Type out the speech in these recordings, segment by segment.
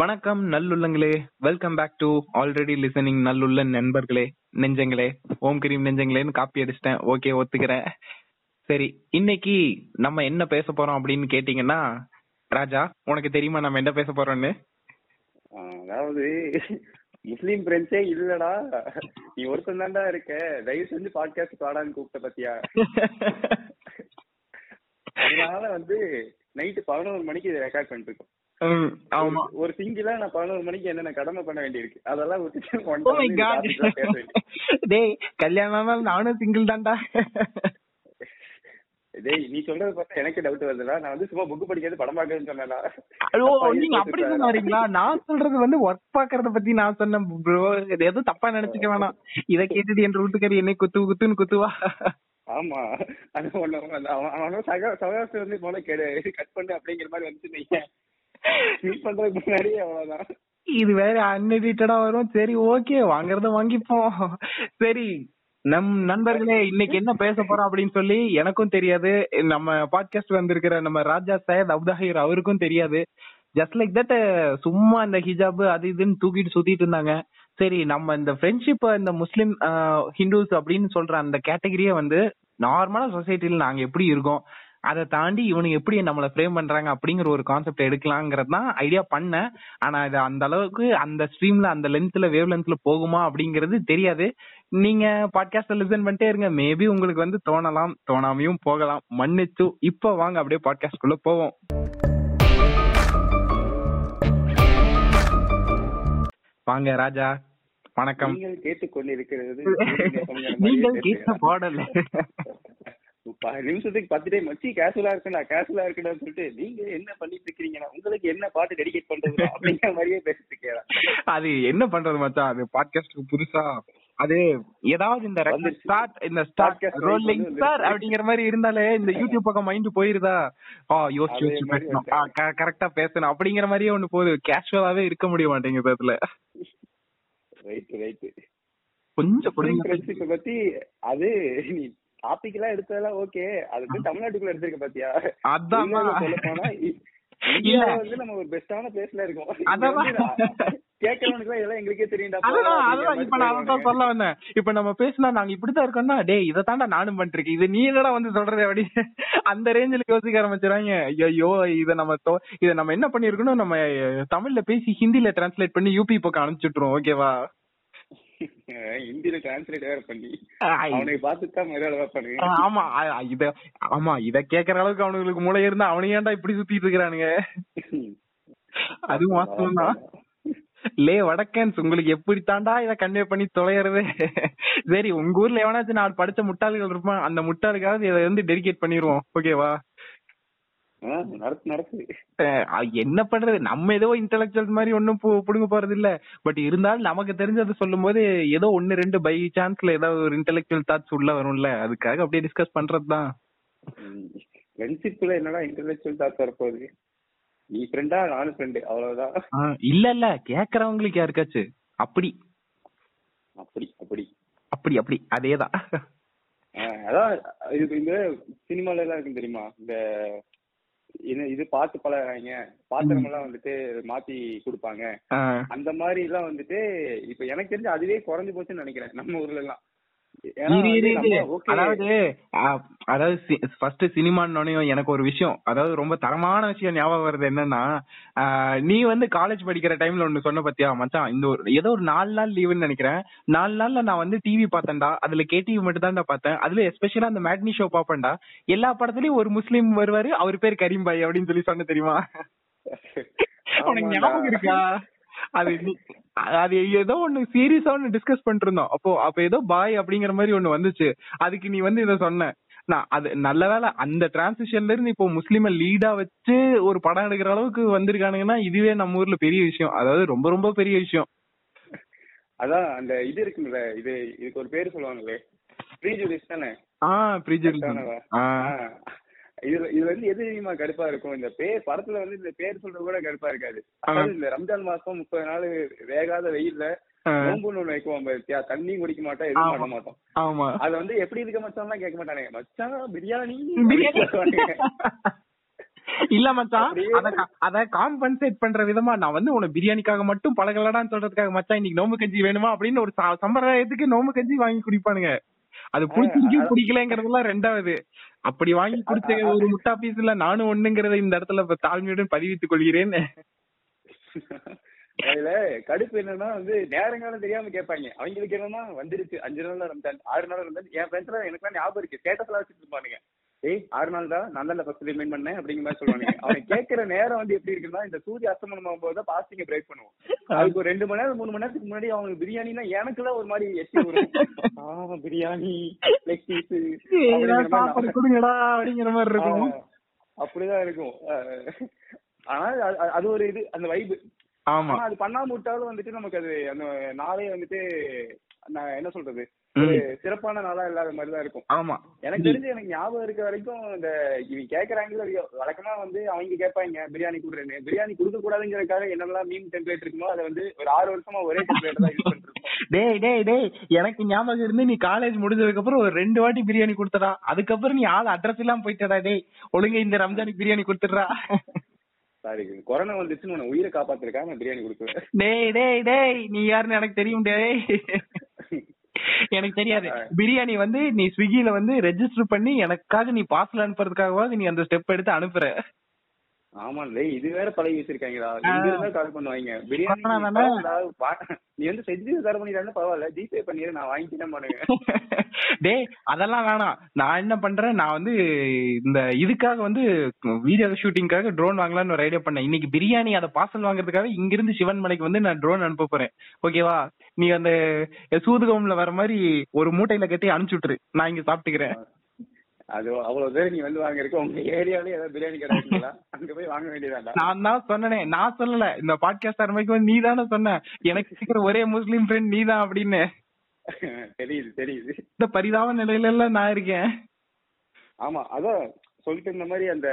வணக்கம் நல்லுள்ளங்களே, welcome back to already listening நல்லுள்ள நண்பர்களே, நெஞ்சங்களே, ஓம் கிரீம் நெஞ்சங்களேன்னு காப்பி அடிச்சிட்டேன். ஓகே, ஒத்துக்கிறேன். சரி, இன்னைக்கு நம்ம என்ன பேச போறோம் அப்படின்னு கேட்டீங்கன்னா, ராஜா உனக்கு தெரியுமா நம்ம என்ன பேச போறோம்னு? அதாவது முஸ்லீம் ஃப்ரெண்ட்ஸே இல்லடா, நீ ஒருத்தன் தான்டா இருக்க, தயவு செஞ்சு பாட்காஸ்ட் பாடான்னு கூப்பிட்ட பத்தியா? அதனால நைட்டு 11 மணிக்கு இதை ரெக்கார்ட் பண்ணிட்டு இருக்கோம். ஒரு சிங்கிளா நான் 11 மணிக்கு என்னென்ன கடமை பண்ண வேண்டியிருக்கு அதெல்லாம் கல்யாணம். நானும் சிங்கிள் தான்டா. டேய், நீ சொல்றது பார்த்தா எனக்கு டவுட் வருதுடா. நான் சும்மா புக் படிக்கிறது படம் பாக்குறேன்னு சொன்னேனா? ஐயோ, நீங்க அப்படி சொன்னீங்களா? நான் சொல்றது வொர்க் பாக்குறத பத்தி நான் சொன்னேன் ப்ரோ. எதுவும் தப்பா நினைச்சுக்க வேணாம். இதை கேட்டுட்டு என் வீட்டுக்காரி என்னை குத்து குத்துன்னு குத்துவா. ஆமா, அது அவனும் சகாசு போல கட் பண்ணு அப்படிங்கிற மாதிரி வந்துச்சு. இது வேற அன்எடிட்டடா வரும். சரி, ஓகே, வாங்கறத வாங்கிப்போம். சரி நம் நண்பர்களே, இன்னைக்கு என்ன பேச போறோம் அப்படின்னு சொல்லி எனக்கும் தெரியாது, நம்ம பாட்காஸ்ட் வந்திருக்கிற நம்ம ராஜா சையத் அப்தாஹிர் அவருக்கும் தெரியாது. ஜஸ்ட் லைக் தட், சும்மா இந்த ஹிஜாப் அது இதுன்னு தூக்கிட்டு சுத்திட்டு இருந்தாங்க. சரி, நம்ம இந்த ஃப்ரெண்ட்ஷிப், இந்த முஸ்லிம் ஹிந்துஸ் அப்படின்னு சொல்ற அந்த கேட்டகரியே நார்மலா சொசைட்டில நாங்க எப்படி இருக்கோம், அதை தாண்டி இவனுக்கு எப்படி நம்மளை ஃப்ரேம் பண்றாங்க அப்படிங்கிற ஒரு கான்செப்ட் எடுக்கலாங்கிறது தான் ஐடியா பண்ணேன். ஆனா இது அந்த அளவுக்கு அந்த ஸ்ட்ரீம்ல, அந்த லென்த்ல, வேவ் லென்த்ல போகுமா அப்படிங்கிறது தெரியாது. நீங்க பாட்காஸ்ட்ல லிசன் பண்ணிட்டே இருங்க. மேபி உங்களுக்கு தோணலாம், தோணாமையும் போகலாம். மன்னிச்சு. இப்போ வாங்க அப்படியே பாட்காஸ்ட்குள்ள போவோம். வாங்க ராஜா, வணக்கம். நீங்கள் கேட்ட பாடல் 10 நிமிஷத்துக்கு 10 டே மச்சி கேஷுவலா இருக்குடா, கேஷுவலா இருக்குடா சொல்லிட்டு நீங்க என்ன பண்ணிட்டு இருக்கீங்கன்னா, உங்களுக்கு என்ன பாட்டு டெடிகேட் பண்றது அப்படிங்கிற மாதிரியே பேசிட்டு இருக்கேன். அது என்ன பண்றது மச்சான், அது பாட்காஸ்டுக்கு புதுசா அது ஏதாவது இந்த ஸ்டார்ட் ரோலிங் சார் அப்படிங்கிற மாதிரி இருந்தாலே இந்த யூடியூப் பக்கம் மைண்ட் போயிருதா? யோசிச்சு பேசணும், கரெக்டா பேசணும் அப்படிங்கிற மாதிரியே ஒண்ணு போகுது. கேஷுவலாவே இருக்க முடிய மாட்டேங்குது. அதுல கொஞ்சம் பத்தி அது டாபிக்லாம் எடுத்ததெல்லாம் ஓகே, அது வந்து தமிழ்நாட்டுக்குள்ள எடுத்திருக்க பாத்தியா? அதான் சொல்ல போனா நம்ம ஒரு பெஸ்டான பிளேஸ்ல இருக்கோம். கேட்கறவனுக்குலாம் இதெல்லாம் எங்களுக்கே தெரியும்டா. அதான் இப்ப நான் சொல்ல வந்தேன். இப்ப நம்ம பேசினா நாங்க இப்படித்தான் இருக்கோம்னா, டே இதை தாண்டா நானும் பண்ணிட்டு இருக்கேன், இது நீ என்னடா சொல்றது அப்படி அந்த ரேஞ்சில யோசிக்க ஆரம்பிச்சிடறாங்க. ஐயோ, இதை நம்ம என்ன பண்ணிருக்கணும், நம்ம தமிழ்ல பேசி ஹிந்தில டிரான்ஸ்லேட் பண்ணி யூபி பக்கம் அனுப்பிச்சுட்டுருவோம். ஓகேவா? ஹிந்தில டிரான்ஸ்லேட் வேற பண்ணி அவனுக்கு பாத்துட்டா மேல பண்ணுங்க. ஆமா இத கேக்குற அளவுக்கு அவனுக்கு மூளை இருந்தா அவனே ஏன்டா இப்படி சுத்திட்டு இருக்கானுங்க. அதுவும் வாஸ்தவம் தான். லே வடக்கன்ஸ், உங்களுக்கு எப்படி தாண்டா இதை கன்வே பண்ணி தொலைகிறது? சரி, உங்க ஊர்ல எவனாச்சும் நான் படிச்ச முட்டாள்கள் இருப்பான், அந்த முட்டாளுக்காவது இதை டெடிகேட் பண்ணிடுவோம். ஓகேவா? என்ன பண்றது, நம்ம ஏதோ இன்டெலக்சுவல் மாதிரி ஒன்னும் புடுங்க போறது இல்ல. பட் இருந்தாலும் நமக்கு தெரிஞ்சது சொல்லும் போது ஏதோ 1-2 பை சான்ஸ்ல ஏதாவது ஒரு இன்டெலக்சுவல் தாட்ஸ் உள்ள வரும்ல, அதுக்காக அப்படியே டிஸ்கஸ் பண்றதுதான். என்னடா இன்டெலக்சுவல் தாட்ஸ் வரப்போகுது? நீ ஃப்ரெண்டா, நானும் ஃப்ரெண்டு, அவ்வளவுதான். இல்ல கேக்குறவங்களுக்கு யாருக்காச்சு அப்படி அப்படி அப்படி அப்படி அப்படி அதேதான். அதான் இந்த சினிமால எல்லாம் இருக்கு தெரியுமா, இந்த இது பாத்து பழகிறாங்க, பாத்திரம் எல்லாம் மாத்தி கொடுப்பாங்க, அந்த மாதிரி எல்லாம் இப்ப எனக்கு தெரிஞ்சு அதுவே குறைஞ்சு போச்சுன்னு நினைக்கிறேன் நம்ம ஊர்ல எல்லாம். அதாவது சினிமான்னு எனக்கு ஒரு விஷயம், அதாவது ரொம்ப தரமான விஷயம் ஞாபகம் வருது. என்னன்னா, நீ காலேஜ் படிக்கிற டைம்ல ஒண்ணு சொன்ன பத்தியா மச்சான், இந்த ஏதோ ஒரு 4 நாள் லீவுன்னு நினைக்கிறேன். 4 நாள்ல நான் டிவி பார்த்தேன்டா. அதுல கேடிவி மட்டும் தான்டா பார்த்தேன். அதுல எஸ்பெஷலா அந்த மேட்னி ஷோ பாப்பேன்டா. எல்லா படத்துலயும் ஒரு முஸ்லீம் வருவாரு, அவர் பேர் கரீம் பாய் அப்படின்னு சொல்லி சொன்ன தெரியுமா? உனக்கு ஞாபகம் இருக்கா? அது ஏதோ ஒண்ணு சீரியஸா ஒண்ணு டிஸ்கஸ் பண்ணிட்டு இருந்தோம். அப்போ ஏதோ பாய் அப்படிங்கிற மாதிரி ஒண்ணு வந்துச்சு. அதுக்கு நீ இதை சொன்ன. அது நல்ல வேலை, அந்த டிரான்சிஷன்ல இருந்து இப்போ முஸ்லீமை லீடா வச்சு ஒரு படம் எடுக்கிற அளவுக்கு வந்திருக்கானுங்கன்னா இதுவே நம்ம ஊர்ல பெரிய விஷயம். அதாவது ரொம்ப ரொம்ப பெரிய விஷயம். அதான் அந்த இது இருக்குல்ல, இதுக்கு ஒரு பேரு சொல்லுவாங்களே, ப்ரீஜுடிஸ் தானே? இதுல எது அதிகமா கடுப்பா இருக்கும், இந்த பேர் படத்துல இந்த பேர் சொல்றது கூட கடுப்பா இருக்காது. அதாவது இந்த ரம்ஜான் மாசம் 30 நாள் வேகாத வெயில்ல நோம்புன்னு ஒண்ணு வைக்குவோம், தண்ணி குடிக்க மாட்டோம், எதுவும் பண்ண மாட்டோம். அது எப்படி இருக்க மச்சான் கேட்க மாட்டானே, மச்சான் பிரியாணி இல்ல மச்சான், அத காம்பன்சேட் பண்ற விதமா நான் வந்து உன பிரியாணிக்காக மட்டும் பழகலடான்னு சொல்றதுக்காக மச்சான் இன்னைக்கு நோம்பு கஞ்சி வேணுமா அப்படின்னு ஒரு சம்பிரதாயத்துக்கு நோம்பு கஞ்சி வாங்கி குடிப்பானுங்க. அது புடிச்சிருக்கும் பிடிக்கலங்கிறதுலாம் ரெண்டாவது. அப்படி வாங்கி குடிச்ச ஒரு முட்டா பீஸ்ல நானும் ஒண்ணுங்கிறத இந்த இடத்துல தாழ்மையுடன் பதிவித்துக் கொள்கிறேன். அதுல கடுப்பு என்னன்னா வந்து நேரங்காலம் தெரியாம கேட்பாங்க. அவங்களுக்கு என்னன்னா வந்துருச்சு 5 நாள் ரம்ஜான் 6 நாள் ரம்ஜான். என் ஃப்ரெண்ட்ஸ்ல எனக்குலாம் ஞாபகம் இருக்கு, ஸ்டேட்டஸ்லாம் வச்சுட்டு இருப்பானுங்க. 6 நாள் தான் நல்ல ஃபர்ஸ்ட் ரிமைண்ட் பண்ணேன் அப்படிங்கிற மாதிரி சொல்லுவாங்க. அவன் கேட்கற நேரம் வந்து எப்படி இருக்குன்னா இந்த சூரிய அஸ்தமனம் ஆகும்போது தான் பாஸ்டிங்க பிரேக் பண்ணுவோம். அதுக்கு ஒரு 2 மணி நேரம் 3 மணி நேரத்துக்கு முன்னாடி அவங்களுக்கு பிரியாணினா எனக்குலாம் ஒரு மாதிரி எச்சி வரும். பிரியாணி லெக் பீஸ் கொடுங்கடா அப்படிங்கிற மாதிரி இருக்கும். அப்படிதான் இருக்கும். ஆனா அது ஒரு இது அந்த வைபு. அது பண்ணாம விட்டாலும் வந்துட்டு நமக்கு அது அந்த நாளே வந்துட்டு நான் என்ன சொல்றது சிறப்பான நாளா இல்லாத மாதிரிதான் இருக்கும். ஆமா, எனக்கு தெரிஞ்சு எனக்கு ஞாபகம் இருக்க வரைக்கும் இந்த இவங்க கேட்கறாங்களோ வழக்கமா வந்து அவங்க கேட்பாங்க பிரியாணி கொடுறேன்னு. பிரியாணி கொடுக்க கூடாதுங்கிறதுக்காக என்னெல்லாம் மீம் டெம்ப்ளேட் இருக்குமோ அதை வந்து ஒரு 6 வருஷமா ஒரே டெம்ப்ளேட் தான் யூஸ் பண்ணிட்டு இருக்கோம். டேய் எனக்கு ஞாபகம் இருந்து நீ காலேஜ் முடிஞ்சதுக்கு அப்புறம் ஒரு 2 வாட்டி பிரியாணி கொடுத்தடா, அதுக்கப்புறம் நீ ஆள் அட்ரஸ் எல்லாம் போயிட்டடா. டேய் ஒழுங்க இந்த ரம்ஜானுக்கு பிரியாணி கொடுத்துடுறா. கொரோனா வந்துச்சு உயிரை காப்பாத்திருக்காங்க பிரியாணி கொடுக்குறேன். டேய் நீ யாருன்னு எனக்கு தெரியும். டேய் எனக்கு தெரியாது. பிரியாணி வந்து நீ ஸ்விக்கில வந்து ரெஜிஸ்டர் பண்ணி எனக்காக நீ பார்சல் அனுப்புறதுக்காகவாது நீ அந்த ஸ்டெப் எடுத்து அனுப்புற. ஆமா இது வேற பழகி வச்சிருக்காங்களா. கால் பண்ணுவாங்க நீ வந்து செஞ்சு கால் பண்ணிட்டாலும் பரவாயில்ல ஜிபே பண்ணிடு நான் வாங்கிட்டேன் பண்ணுங்க. டேய் அதெல்லாம் வேணாம். நான் என்ன பண்றேன், நான் வந்து இந்த இதுக்காக வந்து வீடியோ ஷூட்டிங்காக ட்ரோன் வாங்கலாம்னு ஒரு ஐடியா பண்ணேன். இன்னைக்கு பிரியாணி அதை பார்சல் வாங்குறதுக்காக இங்கிருந்து சிவன் மலைக்கு வந்து நான் ட்ரோன் அனுப்ப போறேன். ஓகேவா, நீ அந்த சூதுகம்ல வர மாதிரி ஒரு மூட்டையில கட்டி அனுப்பிச்சுட்டுரு, நான் இங்க சாப்பிட்டுக்கிறேன். அது அவ்வளவு பேர் நீ வந்து வாங்கிருக்கோம். உங்க ஏரியாவிலே ஏதாவது பிரியாணி கிடைக்குங்களா, அங்க போய் வாங்க வேண்டியதா. நான் தான் சொன்னேன், நான் சொல்லல. இந்த பாட்காஸ்ட் ஆரம்பிக்கும் போது நீ தானே சொன்ன எனக்கு இருக்கிற ஒரே முஸ்லீம் ஃப்ரெண்ட் நீ தான் அப்படின்னு. தெரியுது இந்த பரிதாப நிலையில எல்லாம் நான் இருக்கேன். ஆமா அதான் சொல்லிட்டு இருந்த மாதிரி அந்த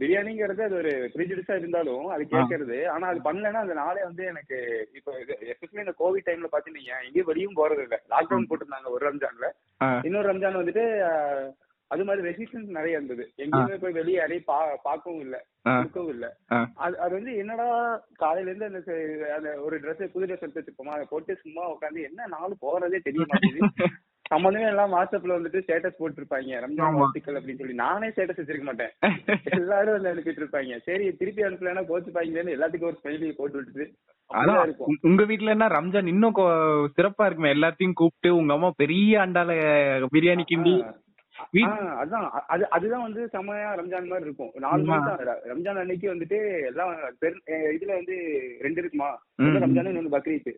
பிரியாணிங்கிறது அது ஒரு ப்ரிஜுடிஸா இருந்தாலும் அது கேட்கறது. ஆனா அது பண்ணலன்னா அந்த நாளே வந்து எனக்கு இப்போ எஸ்பெஷலி இந்த கோவிட் டைம்ல பாத்தீங்கன்னா எங்கேயும் வெளியும் போறது இல்லை. லாக்டவுன் போட்டிருந்தாங்க ஒரு ரம்ஜான்ல. இன்னொரு ரம்ஜான் வந்துட்டு அது மாதிரி ரெசிஸ்டன்ஸ் நிறைய இருந்தது. எங்கேயுமே போய் வெளியே யாரையும் பார்க்கவும் இல்லை கொடுக்கவும் இல்லை. அது வந்து என்னடா காலையில இருந்து அந்த ஒரு ட்ரெஸ் புது ட்ரெஸ் எடுத்து வச்சிருப்போமா அதை போட்டு சும்மா உட்காந்து என்ன நாள் போறதே தெரிய மாட்டேங்குது. சம்பந்தமே எல்லாம் வாட்ஸ்அப்ல வந்துட்டு ஸ்டேட்டஸ் போட்டுருப்பாங்க ரம்ஜான் வாழ்த்துக்கள் அப்படின்னு சொல்லி. நானே ஸ்டேட்டஸ் வச்சிருக்க மாட்டேன், எல்லாரும் வந்து அனுப்பிட்டு இருப்பாங்க. சரி திருப்பி அனுப்பலன்னா கோச்சுப்பாங்களேன்னு எல்லாத்துக்கும் ஒரு ஸ்மைலி போட்டு விட்டுட்டு. உங்க வீட்டுல என்ன ரம்ஜான் இன்னும் சிறப்பா இருக்குமே, எல்லாத்தையும் கூப்பிட்டு உங்க அம்மா பெரிய அண்டால பிரியாணி கிண்டி. அதுதான் அதுதான் வந்து செம்மையா ரம்ஜான் மாதிரி இருக்கும். 4 மாசம் ரம்ஜான் அன்னைக்கு வந்துட்டு எல்லாம் இதுல வந்து 2 இருக்குமா, ரம்ஜான் இன்னொரு பக்ரீத்.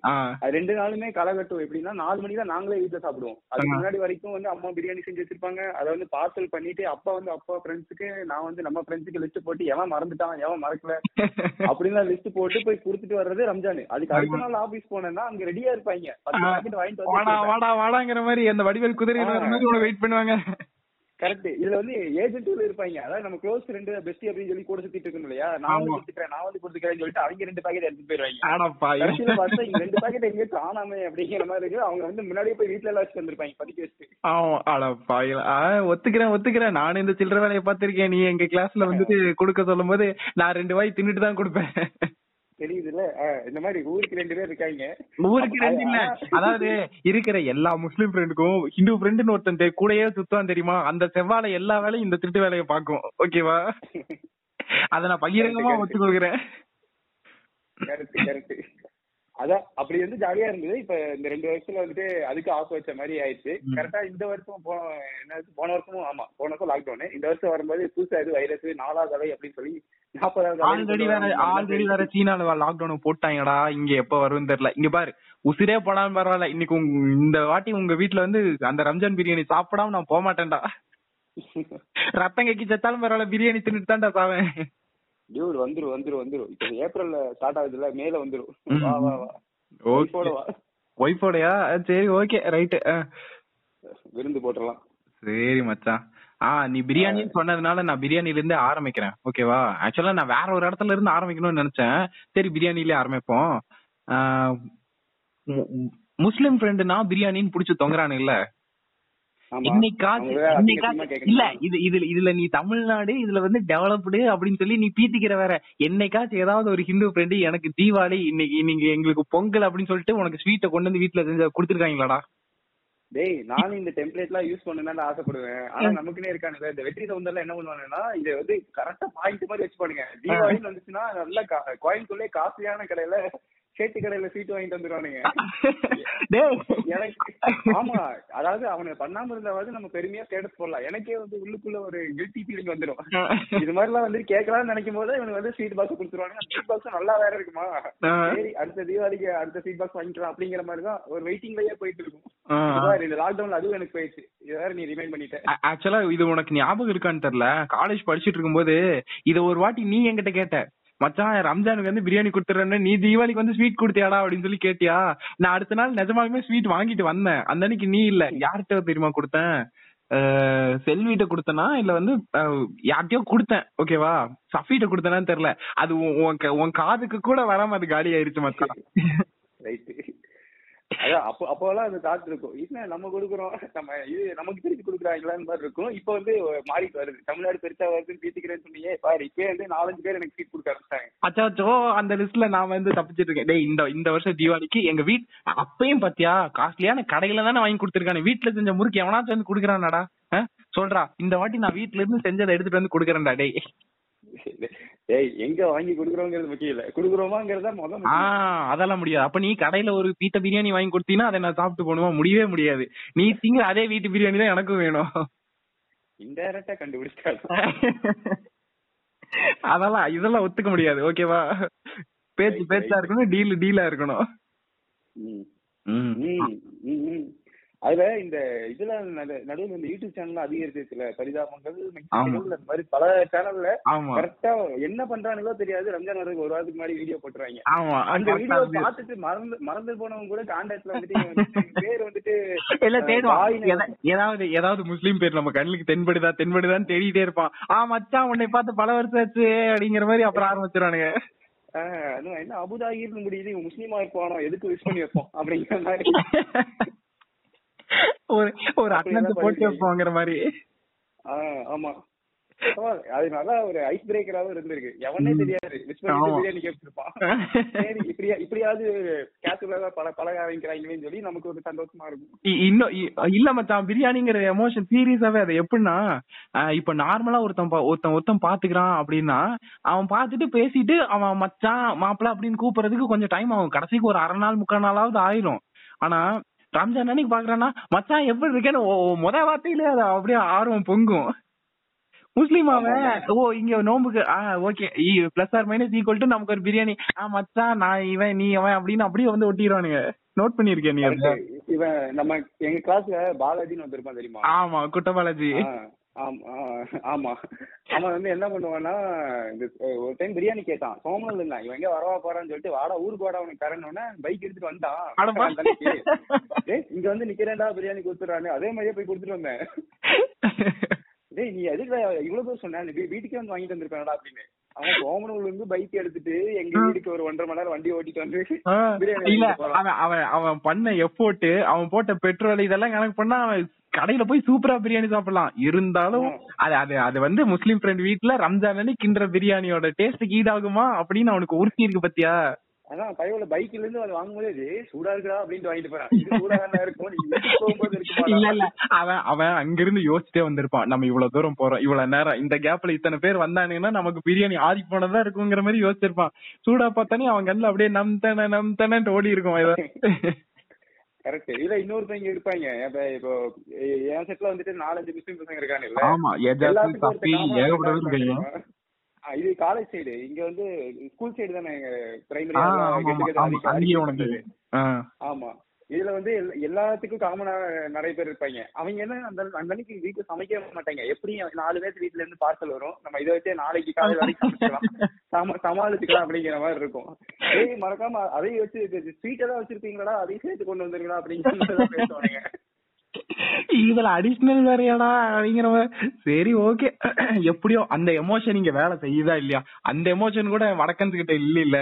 2 நாளுமே களைகட்டும். எப்படின்னா 4 மணி தான் நாங்களே வீட்டுல சாப்பிடுவோம். அதுக்கு முன்னாடி வரைக்கும் வந்து அம்மா பிரியாணி செஞ்சு வச்சிருப்பாங்க. அதை வந்து பார்சல் பண்ணிட்டு அப்பா வந்து அப்பா ஃப்ரெண்ட்ஸுக்கு நான் வந்து நம்ம ஃப்ரெண்ட்ஸுக்கு லிஸ்ட் போட்டு எவன் மறந்துட்டான் எவன் மறக்கல அப்படின்னு லிஸ்ட் போட்டு போய் கொடுத்துட்டு வர்றது ரம்ஜான். அதுக்கு அடுத்த நாள் ஆபீஸ் போனேன்னா அங்க ரெடியா இருப்பாங்க. 10 பாக்கெட் வாங்கிட்டு வாடாங்கிற மாதிரி அந்த வடிவேல் குதிரை வெயிட் பண்ணுவாங்க. கரெக்ட். இதுல வந்து ஏஜென்ட்ல இருப்பாங்க. அதாவது நம்ம க்ளோஸ் ஃப்ரெண்ட் பெஸ்ட் அப்படின்னு சொல்லி கூட சுத்திட்டு இருக்கோம் இல்லையா. நான் வந்து கொடுத்துக்கிறேன்னு சொல்லிட்டு அவங்க 2 பாக்கெட் எடுத்துட்டு போயிருவாங்க. பார்த்தா இங்க 2 பாக்கெட் எங்க காணாமே அப்படிங்கிற மாதிரி இருக்கு. அவங்க வந்து முன்னாடியே போய் வீட்டுல எல்லாம் வச்சுட்டு வந்துருப்பாங்க படிக்க வச்சுட்டு. ஒத்துக்கிறேன் நானும் இந்த சில்லற வேலையை பாத்திருக்கேன். நீ எங்க கிளாஸ்ல வந்துட்டு கொடுக்க சொல்லும் போது நான் 2 வாய் தின்னுட்டு தான் கொடுப்பேன். தெரியுதுல இந்த மாதிரி ஊருக்கு 2 பேர் இருக்காங்க. ஊருக்கு 2 இல்ல, அதாவது இருக்கிற எல்லா முஸ்லீம் ஃப்ரெண்டுக்கும் ஹிந்து ஃப்ரெண்டுன்னு ஒருத்தன் கூடயே சுத்தம் தெரியுமா. அந்த செவ்வாழை எல்லா வேலையும் இந்த திருட்டு வேலையை பார்க்கும். ஓகேவா, அதை நான் பகிரங்கமா ஒத்துக்கொள்கிறேன். கரெக்ட். அதான் அப்படி வந்து ஜாலியா இருந்தது. இப்ப இந்த 2 வருஷத்துல வந்துட்டு அதுக்கு ஆஃப் வச்ச மாதிரி ஆயிடுச்சு. கரெக்டா இந்த வருஷம் போன வருஷமும் ஆமா போன வருஷம் லாக்டவுன். இந்த வருஷம் வரும்போது புதுசா இது வைரஸ் 4வது அலை அப்படின்னு சொல்லி 40வது சீனால லாக்டவுன் போட்டாங்கடா. இங்க எப்ப வரும்னு தெரியல. இங்க பாரு உசிரே போனாலும் பரவாயில்ல, இன்னைக்கு இந்த வாட்டி உங்க வீட்டுல வந்து அந்த ரம்ஜான் பிரியாணி சாப்பிடாம நான் போக மாட்டேன்டா. ரத்தம் கேக்கி செத்தாலும் பரவாயில்ல பிரியாணி தின்னுட்டு தான்டா சாவேன். டியூர் வந்துரும் இப்ப ஏப்ரல்ல ஸ்டார்ட் ஆகுதுல, மேல வந்துரும். வா வா வா ஒய்ஃபோடயா சரி ஓகே ரைட் விருந்து போட்டுறலாம். சரி மச்சான், நீ பிரியாணி சொன்னதுனால நான் பிரியாணில இருந்து ஆரம்பிக்கிறேன். ஓகேவா, ஆக்சுவலா நான் வேற ஒரு இடத்துல இருந்து ஆரம்பிக்கணும்னு நினைச்சேன். சரி பிரியாணிலே ஆரம்பிப்போம். முஸ்லிம் ஃப்ரெண்டுனா பிரியாணின்னு புடிச்சு தொங்குறானு இல்ல, தமிழ்நாடு இதுல வந்து டெவலப்டு அப்படின்னு சொல்லி நீ பீத்திக்கிற வேற. என்னைக்காச்சும் ஏதாவது ஒரு ஹிந்து ஃப்ரெண்டு எனக்கு தீபாவளி இன்னைக்கு நீங்க எங்களுக்கு பொங்கல் அப்படின்னு சொல்லிட்டு உனக்கு ஸ்வீட்டை கொண்டு வந்து வீட்டுல செஞ்சு கொடுத்துருக்காங்களாடா? டேய், நானும் இந்த டெம்ப்ளேட் எல்லாம் யூஸ் பண்ணணும்னு ஆசைப்படுவேன். ஆனா நமக்குன்னே இருக்கானுங்க இந்த வெற்றி சவுந்தர்ல. என்ன பண்ணுவாங்கன்னா இதை வந்து கரெக்டா பாயிண்ட் மாதிரி வச்சு பாருங்க. தீபாவளின்னு வந்துச்சுன்னா நல்லா கோயிலுக்குள்ளே காஸ்ட்லியான கடையில சேட்டு கடையில சீட்டு வாங்கிட்டு வந்துருவானுங்க. ஆமா, அதாவது அவனுக்கு பண்ணாம இருந்தாவது நம்ம பெருமையா ஸ்டேட்டஸ் போடலாம். எனக்கே வந்து உள்ளுக்குள்ள ஒரு கில்ட்டி ஃபீலிங் வந்துடும். இது மாதிரி எல்லாம் வந்து கேட்கலாம்னு நினைக்கும் போது இவனுக்கு வந்து ஸ்வீட் பாக்ஸ் கொடுத்துருவானுங்க. ஸ்வீட் பாக்ஸ் நல்லா வேற இருக்குமா, சரி அடுத்த தீபாவளிக்கு அடுத்த ஸ்வீட் பாக்ஸ் வாங்கிக்கலாம் அப்படிங்கிற மாதிரிதான் ஒரு வெயிட்டிங்லயே போயிட்டு இருக்கும். இந்த லாக்டவுன்ல அதுவும் எனக்கு போயிடுச்சு. இது வேற நீ ரிமைண்ட் பண்ணிட்ட. ஆக்சுவலா இது உனக்கு ஞாபகம் இருக்கான்னு தெரியல. காலேஜ் படிச்சுட்டு இருக்கும்போது இதை ஒரு வாட்டி நீ என்கிட்ட கேட்ட, மச்சான் ரம்ஜானுக்கு வந்து பிரியாணி கொடுத்துறேன்னு நீ தீபாவளிக்கு வந்து ஸ்வீட் கொடுத்தியாடா அப்படின்னு சொல்லி கேட்டியா? நான் அடுத்த நாள் நிஜமாலுமே ஸ்வீட் வாங்கிட்டு வந்தேன். அந்த அன்னைக்கு நீ இல்ல, யார்கிட்ட தெரியுமா கொடுத்தேன்? செல்விட்ட கொடுத்தனா இல்ல வந்து யார்கிட்டயோ கொடுத்தேன், ஓகேவா? சஃபிட்ட கொடுத்தனான்னு தெரியல. அது உன் காதுக்கு கூட வராம அது காலி ஆயிடுச்சு மச்சான். அப்போலாம் அந்த தாட் இருக்கும், இல்ல நம்ம கொடுக்குறோம் நம்ம இது நமக்கு திருப்பி கொடுக்குறாங்களான்னு மாதிரி இருக்கும். இப்ப வந்து மாறிட்டு வருது, தமிழ்நாடு பெருசா வருதுன்னு பீத்திக்கிறேன்னு சொன்னீங்க. இப்பயே வந்து 4-5 பேர் எனக்கு சீட் கொடுக்க ஆரம்பிச்சாங்க. அச்சாச்சோ, அந்த லிஸ்ட்ல நான் வந்து தப்பிச்சிட்டு இருக்கேன். டேய், இந்த வருஷம் தீபாவளிக்கு எங்க வீட்டு அப்பையும் பாத்தியா காஸ்ட்லியான கடையில தானே வாங்கி கொடுத்துருக்கானு. வீட்டுல செஞ்ச முறுக்கு எவனாச்சும் வந்து குடுக்குறான்டா சொல்றா, இந்த வாட்டி நான் வீட்டுல இருந்து செஞ்சதை எடுத்துட்டு வந்து குடுக்கறேன்டா. டேய், எங்க வாங்கி குடுக்குறோங்கிறது முக்கியம் இல்ல, குடுக்குறோமாங்கிறத முதல்ல. அதெல்லாம் முடியாது. அப்ப நீ கடையில ஒரு வீட்டை பிரியாணி வாங்கி கொடுத்தீங்கன்னா அதை நான் சாப்பிட்டு போணுமா? முடியவே முடியாது. நீ திங்க அதே வீட்டு பிரியாணி தான் எனக்கும் வேணும். இன்டைரக்டா கண்டுபிடிச்சா அதெல்லாம் இதெல்லாம் ஒத்துக்க முடியாது, ஓகேவா? பேச்சு பேச்சா இருக்கணும், டீல் டீலா இருக்கணும். அதுல இந்த இதுல நடுவில் இந்த யூடியூப் சேனல் அதிகம் இருக்குல்ல, பரிதாபங்கள் பல சேனல்ல கரெக்டா என்ன பண்றாங்களோ தெரியாது. ரம்ஜான் வரதுக்கு ஒரு வாரத்துக்கு முன்னாடி வீடியோ போட்டுறாங்க. அந்த வீடியோ பார்த்துட்டு மறந்து போனவங்க கூட கான்டாக்ட்ல வந்துட்டு பேர் வந்துட்டு ஏதாவது முஸ்லீம் பேர் நம்ம கண்ணுக்கு தென்படுதான்னு தேடிட்டே இருப்பான். மச்சான் உன்னை பார்த்து பல வருஷம் ஆச்சு அப்படிங்கிற மாதிரி அப்புறம் ஆரம்பிச்சிருவானுங்க. என்ன அபுதாபின்னு முடியுது, முஸ்லீமா இருப்பானோ எதுக்கு விஷ் பண்ணி வைப்போம் அப்படிங்கிற மாதிரி ஒரு அட்டனன்ஸ் போட்டு வைப்போங்கிற மாதிரி. ஆமா, அதனால ஒரு ஐஸ் பிரேக்கராவும் இருந்திருக்கு. எவனே தெரியாது மிஸ் பண்ணிட்டு பிரியாணி கேட்டுருப்பான். சரி, இப்படியாவது கேட்டுல பழக ஆரம்பிக்கிறாங்கன்னு சொல்லி நமக்கு ஒரு சந்தோஷமா இருக்கும். இன்னும் இல்ல மச்சான், பிரியாணிங்கிற எமோஷன் சீரியஸாவே அது எப்படின்னா, இப்ப நார்மலா ஒருத்தன் பாத்துக்கிறான் அப்படின்னா அவன் பாத்துட்டு பேசிட்டு அவன் மச்சான் மாப்பிள்ள அப்படின்னு கூப்பிடுறதுக்கு கொஞ்சம் டைம் ஆகும். கடைசிக்கு ஒரு 1/2 நாள் 3/4 நாளாவது ஆயிரும். ஆனா ரம்ஜான் அன்னைக்கு பாக்குறான்னா மச்சான் எப்படி இருக்கேன்னு முத வார்த்தையிலே அது அப்படியே ஆர்வம் பொங்கும். முஸ்லீம் அவன் இங்க நோம்புக்கு okay plus or minus equal to நமக்கு ஒரு பிரியாணி. மச்சான் நான் இவன் நீ அவன் அப்படின்னு அப்படியே வந்து ஒட்டிடுவானுங்க. நோட் பண்ணிருக்கேன். இவன் நம்ம எங்க கிளாஸ்ல பாலாஜின்னு வந்திருப்பான் தெரியுமா? ஆமா, குட்ட பாலாஜி. ஆமா, அவன் வந்து என்ன பண்ணுவான்னா ஒரு டைம் பிரியாணி கேட்டான். சோமனல் இருந்தான். இவன் எங்க வரவா போறான்னு சொல்லிட்டு வாடா ஊருக்கு வாடா அவனுக்கு தரணும்னு பைக் எடுத்துட்டு வந்தான். இங்க வந்து நிக்கிறேன்டா பிரியாணி கொடுத்துறானு அதே மாதிரியே போய் கொடுத்துட்டு வந்தேன். டேய், நீ எதுக்கு இவ்வளவு பேர் சொன்ன வீட்டுக்கே வந்து வாங்கிட்டு வந்திருக்கானடா அப்படின்னு. அவன் சோமனூர்ல இருந்து பைக் எடுத்துட்டு எங்க வீட்டுக்கு ஒரு 1.5 மணி நேரம் வண்டி ஓட்டிட்டு வந்து பிரியாணி. அவன் பண்ண எஃபோர்ட், அவன் போட்ட பெட்ரோல் இதெல்லாம் கணக்கு பண்ணா அவன் கடையில போய் சூப்பரா பிரியாணி சாப்பிடலாம். இருந்தாலும் அது வந்து முஸ்லீம் ஃப்ரெண்ட் வீட்டுல ரம்ஜான் அன்னைக்கு கிண்டர் பிரியாணியோட டேஸ்ட் ஈடாகுமா அப்படின்னு அவனுக்கு உறுதி இருக்கு. பத்தியா, அதான் பையோட பைக்ல இருந்து அது வாங்கும்போது சூடா இருக்கா அப்படின்னு வாங்கிட்டு போறான். அவன் அங்கிருந்து யோசிச்சுட்டே வந்திருப்பான், நம்ம இவ்வளவு தூரம் போறோம், இவ்வளவு நேரம் இந்த கேப்ல இத்தனை பேர் வந்தானுங்கன்னா நமக்கு பிரியாணி ஆதி போனதா இருக்குங்கிற மாதிரி யோசிச்சிருப்பான். சூடா பார்த்தானே அவன் கண்ணில் அப்படியே நம் தானே ஓடி இருக்கும். கரெக்ட். இதுல இன்னொருத்தவங்க இருப்பாங்க. இப்போ என் செட்ல வந்துட்டு 4-5 முஸ்லீம் பசங்க இருக்காங்க. இது காலேஜ் சைடு, இங்க வந்து ஸ்கூல் சைடு தானே எங்க பிரைமரி. ஆமா, இதுல வந்து எல்லாத்துக்கும் காமனா நிறைய பேர் இருப்பாங்க. அவங்க என்ன அந்த அன்னைக்கு வீட்டுல சமைக்க மாட்டாங்க. எப்படியும் 4 பேர் வீட்டுல இருந்து பார்சல் வரும், நம்ம இதை வச்சே நாளைக்கு காலையில வரைக்கும் சமைச்சிக்கலாம், சமாளிச்சுக்கலாம் அப்படிங்கிற மாதிரி இருக்கும். அதையும் மறக்காம அதையும் வச்சு ஸ்வீட்டை தான் வச்சிருப்பீங்களா, அதையும் சேர்த்து கொண்டு வந்துருங்களா அப்படிங்கிற பேசுவாங்க. இதுல அடிஷனல் வேறையாடா அப்படிங்கிற மாதிரி. சரி, ஓகே, எப்படியோ அந்த எமோஷன் இங்க வேலை செய்யுதா இல்லையா? அந்த எமோஷன் கூட வடக்கன்ஸ் கிட்ட இல்ல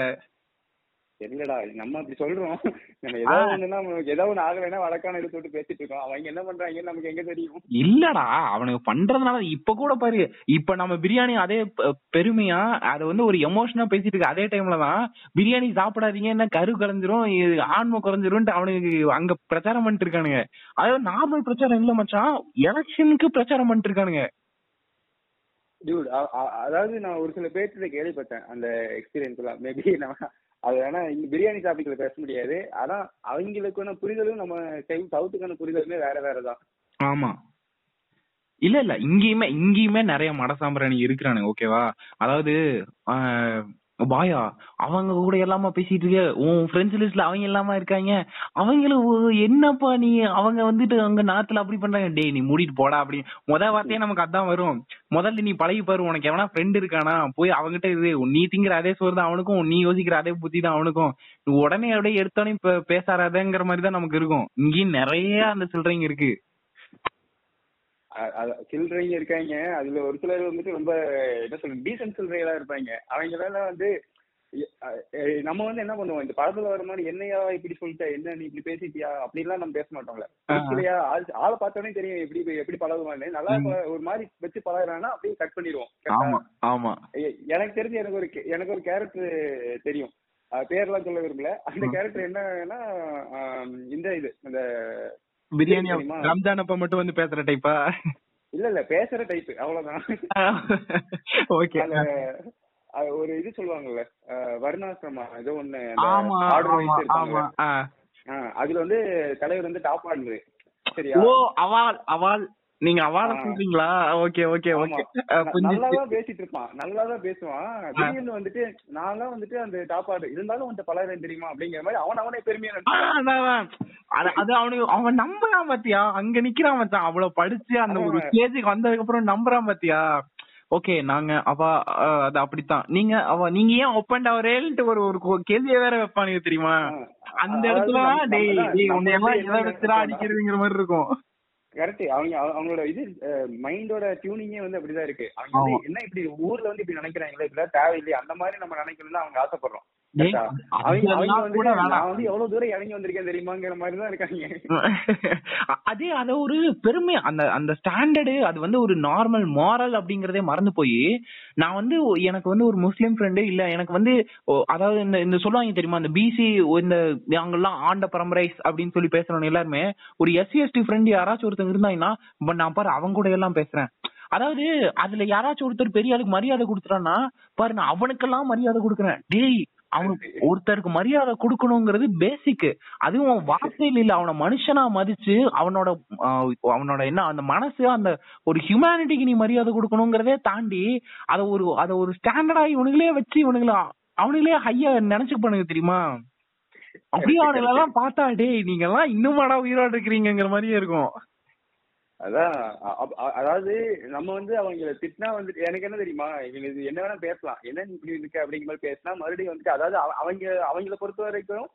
என்னடா நம்ம அப்படி சொல்றோம், நம்ம ஏதாவது ஒண்ணுன்னா ஏதாவது ஒண்ணு ஆகலைன்னா வழக்கான எடுத்து விட்டு பேசிட்டு இருக்கோம். அவங்க என்ன பண்றாங்கன்னு நமக்கு எங்க தெரியும்? இல்லடா அவனுக்கு பண்றதுனால இப்ப கூட பாரு, இப்ப நம்ம பிரியாணி அதே பெருமையா அதை வந்து ஒரு எமோஷனா பேசிட்டு இருக்கு. அதே டைம்லதான் பிரியாணி சாப்பிடாதீங்க என்ன கரு கலைஞ்சிரும் ஆன்மை குறைஞ்சிரும்ட்டு அவனுக்கு அங்க பிரச்சாரம் பண்ணிட்டு இருக்கானுங்க. அதாவது நார்மல் பிரச்சாரம் இல்ல மச்சான், எலெக்ஷனுக்கு பிரச்சாரம் பண்ணிட்டு இருக்கானுங்க. அதாவது நான் ஒரு சில பேர்கிட்ட கேள்விப்பட்டேன் அந்த எக்ஸ்பீரியன்ஸ் எல்லாம். மேபி நம்ம அது வேணா இந்த பிரியாணி டாபிக்ல பேச முடியாது. ஆனா அவங்களுக்கான புரிதலும் நம்ம சவுத்துக்கான புரிதலுமே வேற வேறதான். ஆமா இல்ல இல்ல இங்கேயுமே இங்கேயுமே நிறைய மடசாம்பிராணி இருக்கிறானுங்க ஓகேவா. அதாவது பாயா அவங்க கூட எல்லாமா பேசிட்டு இருக்க, உன் ஃப்ரெண்ட்ஸ் லிஸ்ட்ல அவங்க எல்லாமா இருக்காங்க, அவங்களும் என்னப்பா நீ அவங்க வந்துட்டு அங்க நாத்துல அப்படி பண்றாங்க, டே நீ மூடிட்டு போடா அப்படின்னு முதல் வார்த்தையே நமக்கு அதான் வரும். முதல்ல நீ பழகி பாரு, உனக்கு எவனா ஃப்ரெண்ட் இருக்கானா போய் அவங்ககிட்ட இது, நீ திங்கிற அதே சோறு தான் அவனுக்கும், நீ யோசிக்கிற அதே புத்தி தான் அவனுக்கும், உடனே அப்படியே எடுத்தோடனே இப்ப பேசாதேங்கிற மாதிரி தான் நமக்கு இருக்கும். இங்கேயும் நிறைய அந்த சில்றீங்க இருக்கு, சில்றீங்க இருக்காங்க. அதுல ஒரு சிலர் வந்துட்டு ரொம்ப என்ன சொல்றது டீசன்ட் சில்றைகளா இருப்பாங்க. அவங்க வேலை வந்து நம்ம வந்து என்ன பண்ணுவோம், இந்த படத்துல வர மாதிரி என்னையா இப்படி சொல்லிட்ட, என்ன நீ இப்படி பேசிட்டியா அப்படின்லாம் நம்ம பேச மாட்டோம்ல. இல்லையா ஆளை பார்த்தோன்னே தெரியும் எப்படி எப்படி பழகுவான்னு. நல்லா ஒரு மாதிரி வச்சு பழகுறான்னா அப்படியே கட் பண்ணிடுவோம். எனக்கு தெரிஞ்சு எனக்கு ஒரு கேரக்டர் தெரியும், பேர்லாம் சொல்ல விரும்பல. அந்த கேரக்டர் என்னன்னா இந்த பிரியாணி ரம்ஜான் அப்ப மட்டும் வந்து பேசுற டைப்பா? இல்ல பேசுற டைப் அவ்வளவுதான். ஒரு இது சொல்லுவாங்கல்ல வர்ணாசிரமா ஏதோ ஒண்ணு அதுல வந்து தலைவர் வந்து டாப் ஆடுது. சரியா அவால் அவால் நீங்க அவால சொல்றீங்களா? Okay okay okay. நல்லாதான் பேசிட்டு இருப்பான், நல்லாதான் பேசுவான். திடீர்னு வந்துட்டு நான் வந்துட்டு அந்த டாப் ஆடு இருந்தாலும் உன்ட்ட பல தெரியுமா அப்படிங்கிற மாதிரி அவனே பெருமையா அது அவனுக்கு அவன் நம்புறான் பாத்தியா, அங்க நிக்கிறான் மச்சான். அவ்வளவு படிச்சு அந்த ஒரு ஸ்டேஜுக்கு வந்ததுக்கு அப்புறம் நம்புறான் பாத்தியா. ஓகே நாங்க அவ அது அப்படித்தான், நீங்க அவ நீங்க ஏன் ஒப்பன் அவரேன்ட்டு ஒரு கேள்வியை வேற வைப்பானுங்க தெரியுமா. அந்த இடத்துல டெய்லி அடிக்கிறதுங்கிற மாதிரி இருக்கும். கரெக்ட். அவங்களோட இது மைண்டோட டியூனிங்கே வந்து அப்படிதான் இருக்கு. அவங்க வந்து என்ன இப்படி ஊர்ல வந்து இப்படி நினைக்கிறாங்களே இப்படிதான் தேவையில்லை அந்த மாதிரி நம்ம நினைக்கணும்னு அவங்க ஆசைப்படுறோம். அதே அத ஒரு பெருமை அந்த அந்த ஸ்டாண்டர்டு அது வந்து ஒரு நார்மல் மாரல் அப்படிங்கறதே மறந்து போய் நான் வந்து எனக்கு வந்து ஒரு முஸ்லீம் ஃப்ரெண்டு இல்ல எனக்கு வந்து அதாவது இந்த சொல்லுவாங்க தெரியுமா இந்த பிசி இந்த அவங்கெல்லாம் ஆண்ட பரம்பரைஸ் அப்படின்னு சொல்லி பேசுறவங்க எல்லாருமே ஒரு எஸ்சி எஸ்டி ஃப்ரெண்ட் யாராச்சும் ஒருத்தங்க இருந்தாங்கன்னா நான் பாரு அவங்க கூட எல்லாம் பேசுறேன். அதாவது அதுல யாராச்சும் ஒருத்தர் பெரிய ஆளுக்கு மரியாதை கொடுத்துறான்னா பாரு நான் அவனுக்கெல்லாம் மரியாதை கொடுக்குறேன். டேய் அவனுக்கு ஒருத்தருக்கு மரியாதை கொடுக்கணுங்கிறது பேசிக். அதுவும் வார்த்தையில இல்ல, அவனை மனுஷனா மதிச்சு அவனோட என்ன அந்த மனசு அந்த ஒரு ஹியூமனிட்டிக்கு நீ மரியாதை கொடுக்கணுங்கிறதே தாண்டி அத ஒரு ஸ்டாண்டர்டா இவனுங்களே வச்சு அவனுங்களே ஹையா நினைச்சு பண்ணுங்க தெரியுமா. அப்படியே அவனுங்களெல்லாம் பார்த்தா டேய் நீங்க எல்லாம் இன்னுமாடா உயிரோடு இருக்கிறீங்கிற மாதிரியே இருக்கும். அதான் அதாவது நம்ம வந்து அவங்களை திட்டினா வந்துட்டு எனக்கு என்ன தெரியுமா இவங்க இது என்ன வேணா பேசலாம், என்ன இப்படி இருக்கு அப்படிங்கிற மாதிரி பேசினா மறுபடியும் வந்துட்டு அதாவது அவங்களை பொறுத்த வரைக்கும்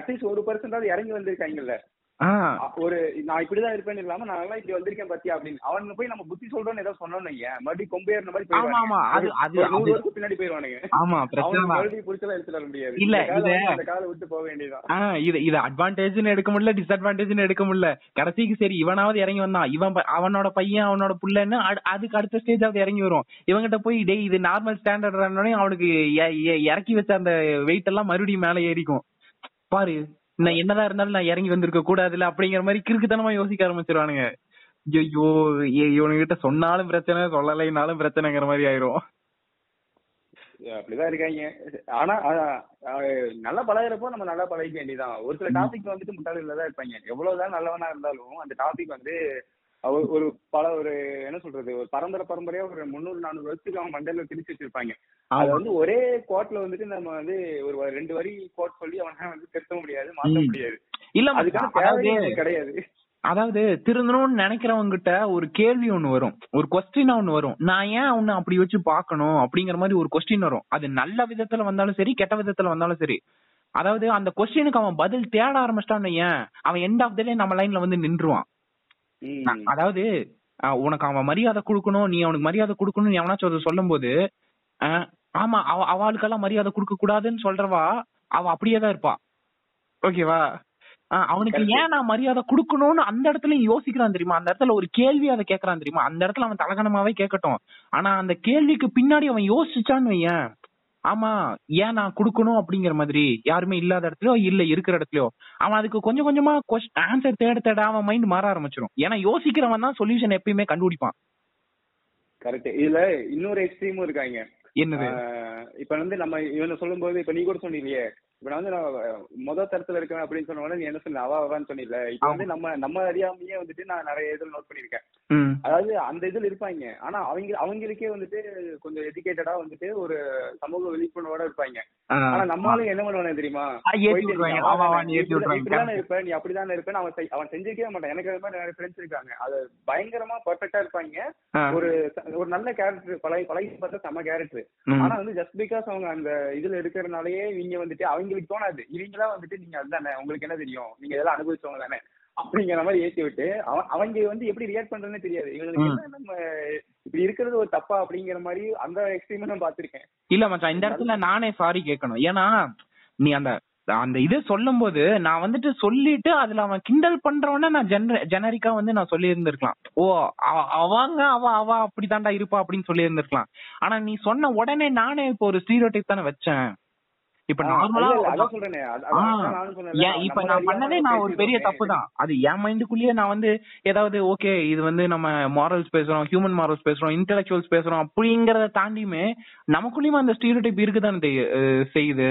அட்லீஸ்ட் 1% இறங்கி வந்திருக்காங்கல்ல. ஒரு நான் இப்படிதான் இருப்பேன்னு இல்லாம நான் இப்படி வந்திருக்கேன் பாத்தியா அப்படின்னு அவனுக்கு போய் நம்ம புத்தி சொல்றோம்னு ஏதாவது சொன்னோம்னு மறுபடியும் கொம்பேறின மாதிரி போயிருவாங்க, பின்னாடி போயிருவானுங்க. மறுபடியும் புடிச்சலாம் எடுத்துட்டு வர முடியாது, இல்ல அந்த காலை விட்டு போக வேண்டியதான். இது அட்வான்டேஜ்னு எடுக்க முடியல, டிஸ்அட்வான்டேஜ்னு எடுக்க முடியல. கடைசிக்கு சரி இவனாவது இறங்கி வந்தான், இவன் அவனோட பையன் அவனோட புள்ளன்னு அதுக்கு அடுத்த ஸ்டேஜாவது இறங்கி வரும். இவங்கிட்ட போய் டே இது நார்மல் ஸ்டாண்டர்ட் அவனுக்கு இறக்கி வச்ச அந்த வெயிட் எல்லாம் மறுபடியும் மேல ஏறிக்கும். பாரு நான் என்னதான் இருந்தாலும் நான் இறங்கி வந்திருக்க கூடாதுல அப்படிங்கிற மாதிரி கிறுக்குத்தனமா யோசிக்க ஆரம்பிச்சிருவானுங்க. ஐயோ இவனுகிட்ட சொன்னாலும் பிரச்சனை சொல்லலைனாலும் பிரச்சனைங்கிற மாதிரி ஆயிரும். அப்படிதான் இருக்காங்க. ஆனா நல்லா பழகிறப்போ நம்ம நல்லா பழக வேண்டியதான். ஒரு சில டாபிக் வந்துட்டு முட்டாளிதான் இருப்பாங்க, எவ்வளவுதான் நல்லவனா இருந்தாலும் அந்த டாபிக் வந்து ஒரு என்ன சொல்றது ஒரு பரம்பரையா ஒரு 300-400 வருஷத்துக்கு அவங்க மண்டல திரிச்சு வச்சிருப்பாங்க. அது வந்து ஒரே கோட்ல வந்துட்டு நம்ம வந்து ஒரு 2 வரி கோட் சொல்லி அவனா வந்து திருத்த முடியாது, மாற்ற முடியாது. இல்ல அதுக்கான தேவையே கிடையாது. அதாவது திருந்தணும்னு நினைக்கிறவங்கிட்ட ஒரு கேள்வி ஒண்ணு வரும், ஒரு கொஸ்டினா ஒண்ணு வரும். நான் ஏன் ஒண்ணு அப்படி வச்சு பாக்கணும் அப்படிங்கிற மாதிரி ஒரு கொஸ்டின் வரும். அது நல்ல விதத்துல வந்தாலும் சரி கெட்ட விதத்துல வந்தாலும் சரி, அதாவது அந்த கொஸ்டினுக்கு அவன் பதில் தேட ஆரம்பிச்சிட்டான்னு ஏன் அவன் எண்ட் ஆஃப் த டே நம்ம லைன்ல வந்து நின்றுவான். அதாவது உனக்கு அவன் மரியாதை கொடுக்கணும், நீ அவனுக்கு மரியாதை கொடுக்கணும் நீ அவனாச்சும் சொல்லும் போது ஆமா அவளுக்கெல்லாம் மரியாதை கொடுக்க கூடாதுன்னு சொல்றவா அவன் அப்படியே தான் இருப்பான். ஓகேவா? அவனுக்கு ஏன் நான் மரியாதை கொடுக்கணும்னு அந்த இடத்துல யோசிக்கிறான் தெரியுமா? அந்த இடத்துல ஒரு கேள்வி அதை கேட்கறான் தெரியுமா? அந்த இடத்துல அவன் தலகணமாவே கேட்கட்டும், ஆனா அந்த கேள்விக்கு பின்னாடி அவன் யோசிச்சான்னு வையன், ஆமா ஏன் நான் கொடுக்கணும் அப்படிங்கிற மாதிரி யாருமே இல்லாத இடத்துலயோ இல்ல இருக்கிற இடத்துலயோ அவன் அதுக்கு கொஞ்சம் கொஞ்சமா ஆன்சர் தேட தேட அவன் மைண்ட் மாற ஆரம்பிச்சிடும். ஏன்னா யோசிக்கிறவன் தான் சொல்யூஷன் எப்பயுமே கண்டுபிடிப்பான். கரெக்ட். இதுல இன்னொரு எக்ஸ்ட்ரீமும் இருக்காங்க. என்னது? இப்ப வந்து நம்ம இவனை சொல்லும் போது இப்ப நீ கூட சொன்னீங்களே, இப்ப நான் வந்து முதல் தரத்துல இருக்கேன் அப்படின்னு சொன்ன உடனே நீ என்ன சொன்ன அவாவான்னு சொன்னில. இப்ப வந்து நம்ம அறியாமையே வந்துட்டு நான் நிறைய இதுல நோட் பண்ணிருக்கேன். அதாவது அந்த இதுல இருப்பாங்க, ஆனா அவங்களுக்கே வந்துட்டு கொஞ்சம் எஜுகேட்டடா வந்துட்டு ஒரு சமூக விழிப்புணர்வோட இருப்பாங்க. ஆனா நம்மளால என்ன பண்ணுவானு தெரியுமா, இப்படிதானே இருப்ப நீ அப்படிதானே இருப்பேன்னு அவன் செஞ்சிருக்கவே மாட்டான். எனக்கு அது மாதிரி நிறைய ஃப்ரெண்ட்ஸ் இருக்காங்க, அது பயங்கரமா பர்ஃபெக்டா இருப்பாங்க, ஒரு நல்ல கேரக்டர், பழகி பார்த்தா செம கேரக்டர். ஆனா வந்து ஜஸ்ட் பிகாஸ் அவங்க அந்த இதுல இருக்கிறதுனாலயே இவங்க வந்துட்டு அவங்களுக்கு தோணாது, இவங்களாம் வந்துட்டு நீங்க அதுதானே உங்களுக்கு என்ன தெரியும் நீங்க இதெல்லாம் அனுபவிச்சவங்க தானே அப்படிங்கிற மாதிரி ஏற்றி விட்டு அவங்க வந்து எப்படி ரியாக்ட் பண்றதுன்னு தெரியாது. இவங்களுக்கு நம்ம இப்படி இருக்கிறது ஒரு தப்பா அப்படிங்கிற மாதிரி அந்த எக்ஸ்ட்ரீம் நான் பாத்திருக்கேன். இல்ல மச்சான், இந்த இடத்துல நானே சாரி கேட்கணும். ஏன்னா நீ அந்த அந்த இதை சொல்லும் போது நான் வந்துட்டு சொல்லிட்டு அதுல அவன் கிண்டல் பண்றவன நான் ஜெனரிக்கா வந்து நான் சொல்லி இருந்திருக்கலாம், ஓ அவங்க அவ அப்படித்தாண்டா இருப்பா அப்படின்னு சொல்லி இருந்திருக்கலாம். ஆனா நீ சொன்ன உடனே நானே இப்போ ஒரு ஸ்டீரியோடைப் தானே வச்சேன். இப்ப நார்மலா இப்ப நான் பண்ணதே நான் ஒரு பெரிய தப்பு தான். அது என் மைண்டுக்குள்ளேயே நான் வந்து ஏதாவது ஓகே இது வந்து நம்ம மாரல்ஸ் பேசுறோம், ஹியூமன் மாரல்ஸ் பேசுறோம், இன்டெலக்சுவல்ஸ் பேசுறோம் அப்படிங்கறத தாண்டியுமே நமக்குள்ளயுமே அந்த ஸ்டீரியோடைப் இருக்குதான் செய்யுது.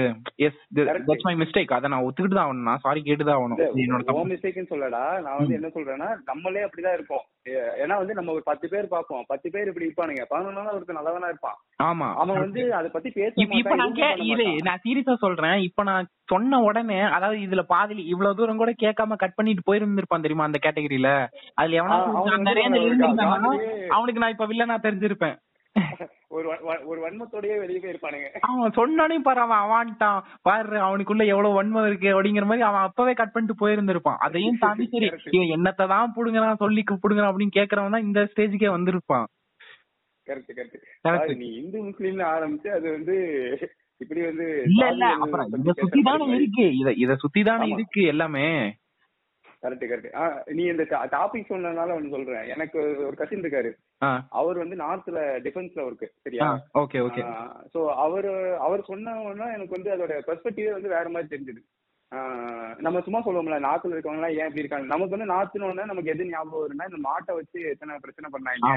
Yes, that's my mistake. அதை நான் ஒத்துக்கிட்டு தான் ஆகணும், நான் சாரி கேட்டு தான் ஆகணும். என்னோட மிஸ்டேக்னு சொல்லடா. நான் வந்து என்ன சொல்றேன்னா நம்மளே அப்படிதான் இருப்போம். ஏன்னா வந்து நம்ம ஒரு 10 பேர் பாப்போம், 10 பேர் இப்படி இருப்பானுங்க, 11 ஒருத்தர் நல்லவனா இருப்பான். ஆமா, அவன் வந்து அதை பத்தி நான் சீரியஸா சொல்றேன். இப்ப நான் சொன்ன உடனே அதாவது இதுல பாதில இவ்வளவு தூரம் கூட கேட்காம கட் பண்ணிட்டு போயிருந்திருப்பான் தெரியுமா அந்த கேட்டகரியில. அதுல அவனுக்கு நான் இப்ப வில்லனா தெரிஞ்சிருப்பேன். ஒரு வன்மத்தோடயே வெளியே போயிருப்பானுங்க. அவன் சொன்னானே பாரு, அவன் அவான்ட்டான் பாரு, அவனுக்குள்ள எவ்வளவு வன்மம் இருக்கு அப்படிங்கிற மாதிரி அவன் அப்பவே கட் பண்ணிட்டு போயிருந்திருப்பான். அதையும் தாண்டி சரி இவன் என்னத்தான் புடுங்கிறான் சொல்லி புடுங்கிறான் அப்படின்னு கேக்குறவன் தான் இந்த ஸ்டேஜுக்கே வந்திருப்பான். Correct correct. நீ இந்து முஸ்லீம்ல ஆரம்பிச்சு அது வந்து இப்படி வந்து இல்ல இல்ல அப்புறம் இத சுத்தி தானே இருக்கு, இத சுத்தி தானே இருக்கு எல்லாமே. Correct correct. நீ இந்த டாபிக் சொன்னதுனால ஒன்னு சொல்றேன். எனக்கு ஒரு கசின் இருக்காரு, அவர் வந்து நார்த்ல டிஃபென்ஸ்ல ஒர்க்கு. சரியா? Okay okay. சோ அவர் சொன்னவனா எனக்கு வந்து அதோட பெர்ஸ்பெக்டிவே வந்து வேற மாதிரி தெரிஞ்சது. நம்ம சும்மா சொல்லுவோம்ல நாத்துல இருக்கவங்க எல்லாம் ஏன் இப்படி இருக்காங்க. நமக்கு வந்து நாத்துனோன்னா நமக்கு எது ஞாபகம் வரும்னா இந்த மாட்டை வச்சு எத்தனை பிரச்சனை பண்ணாங்க.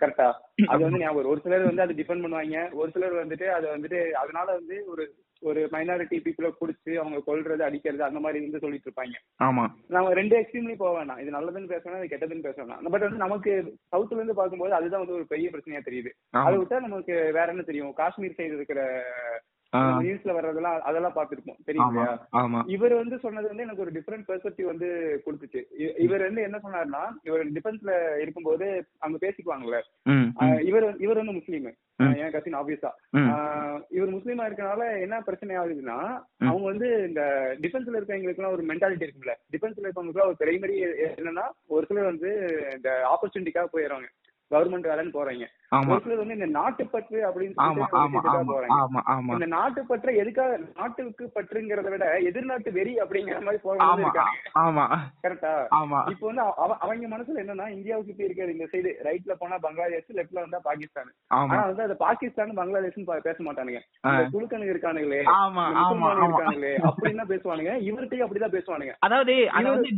கரெக்டா? அது வந்து ஞாபகம். ஒரு சிலர் வந்து அதை டிஃபெண்ட் பண்ணுவாங்க, ஒரு சிலர் வந்துட்டு அதை வந்துட்டு அதனால வந்து ஒரு மைனாரிட்டி பீப்புளை பிடிச்சி அவங்க கொல்றது அடிக்கிறது அந்த மாதிரி இருந்து சொல்லிட்டு இருப்பாங்க. ஆமா, நம்ம ரெண்டு எக்ஸ்ட்ரீம்லயும் போக வேண்டாம். இது நல்லதுன்னு பேசணும், இது கெட்டதுன்னு பேசணும். பட் வந்து நமக்கு சவுத்துல இருந்து பார்க்கும்போது அதுதான் வந்து ஒரு பெரிய பிரச்சனையா தெரியுது. அதை விட்டா நமக்கு வேற என்ன தெரியும், காஷ்மீர் சைடு இருக்கிற நியூஸ்ல வர்றதெல்லாம் அதெல்லாம் பாத்துருப்போம் தெரியுங்களா. இவர் வந்து சொன்னது வந்து எனக்கு ஒரு டிஃபரெண்ட் பெர்ஸ்பெக்டிவ் வந்து கொடுத்துச்சு. இவர் வந்து என்ன சொன்னாருன்னா, இவர் டிஃபென்ஸ்ல இருக்கும்போது அங்க பேசிக்குவாங்கல்ல, இவர் வந்து முஸ்லீம், என் கசின் ஆப்வியஸா. இவர் முஸ்லீமா இருக்கனால என்ன பிரச்சனை ஆகுதுன்னா, அவங்க வந்து இந்த டிஃபென்ஸ்ல இருக்கவங்களுக்கு எல்லாம் ஒரு மென்டாலிட்டி இருக்குல்ல, டிஃபென்ஸ்ல இருக்கவங்களுக்கு ஒரு பிரைமரி என்னன்னா ஒரு சிலர் வந்து இந்த ஆப்பர்ச்சுனிட்டிக்காக போயிடுவாங்க, கவர்மெண்ட் வேலைன்னு போறாங்க. ஒரு சிலர் வந்து இந்த நாட்டுப்பற்று அப்படின்னு போறாங்க. இந்த நாட்டுப்பற்ற எதுக்காக, நாட்டுக்கு பற்றுங்கிறத விட எதிர்நாட்டு வெறி அப்படிங்கிற மாதிரி போறாங்க. கரெக்டா? இப்ப வந்து அவங்க மனசுல என்னன்னா, இந்தியாவுக்கு இப்ப இருக்காது இந்த சைடு ரைட்ல போனா பங்களாதேஷ், லெப்ட்ல வந்தா பாகிஸ்தான். ஆனா வந்து அது பாகிஸ்தான் பங்களாதேஷ்னு பேச மாட்டானுங்க, துலுக்கனுக்கு இருக்கானுங்களே இருக்கானுங்களே அப்படின்னு தான் பேசுவானுங்க. இவர்கிட்டயும் அப்படிதான் பேசுவானுங்க. அதாவது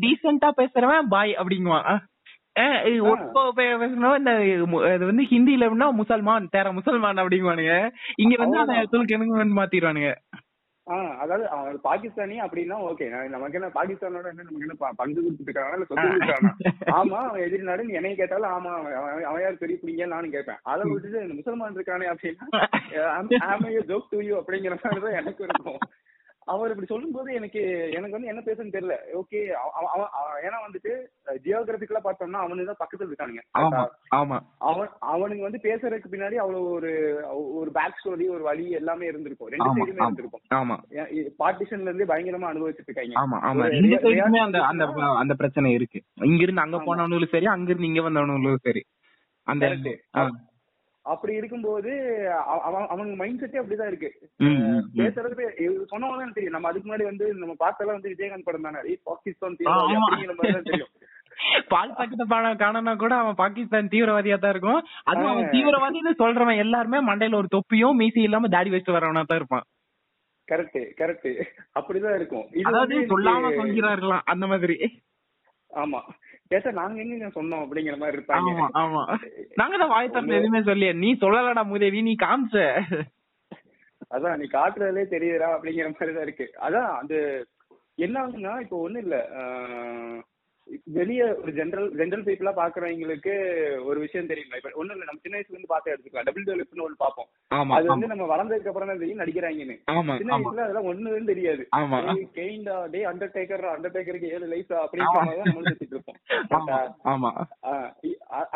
டீசென்ட்டா பேசுறவன் பாய் அப்படிங்குவான், ஹிந்தியில முசல்மான் தேர முசல்மான் அப்படிங்குவானுங்க, இங்க வந்து மாத்திடுவானுங்க. அதாவது அவன் பாகிஸ்தானி அப்படின்னா ஓகே, நமக்கு என்ன பாகிஸ்தானோட என்ன நமக்கு என்ன பங்கு கொடுத்துருக்காங்க. ஆமா, அவன் எதிரி நாடுன்னு என்னைய கேட்டாலும் ஆமா அவன் யார் பெரிய பிடிங்கன்னு நானும் கேட்பேன். அதை விட்டுட்டு இந்த முசல்மான் இருக்கானே அப்படின்னா ஜோக் டு யூ அப்படிங்கிற மாதிரி தான் எனக்கு இருக்கும். அவர் இப்படி சொல்லும் போது எனக்கு வந்து என்ன பேசுன்னு தெரியல. ஓகே, ஏன்னா வந்துட்டு ஜியோகிராபிக்கலா பார்த்தோம்னா அவனுதான் பக்கத்துல இருக்கானுங்க. அவனுக்கு வந்து பேசுறதுக்கு பின்னாடி அவ்வளவு ஒரு பேக் ஸ்டோரி, ஒரு வழி எல்லாமே இருந்திருக்கும். ரெண்டு சைடுமே இருந்திருக்கும். பார்ட்டிஷன்ல இருந்து பயங்கரமா அனுபவிச்சுட்டு இருக்காங்க. அந்த பிரச்சனை இருக்கு. இங்க இருந்து அங்க போனவனுங்களும் சரி, அங்க இருந்து இங்க வந்தவனுங்களும் சரி. அந்த அப்படி இருக்கும்போது அவங்க மைண்ட் செட்டே அப்படிதான் இருக்கு. பேசுறது சொன்னவங்க தெரியும். நம்ம அதுக்கு முன்னாடி வந்து நம்ம பார்த்தா வந்து விஜயகாந்த் படம் தானே பாகிஸ்தான் அப்படிங்கிற மாதிரிதான் தெரியும். பால் பாக்கெட் படம் காணனா கூட அவன் பாகிஸ்தான் தீவிரவாதியா தான் இருக்கும். அதுவும் அவன் தீவிரவாதின்னு சொல்றவன் எல்லாருமே மண்டையில ஒரு தொப்பியும் மீசி இல்லாம தாடி வச்சுட்டு வரவனா தான் இருப்பான். கரெக்ட் கரெக்ட் அப்படிதான் இருக்கும். அதாவது சொல்லாம சொல்கிறார்களாம் அந்த மாதிரி. ஆமா கேட்டா நாங்க எங்க சொன்னோம் அப்படிங்கிற மாதிரி இருப்பாங்க. ஆமா நாங்க தான் வாய் தரல எதுவுமே சொல்லியே. நீ சொல்லலடா மூதேவி, நீ காமிச்ச, அதான் நீ காட்டுறதுலே தெரியுறா அப்படிங்கிற மாதிரிதான் இருக்கு. அதான் அது என்ன ஆகுதுன்னா இப்போ ஒண்ணும் இல்ல, வெளியே ஒரு ஜென்ரல் பீப்புளா பாக்குறவங்களுக்கு ஒரு விஷயம் தெரியுமா? இப்ப ஒண்ணு இல்ல, நம்ம சின்ன வயசுல இருந்து பாத்தா எடுத்துக்கலாம். டபிள்யூ ஒன்று பாப்போம், அது வந்து நம்ம வளர்ந்ததுக்கு அப்புறம் தான் நடிக்கிறாங்கன்னு. சின்ன வயசுல அதெல்லாம் ஒண்ணு தெரியாது. அண்டர்டேக்கருக்கு 7 லைஃப் அப்படின்னு இருப்போம்.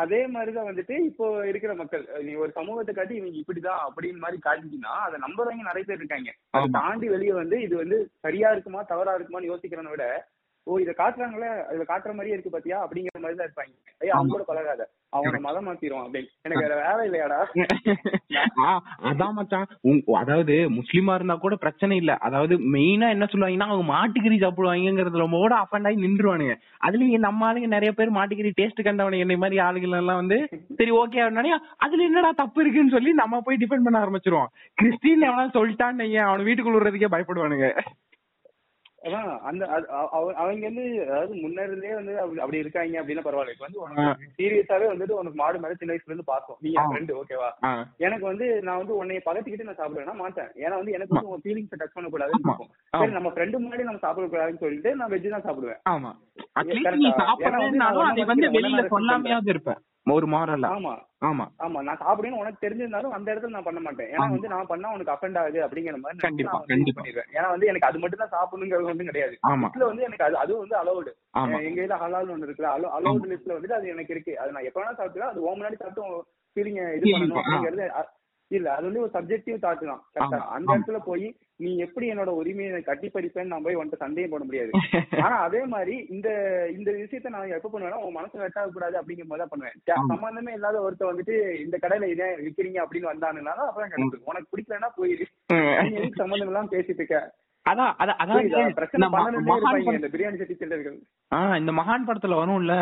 அதே மாதிரிதான் வந்துட்டு இப்போ இருக்கிற மக்கள் ஒரு சமூகத்தை காட்டி இவங்க இப்படிதான் அப்படின்னு மாதிரி காட்டிச்சுன்னா அதை நம்புறவங்க நிறைய பேர் இருக்காங்க. அதை தாண்டி வெளியே வந்து இது வந்து சரியா இருக்குமா தவறா இருக்குமான்னு யோசிக்கிறத விட, ஓ இதை காட்டுறாங்களே இதுல காட்டுற மாதிரியே இருக்கு பாத்தியா அப்படிங்கிற மாதிரி தான் இருப்பாங்க. ஐயா அவங்களோட பழகாத, அவங்களோட மதம் மாத்திரும் அப்படின்னு. எனக்கு வேற வேலை இல்லையாடா. அதான் மச்சான், அதாவது முஸ்லீமா இருந்தா கூட பிரச்சனை இல்ல. அதாவது மெயினா என்ன சொல்லுவாங்கன்னா அவங்க மாட்டுக்கறி சாப்பிடுவாங்கிறது ரொம்ப கூட அஃபண்ட் ஆகி நின்றுவானுங்க. அதுலயும் நம்ம ஆளுங்க நிறைய பேர் மாட்டுக்கறி டேஸ்ட் கண்டவனுங்க என்ன மாதிரி ஆளுகள் எல்லாம் வந்து சரி ஓகே அப்படின்னா அதுல என்னடா தப்பு இருக்குன்னு சொல்லி நம்ம போய் டிபெண்ட் பண்ண ஆரம்பிச்சிருவோம். கிறிஸ்டின் எவனாலும் சொல்லிட்டான்னு அவனை வீட்டுக்குள்ள விடுறதுக்கே பயப்படுவானுங்க. அதான் அந்த அவங்க வந்து அதாவது முன்ன இருந்தே வந்து அப்படி இருக்காங்க அப்படின்னா பரவாயில்ல. இப்ப வந்து உனக்கு சீரியஸாவே வந்துட்டு உனக்கு மாடு மாதிரி சின்ன வயசுல இருந்து பாத்தோம். நீ என் ஃப்ரெண்டு ஓகேவா, எனக்கு வந்து நான் வந்து உன்னைய பகத்திக்கிட்டு நான் சாப்பிடுவேன்னா மாட்டேன். ஏன்னா வந்து எனக்கு வந்து உன் ஃபீலிங்ஸை டச் பண்ண கூடாதுன்னு இருக்கும். சரி நம்ம ஃப்ரெண்டு முன்னாடி நம்ம சாப்பிட கூடாதுன்னு சொல்லிட்டு நான் வெஜ் தான் சாப்பிடுவேன். ஆமா இருப்பேன் ஒரு மாரல். ஆமா ஆமா ஆமா நான் சாப்பிடுன்னு உனக்கு தெரிஞ்சிருந்தாலும் அந்த இடத்துல நான் பண்ண மாட்டேன். ஏன்னா வந்து நான் பண்ணா உனக்கு அஃபண்ட் ஆகுது அப்படிங்கிற மாதிரி கண்டிப்பா கண்டிப்பா பண்ணிடுவேன். ஏன்னா வந்து எனக்கு அது மட்டும் தான் சாப்பிடணுங்கிறது வந்து கிடையாது. இதுல வந்து எனக்கு அது அதுவும் வந்து அலோடு. எங்க இதுல ஹலால் ஒண்ணு இருக்குல்ல, அலோடு லிஸ்ட்ல வந்துட்டு அது எனக்கு இருக்கு. அது நான் எப்ப வேணா சாப்பிடுவேன். அது ஓ முன்னாடி சாப்பிட்டு ஃபீலிங் இது பண்ணணும் அப்படிங்கிறது இல்ல. அது வந்து ஒரு சப்ஜெக்டிவ் தாட் தான். அந்த இடத்துல போய் நீ எப்படி என்னோட உரிமையை கட்டி பறிப்பேன்னு நான் போய் உன்ட்ட சந்தேகம் பண்ண முடியாது. ஆனா அதே மாதிரி இந்த இந்த விஷயத்த நான் எப்ப பண்ணுவேன்னா உன் மனசு வெட்டாக கூடாது அப்படிங்கிற மாதிரி தான் பண்ணுவேன். சம்பந்தமே இல்லாத ஒருத்தர் வந்துட்டு இந்த கடையில இதே விக்கிறீங்க அப்படின்னு வந்தானுன்னா அப்புறம் கிடைக்கும். உனக்கு பிடிக்கலன்னா போயிரு, எதுக்கு சம்பந்தம் எல்லாம் பேசிட்டு இருக்க. இந்த மகான் படத்துல வரும்ல,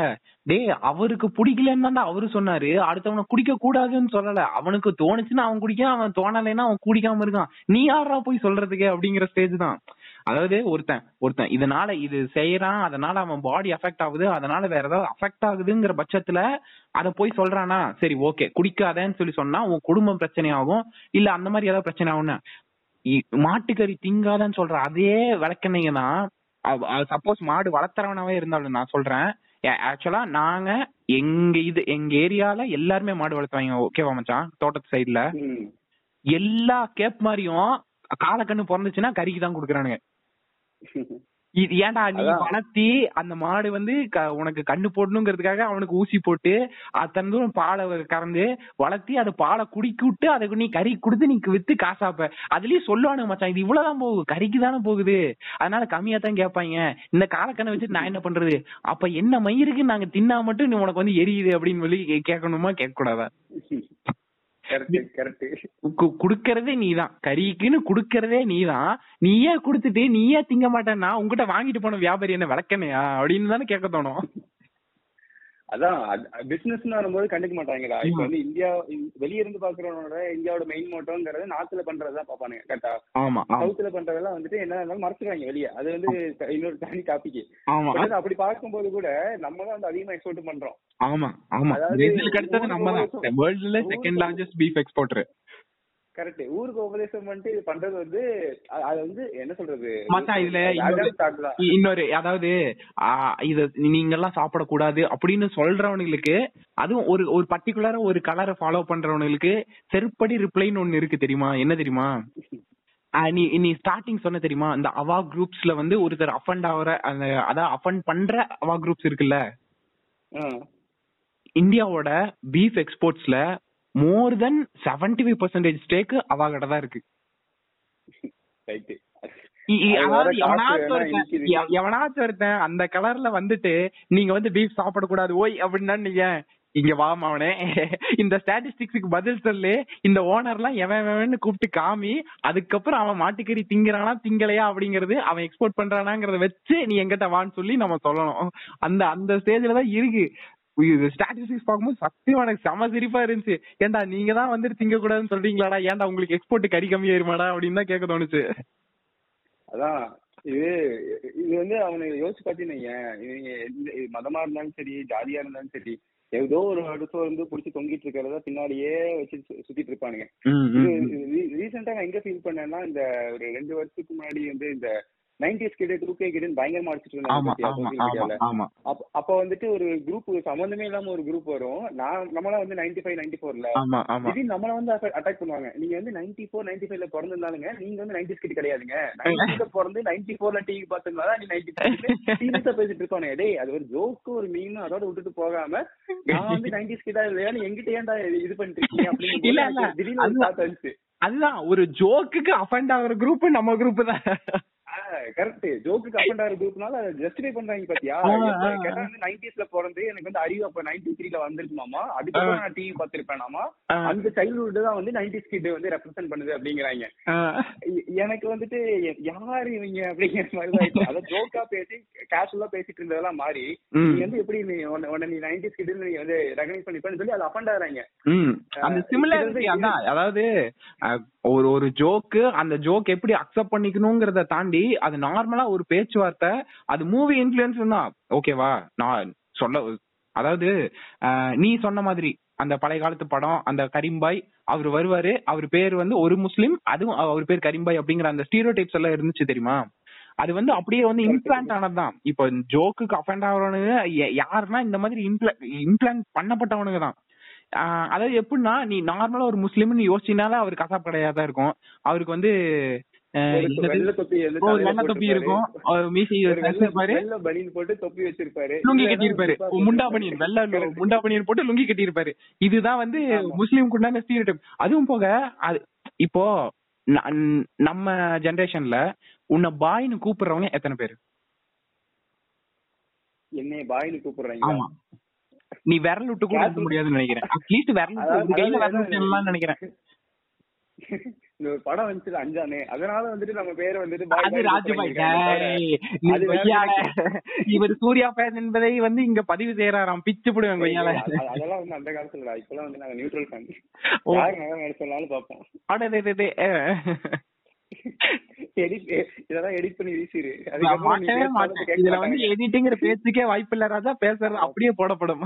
டே அவருக்கு பிடிக்கலன்னு தான் அவரு சொன்னாரு, அடுத்தவனை குடிக்க கூடாதுன்னு சொல்லல. அவனுக்கு தோணுச்சுன்னா அவன் குடிக்கான், அவன் தோணலைன்னா அவன் குடிக்காம இருக்கான். நீ யாரா போய் சொல்றதுக்கு அப்படிங்கிற ஸ்டேஜ் தான். அதாவது ஒருத்தன் இதனால இது செய்யறான், அதனால அவன் பாடி அஃபெக்ட் ஆகுது, அதனால வேற ஏதாவது அஃபெக்ட் ஆகுதுங்கிற பட்சத்துல அதை போய் சொல்றானா, சரி ஓகே குடிக்காதேன்னு சொல்லி சொன்னா உன் குடும்பம் பிரச்சனை ஆகும் இல்ல அந்த மாதிரி ஏதாவது பிரச்சனை ஆகும்னா. மாட்டுக்கறி திங்காதான்னு சொல்ற அதே விளக்கணைங்கன்னா சப்போஸ் மாடு வளர்த்துறவனாவே இருந்தாலும் நான் சொல்றேன், ஆக்சுவலா நாங்க எங்க ஏரியால எல்லாருமே மாடு வளர்த்துவாங்க ஓகேவா மச்சான். தோட்டத்து சைட்ல எல்லா கேப் மாதிரியும் காலக்கண்ணு பிறந்துச்சுன்னா கறிக்கு தான் கொடுக்குறானுங்க. இது ஏன்டா நீ வளர்த்தி அந்த மாடு வந்து உனக்கு கண்ணு போடணுங்கிறதுக்காக அவனுக்கு ஊசி போட்டு அத்தனை தூரம் பாலை கறந்து வளர்த்தி அது பாலை குடிக்கி விட்டு அதுக்கு நீ கறி கொடுத்து நீ வித்து காசாப்ப. அதுலயும் சொல்லுவானுங்க மச்சான் இது இவ்வளவுதான் போகுது, கறிக்கு தானே போகுது, அதனால கம்மியா தான் கேட்பாங்க. இந்த காலக்கண்ணை வச்சுட்டு நான் என்ன பண்றது? அப்ப என்ன மயிருக்கு நாங்க தின்னா மட்டும் நீ உனக்கு வந்து எரியுது அப்படின்னு சொல்லி கேட்கணுமா? கேட்க கூடாதா? குடுக்கறதே நீதான், கறிக்குன்னு குடுக்கறதே நீதான். நீயே குடுத்துட்டு நீயே திங்க மாட்டேன்னா உங்ககிட்ட வாங்கிட்டு போன வியாபாரி என்ன விளக்கணையா அப்படின்னு தானே கேட்க தோணும். அதான் பிசினஸ்ன்னு வரும்போது கண்டுக்க மாட்டாங்கடா. இப்ப வந்து இந்தியா வெளிய இருந்து பாக்குறவனோட இந்தியாவோட மெயின் மோட்டோங்கிறது நார்த்ல பண்றதுதான் பாப்பானுங்க. கரெக்டா? சவுத்ல பண்றதெல்லாம் வந்துட்டு என்ன மறைச்சுக்காங்க வெளியே. அது வந்து இன்னொரு தனி டாபிக். அப்படி பார்க்கும்போது கூட நம்ம தான் வந்து அதிகமா எக்ஸ்போர்ட் பண்றோம். ஆமா ஆமா அதாவது கரெக்ட். ஊருக்கு உபதேசம் பண்ணிட்டு பண்றது வந்து அது வந்து என்ன சொல்றது இன்னொரு, அதாவது இத நீங்க எல்லாம் சாப்பிடக்கூடாது அப்படின்னு சொல்றவனுங்களுக்கு, அதுவும் ஒரு பர்டிகுலரா ஒரு கலரை ஃபாலோ பண்றவனுங்களுக்கு செருப்படி ரிப்ளைன்னு ஒண்ணு இருக்கு தெரியுமா? என்ன தெரியுமா? நீ ஸ்டார்டிங் சொன்ன தெரியுமா, இந்த அவா குரூப்ஸ்ல வந்து ஒருத்தர் அஃபண்ட் ஆகிற அந்த அதான் அஃபண்ட் பண்ற அவா குரூப்ஸ் இருக்குல்ல, இந்தியாவோட பீஃப் எக்ஸ்போர்ட்ஸ்ல மோர் தென் 75% ஸ்டேக்கு அவா கடை தான் இருக்கு. எவனாச்சும் ஒருத்தன் அந்த கலர்ல வந்துட்டு நீங்க வந்து பீஃப் சாப்பிடக்கூடாது ஓய் அப்படின்னா நீங்க இங்க வாமாவனே, இந்த ஸ்டாட்டிஸ்டிக்ஸுக்கு பதில் சொல்லு, இந்த ஓனர்லாம் எவன் கூப்பிட்டு காமி, அதுக்கப்புறம் அவன் மாட்டுக்கறி திங்கிறானா திங்கலையா அப்படிங்கறது, அவன் எக்ஸ்போர்ட் பண்றானாங்கிறத வச்சு நீ எங்கிட்ட வான்னு சொல்லி நம்ம சொல்லணும். அந்த அந்த ஸ்டேஜ்ல தான் இருக்கு. ஸ்டாட்டிஸ்டிக்ஸ் பார்க்கும்போது சத்தியமா எனக்கு செம சிரிப்பா இருந்துச்சு. ஏன்டா நீங்க தான் வந்துட்டு திங்க கூடாதுன்னு சொல்றீங்களாடா, ஏன்டா உங்களுக்கு எக்ஸ்போர்ட் கறி கம்மியா இருமாடா அப்படின்னு தான் கேட்க தோணுச்சு. அதான் இது இது வந்து அவனுக்கு யோசிச்சு பார்த்தீங்கன்னா, நீங்க மதமா இருந்தாலும் சரி ஜாலியா இருந்தாலும் சரி ஏதோ ஒரு அடுத்த வந்து புடிச்சு தொங்கிட்டு இருக்கிறத பின்னாடியே வச்சு சுத்திட்டு இருப்பானுங்க. ரீசெண்டா நான் எங்க ஃபீல் பண்ணேன்னா, இந்த ஒரு 2 வருஷத்துக்கு முன்னாடி வந்து இந்த 90s கிட்ட 2K கிட்டன்னு பயங்கரமா அடிச்சிட்டு இருந்தாங்க. அப்ப வந்துட்டு ஒரு குரூப் சம்பந்தமே இல்லாம ஒரு குரூப் வரும், நம்மளா வந்து 95 94ல இது நம்மள வந்து அட்டாக் பண்ணுவாங்க. நீங்க வந்து 94 95ல பிறந்திருந்தாலுங்க, நீங்க வந்து 90s கிட்ட கிடையாதுங்க, 90ல பிறந்து 94ல டிவி பாத்துருந்தாலும் நீ 90 சீரியஸா பேசிட்டு இருப்பானே. டேய் அது ஒரு ஜோக்கு, ஒரு மீன், அதோட விட்டுட்டு போகாம நான் வந்து 90s கிட்ட இல்லையா, எங்கிட்ட ஏன்டா இது பண்ணிட்டு இருக்கீங்க அப்படின்னு திடீர்னு பார்த்தாச்சு. அதுதான் ஒரு ஜோக்குக்கு அஃபண்ட் ஆகுற குரூப் நம்ம குரூப் தான். கரெக்ட், ஜோக்குக்கு அஃபண்ட் ஆகுற குரூப்னால அதை ஜஸ்டிஃபை பண்றாங்க. பாத்தியா, கேட்டா வந்து 90sல பிறந்து எனக்கு வந்து அறிவு அப்ப 93ல வந்திருக்குமாமா, அதுக்கப்புறம் நான் டிவி பார்த்திருப்பேனாமா, அந்த சைல்ட்ஹுட் தான் வந்து 90s கிட் வந்து ரெப்ரசென்ட் பண்ணுது அப்படிங்கிறாங்க. எனக்கு வந்துட்டு யாரு இவங்க அப்படிங்கிற மாதிரி, அதை ஜோக்கா பேசி கேஷுவலா பேசிட்டு இருந்ததெல்லாம் மாறி நீ வந்து எப்படி நீ உடனே நீ 90s கிட் நீ வந்து ரெகனைஸ் பண்ணிப்பேன்னு சொல்லி அதை அஃபண்ட் ஆகுறாங்க. அந்த சிமிலாரிட்டி அதான், அதாவது ஒரு ஒரு ஜோக்கு அந்த ஜோக் எப்படி அக்செப்ட் பண்ணிக்கணுங்கிறத தாண்டி அது நார்மலா ஒரு பேச்சுவார்த்தை, அது மூவி இன்ஃப்ளூயன்ஸ் தான் ஓகேவா. நான் சொல்ல அதாவது நீ சொன்ன மாதிரி அந்த பழைய காலத்து படம், அந்த கரீம்பாய் அவரு வருவாரு, அவர் பேர் வந்து ஒரு முஸ்லீம், அதுவும் அவர் பேர் கரீம்பாய் அப்படிங்கிற அந்த ஸ்டீரியோடைப்ஸ் எல்லாம் இருந்துச்சு தெரியுமா. அது வந்து அப்படியே வந்து இம்ப்ளான்ட் ஆனதுதான். இப்ப ஜோக்குக்கு அஃபண்ட் ஆகிறவனுங்க யாருன்னா இந்த மாதிரி இம்ப்ளான்ட் பண்ணப்பட்டவனுங்க தான். அதாவது எப்படின்னா, நீ நார்மலா ஒரு முஸ்லீம்னு யோசிச்சினால அவர் கசாப் கடையாதான் இருக்கும், அவருக்கு வந்து தொப்பி இருக்கும், லுங்கி கட்டியிருப்பாரு, முண்டாபனியன் வெள்ள முண்டாபனியன் போட்டு லுங்கி கட்டியிருப்பாரு. இதுதான் வந்து முஸ்லீமுக்குண்டான ஸ்டீரியோடைப். அதுவும் போக இப்போ நம்ம ஜெனரேஷன்ல உன்னை பாய்னு கூப்பிடுறவங்க எத்தனை பேரு? என்னைய பாய்னு கூப்பிடுறாங்க. நீ விரல் விட்டு கூட இருக்க முடியாதுன்னு நினைக்கிறேன். அட்லீஸ்ட் விரல் நினைக்கிறேன். படம் வந்து அஞ்சானே, அதனால வந்துட்டு நம்ம பேர் வந்துட்டு ராஜபாய், இவர் சூர்யா ஃபேன் என்பதை வந்து இங்க பதிவு செய்யறாராம். பிச்சு போடுவாங்க கொய்யால. அதெல்லாம் வந்து அந்த காலத்துல, இப்பெல்லாம் வந்து நாங்க நியூட்ரல் ஃபேன், யாரு சொன்னாலும் பாப்போம். எடிட்டிங்கிற பேச்சுக்கே வாய்ப்பு இல்ல ராஜா, பேசுறது அப்படியே போடப்படும்.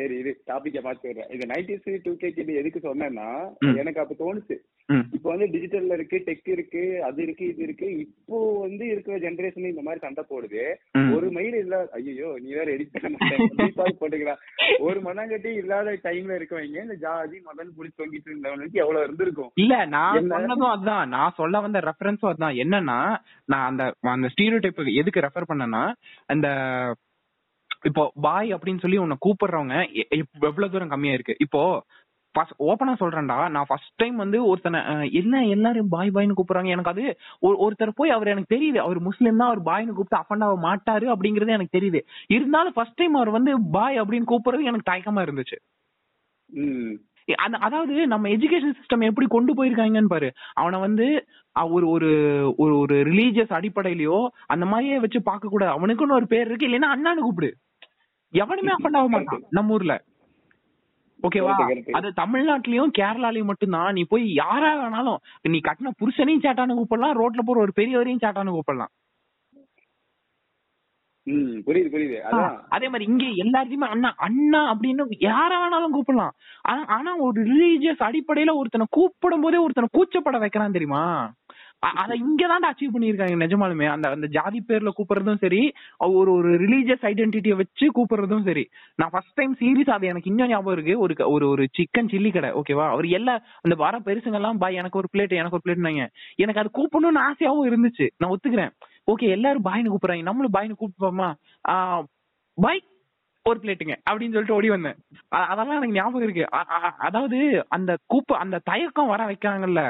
சரி, இது டாபிக்க பாத்துறேன். இது 90s 2K கிட்ட எதுக்கு சொன்னேன்னா, எனக்கு அப்ப தோணுச்சு இப்ப வந்து டிஜிட்டல்ல இருக்கு, டெக் இருக்கு, அது இருக்கு, இது இருக்கு, இப்போ வந்து இருக்கிற ஜெனரேஷன் இந்த மாதிரி சண்டை போடுது. ஒரு மயில் இல்ல, ஐயோ நீ வேற எடிட் பண்ண மாட்டேன் போட்டுக்கலாம், ஒரு மனங்கட்டி இல்லாத டைம்ல இருக்கவங்க இந்த ஜாதி மதம் புடிச்சு தொங்கிட்டு இருந்தவனுக்கு எவ்வளவு இருந்திருக்கும் இல்ல. நான் சொன்னதும் அதுதான், நான் சொல்ல வந்த ரெஃபரன்ஸும் அதுதான். என்னன்னா, நான் அந்த அந்த ஸ்டீரியோடைப்புக்கு எதுக்கு ரெஃபர் பண்ணேன்னா, அந்த இப்போ பாய் அப்படின்னு சொல்லி உன்னை கூப்பிடுறவங்க எவ்வளவு தூரம் கம்மியா இருக்கு. இப்போ ஓப்பனா சொல்றேன்டா, நான் ஃபர்ஸ்ட் டைம் வந்து ஒருத்தனை என்ன எல்லாரும் பாய் பாய்னு கூப்பிடுறாங்க, எனக்கு அது ஒருத்தர் போய் அவர் எனக்கு தெரியுது அவர் முஸ்லீம் தான், அவர் பாய்னு கூப்பிட்டு அஃபண்ட் ஆக மாட்டாரு அப்படிங்கறது எனக்கு தெரியுது. இருந்தாலும் ஃபர்ஸ்ட் டைம் அவர் வந்து பாய் அப்படின்னு கூப்பிடுறது எனக்கு தயக்கமா இருந்துச்சு. அதாவது நம்ம எஜுகேஷன் சிஸ்டம் எப்படி கொண்டு போயிருக்காங்கன்னு பாரு. அவனை வந்து ஒரு ஒரு ஒரு ரிலீஜியஸ் அடிப்படையிலயோ அந்த மாதிரியே வச்சு பார்க்க கூடாது. அவனுக்குன்னு ஒரு பேர் இருக்கு, இல்லைன்னா அண்ணான்னு கூப்பிடு, எவனுமே அஃபண்ட் ஆக மாட்டான் நம்ம ஊர்ல ஓகேவா. அது தமிழ்நாட்டிலயும் கேரளாலயும் மட்டும்தான். நீ போய் யாரா வேணாலும், நீ கட்டின புருஷனையும் சேட்டானு கூப்பிடலாம், ரோட்ல போற ஒரு பெரியவரையும் சேட்டானு கூப்பிடலாம். புரியுது புரியுது. அதே மாதிரி இங்க எல்லாருக்குமே அண்ணா அண்ணா அப்படின்னு யார வேணாலும் கூப்பிடலாம். ஆனா ஒரு ரிலீஜியஸ் அடிப்படையில ஒருத்தனை கூப்பிடும் போதே ஒருத்தனை கூச்சப்பட வைக்கிறான் தெரியுமா. அதை இங்கதான் அச்சீவ் பண்ணிருக்காங்க நிஜமாலுமே. அந்த அந்த ஜாதி பேர்ல கூப்பிடுறதும் சரி, ஒரு ஒரு ரிலீஜியஸ் ஐடென்டிட்டியை வச்சு கூப்பிடுறதும் சரி. நான் ஃபர்ஸ்ட் டைம் சீரியஸ், அது எனக்கு இன்னும் ஞாபகம் இருக்கு, ஒரு ஒரு சிக்கன் சில்லி கடை ஓகேவா, அவர் எல்லா அந்த வர பெருசுங்க எல்லாம் பாய் எனக்கு ஒரு பிளேட் எனக்கு ஒரு பிளேட்னாங்க. எனக்கு அது கூப்பிடணும்னு ஆசையாவும் இருந்துச்சு, நான் ஒத்துக்கிறேன். ஓகே எல்லாரும் பாய்னு கூப்பிடுறாங்க, நம்மளும் பாய்னு கூப்பிடுவோமா, பாய் ஒரு பிளேட்டுங்க அப்படின்னு சொல்லிட்டு ஓடி வந்தேன். அதெல்லாம் எனக்கு ஞாபகம் இருக்கு. அதாவது அந்த கூப்ப அந்த தயக்கம் வர வைக்கிறாங்கல்ல,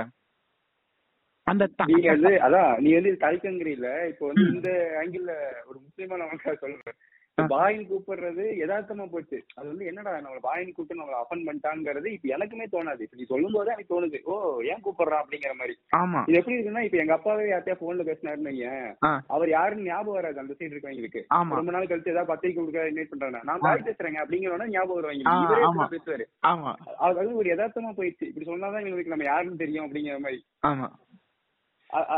கூப்பிடுறது யதார்த்தமா போச்சு. அது வந்து என்னடா நம்மள பாயின்னு கூப்பிட்டு நம்மள அஃபண்ட் பண்ணிட்டாங்கிறது இப்ப எனக்குமே தோணாது. இப்ப நீ சொல்லும் போது எனக்கு தோணுது, ஓ ஏன் கூப்பிடுறான் அப்படிங்கிற மாதிரி. இது எப்படி இருக்குன்னா, இப்ப எங்க அப்பாவே யார்த்தையா போன்ல பேசினாருன்னு அவர் யாருன்னு ஞாபகம் வராது அந்த சைடு இருக்கவங்களுக்கு. ரொம்ப நாள் கழிச்சு ஏதாவது பத்திரிக்கை கொடுக்க இன்வைட் பண்றாங்க, நான் பாய் பேசுறேங்க அப்படிங்கிறவனா ஞாபகம் வருவாங்க பேசுவாரு. அது வந்து ஒரு யதார்த்தமா போயிடுச்சு, இப்படி சொன்னாதான் இவங்களுக்கு நம்ம யாருன்னு தெரியும் அப்படிங்கிற மாதிரி.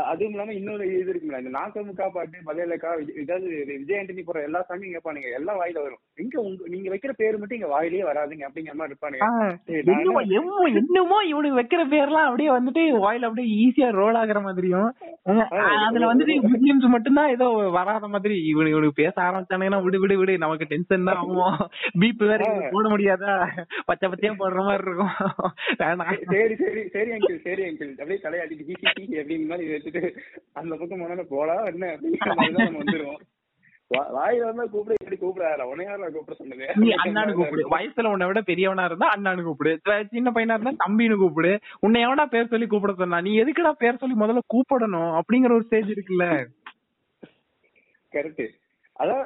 அதுவும் இல்லாம இன்னொரு இது இருக்குங்களா, இந்த நாக்கமுக்கா பாட்டு மலையாளக்கா ஏதாவது விஜய் ஆண்டனி போற எல்லா சாமியும் கேட்பானுங்க, எல்லாம் வாயில வரும். இங்க உங்க நீங்க வைக்கிற பேரு மட்டும் இங்க வாயிலேயே வராதுங்க அப்படிங்கிற மாதிரி இருப்பானுங்க. இன்னுமோ இவனுக்கு வைக்கிற பேர்லாம் அப்படியே வந்துட்டு வாயில அப்படியே ஈஸியா ரோல் ஆகுற மாதிரியும், அதுல வந்துட்டு முஸ்லிம்ஸ் மட்டும்தான் ஏதோ வராத மாதிரி. இவனுக்கு பேச ஆரம்பிச்சானுங்கன்னா விடு நமக்கு டென்ஷன் தான் ஆகும், பீப் வேற போட முடியாதா, பச்சை பச்சையா போடுற மாதிரி இருக்கும். சரி சரி சரி அங்கிள் சரி அங்கிள் அப்படியே தலையாடிட்டு அப்படின்னு மாதிரி வச்சுட்டு அந்த பக்கம் போனா போடா என்ன அப்படிங்கிற மாதிரி நம்ம வந்துருவோம். வாயில இருந்தா கூப்பிட எப்படி கூப்பிடாத உனையாரா கூப்பிட சொன்னது, அண்ணானு கூப்பிடு, வயசுல உன்னை விட பெரியவனா இருந்தா அண்ணானு கூப்பிடு, சின்ன பையனா இருந்தா தம்பின்னு கூப்பிடு, உன்னை எவனா பேர் சொல்லி கூப்பிட சொன்னா, நீ எதுக்குடா பேர் சொல்லி முதல்ல கூப்பிடணும் அப்படிங்கிற ஒரு ஸ்டேஜ் இருக்குல்ல. கரெக்ட். அதான்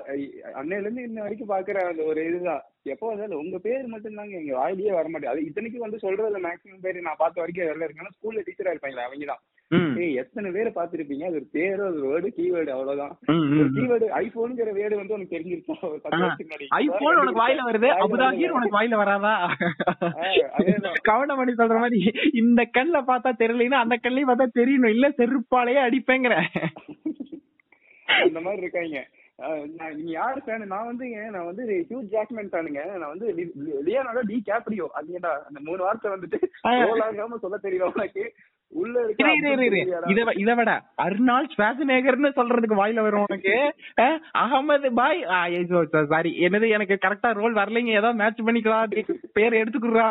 அன்னையில இருந்து இன்ன வரைக்கும் பாக்குற அந்த ஒரு இதுதான், எப்போ அதாவது உங்க பேர் மட்டும் தாங்க எங்க வாயிலேயே வர மாட்டேங்குது. இத்தனைக்கு வந்து சொல்றது மேக்சிமம் பேர் நான் பார்த்த வரைக்கும் எவ்வளவு இருக்கேன்னா ஸ்கூல்ல டீச்சரா இருப்பாங்களா அவங்க தான். எத்தனை பேரை பாத்துருப்பீங்க, அது ஒரு பேரு அது ஒரு வேர்டு கீவேர்டு அவ்வளவுதான். கீவேர்டு ஐபோனுங்கிற வேர்டு வந்து உனக்கு தெரிஞ்சிருக்கும். கவனம் பண்ணி சொல்ற மாதிரி இந்த கண்ணுல பார்த்தா தெரியலன்னா அந்த கண்ணையும் பார்த்தா தெரியணும், இல்ல செருப்பாலேயே அடிப்பேங்கிற அந்த மாதிரி இருக்காங்க. நீங்க யாரு ஃபேனு? நான் வந்து நான் வந்து ஹியூ ஜாக்மேன் ஃபேனுங்க. நான் வந்து லியோனார்டோ டிகாப்ரியோ. அதுங்கடா அந்த மூணு வார்த்தை வந்துட்டு ஓலாகாம சொல்ல தெரியல உனக்கு. உள்ள இருக்கு இதை விட அர்னால்ட் ஸ்வாஸ்நேகர்னு சொல்றதுக்கு வாயில வரும் உனக்கு. அகமது பாய் சாரி என்னது எனக்கு கரெக்டா ரோல் வரலைங்க, ஏதாவது மேட்ச் பண்ணிக்கலாம் பேர் எடுத்துக்குறா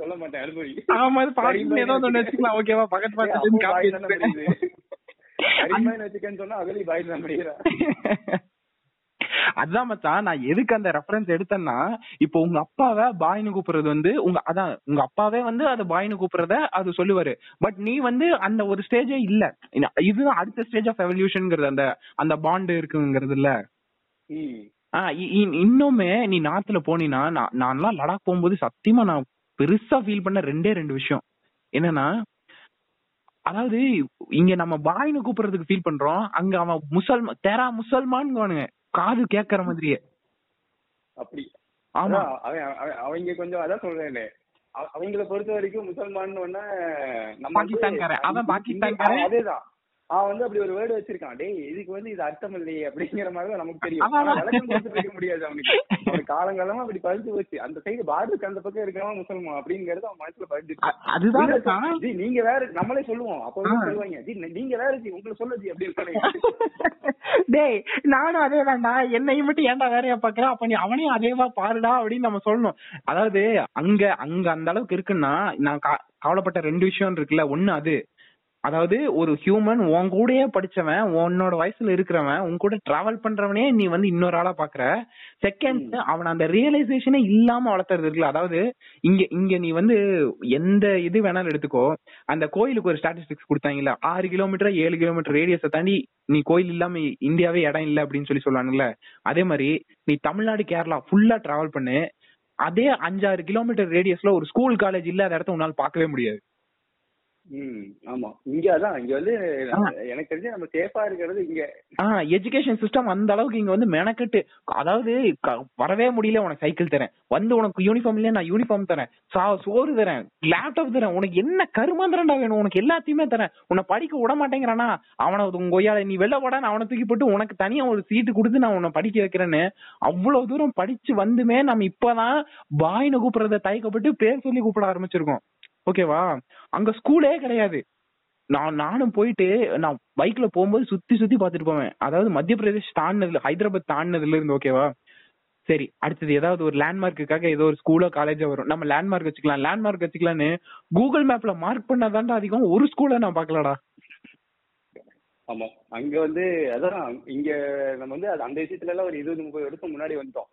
சொல்ல மாட்டேன் அனுபவி. ஆமா பாருங்க ஏதாவது ஒண்ணு வச்சுக்கலாம் ஓகேவா, பக்கத்து பார்த்து அதான் மச்சான் நான் எதுக்கு அந்த ரெஃபரன்ஸ் எடுத்தேன்னா, இப்போ உங்க அப்பாவை பாய்னு கூப்பிடுறது வந்து உங்க அப்பாவே வந்து அது பாய்னு கூப்பிடுறத அது சொல்லுவாரு. பட் நீ வந்து அந்த ஒரு ஸ்டேஜே இல்ல, இதுதான் அடுத்த ஸ்டேஜ் ஆஃப் எவல்யூஷன்ங்கிறது, அந்த அந்த பாண்டு இருக்குங்கிறது இல்ல. இன்னுமே நீ நார்த்ல போனீன்னா, நான்லாம் லடாக் போகும்போது சத்தியமா நான் பெருசா ஃபீல் பண்ண ரெண்டு விஷயம் என்னன்னா, அதாவது இங்க நம்ம பாய்னு கூப்பிடுறதுக்கு ஃபீல் பண்றோம், அங்க அவன் தேரா முசல்மான்னு காது கேக்குற மாதிரியே அப்படி. ஆமா அவங்க கொஞ்சம் அதான் சொல்றேன், அவங்களை பொறுத்த வரைக்கும் முசல்மான் பாகிஸ்தான்காரன், அவன் பாகிஸ்தான்காரன் அதேதான். அவன் வந்து அப்படி ஒரு வேர்டு வச்சிருக்கான், டேய் இதுக்கு வந்து இது அர்த்தம் இல்லையே அப்படிங்கிற மாதிரிதான் நமக்கு தெரியும். முடியாது அவனுக்கு, அவன் காலங்காலமா அப்படி பறிச்சு போச்சு. அந்த சைடு பாரதுக்கு அந்த பக்கம் இருக்கவன் முசல்மான் அப்படிங்கறது அவன் மனசுல பறிச்சு, நீங்க வேற நம்மளே சொல்லுவோம் அப்பவே சொல்லுவாங்க, நீங்க வேற உங்களை சொல்லுது அப்படின்னு. டேய் நானும் அதே தான்டா, என்னையும் மட்டும் ஏன்டா வேறையா பாக்குறேன், அப்ப நீ அவனையும் அதேவா பாருடா அப்படின்னு நம்ம சொல்லணும். அதாவது அங்க அங்க அந்த அளவுக்கு இருக்குன்னா நான் கவலைப்பட்ட ரெண்டு விஷயம் இருக்குல்ல. ஒண்ணு அது, அதாவது ஒரு ஹியூமன் உன் கூடயே படிச்சவன், உன்னோட வயசுல இருக்கிறவன், உன் கூட டிராவல் பண்றவனே நீ வந்து இன்னொரு ஆளா பாக்குற. செகண்ட், அவன் அந்த ரியலைசேஷனே இல்லாம வளர்த்துறது இருக்குல்ல. அதாவது இங்க நீ வந்து எந்த இது வேணாலும் எடுத்துக்கோ, அந்த கோயிலுக்கு ஒரு ஸ்டாட்டிஸ்டிக்ஸ் கொடுத்தாங்கல்ல, 6 கிலோமீட்டர் 7 கிலோமீட்டர் ரேடியஸை தாண்டி நீ கோயில் இல்லாம இந்தியாவே இடம் இல்லை அப்படின்னு சொல்லி சொல்லுவாங்கல்ல. அதே மாதிரி நீ தமிழ்நாடு கேரளா ஃபுல்லா டிராவல் பண்ணு, அதே 5-6 கிலோமீட்டர் ரேடியஸ்ல ஒரு ஸ்கூல் காலேஜ் இல்லாத இடத்த உன்னால பார்க்கவே முடியாது. ஆமா இங்க அதான் இங்க வந்து எனக்கு தெரிஞ்சு நம்ம சேஃபா இருக்கிறது இங்க எஜுகேஷன் சிஸ்டம் அந்த அளவுக்கு இங்க வந்து மெனக்கட்டு. அதாவது வரவே முடியல உனக்கு சைக்கிள் தரேன், வந்து உனக்கு யூனிஃபார்ம் இல்லையா நான் யூனிஃபார்ம் தரேன், சோறு தரேன், லேப்டாப் தரேன், உனக்கு என்ன கருமாந்திரண்டா வேணும் உனக்கு எல்லாத்தையுமே தரேன், உன்னை படிக்க விட மாட்டேங்கிறானா அவனை கொய்யால நீ வெளில போடான்னு அவனை தூக்கி போட்டு உனக்கு தனியா ஒரு சீட்டு கொடுத்து நான் உன்னை படிக்க வைக்கிறேன்னு அவ்வளவு தூரம் படிச்சு வந்துமே நம்ம இப்பதான் பாய்னு கூப்பிடுறத தயக்கப்பட்டு பேர் சொல்லி கூப்பிட ஆரம்பிச்சிருக்கோம் ஓகேவா. அங்க ஸ்கூலே கிடையாது. நானும் போயிட்டு நான் பைக்ல போகும்போது சுத்தி சுத்தி பாத்துட்டு போவேன். அதாவது மத்திய பிரதேஷ் தாண்டினதுல, ஹைதராபாத் தாண்டினதுல இருந்து ஓகேவா. சரி அடுத்தது ஏதாவது ஒரு லேண்ட்மார்க்குக்காக ஏதோ ஒரு ஸ்கூலோ காலேஜோ வரும், நம்ம லேண்ட்மார்க் வச்சுக்கலாம்னு கூகுள் மேப்ல மார்க் பண்ணாதான்டா அதிகம், ஒரு ஸ்கூல நான் பாக்கலடா. ஆமா அங்க வந்து அதான் இங்க நம்ம வந்து அந்த விஷயத்துல எல்லாம் ஒரு 20-30 வருஷம் முன்னாடி வந்துட்டோம்.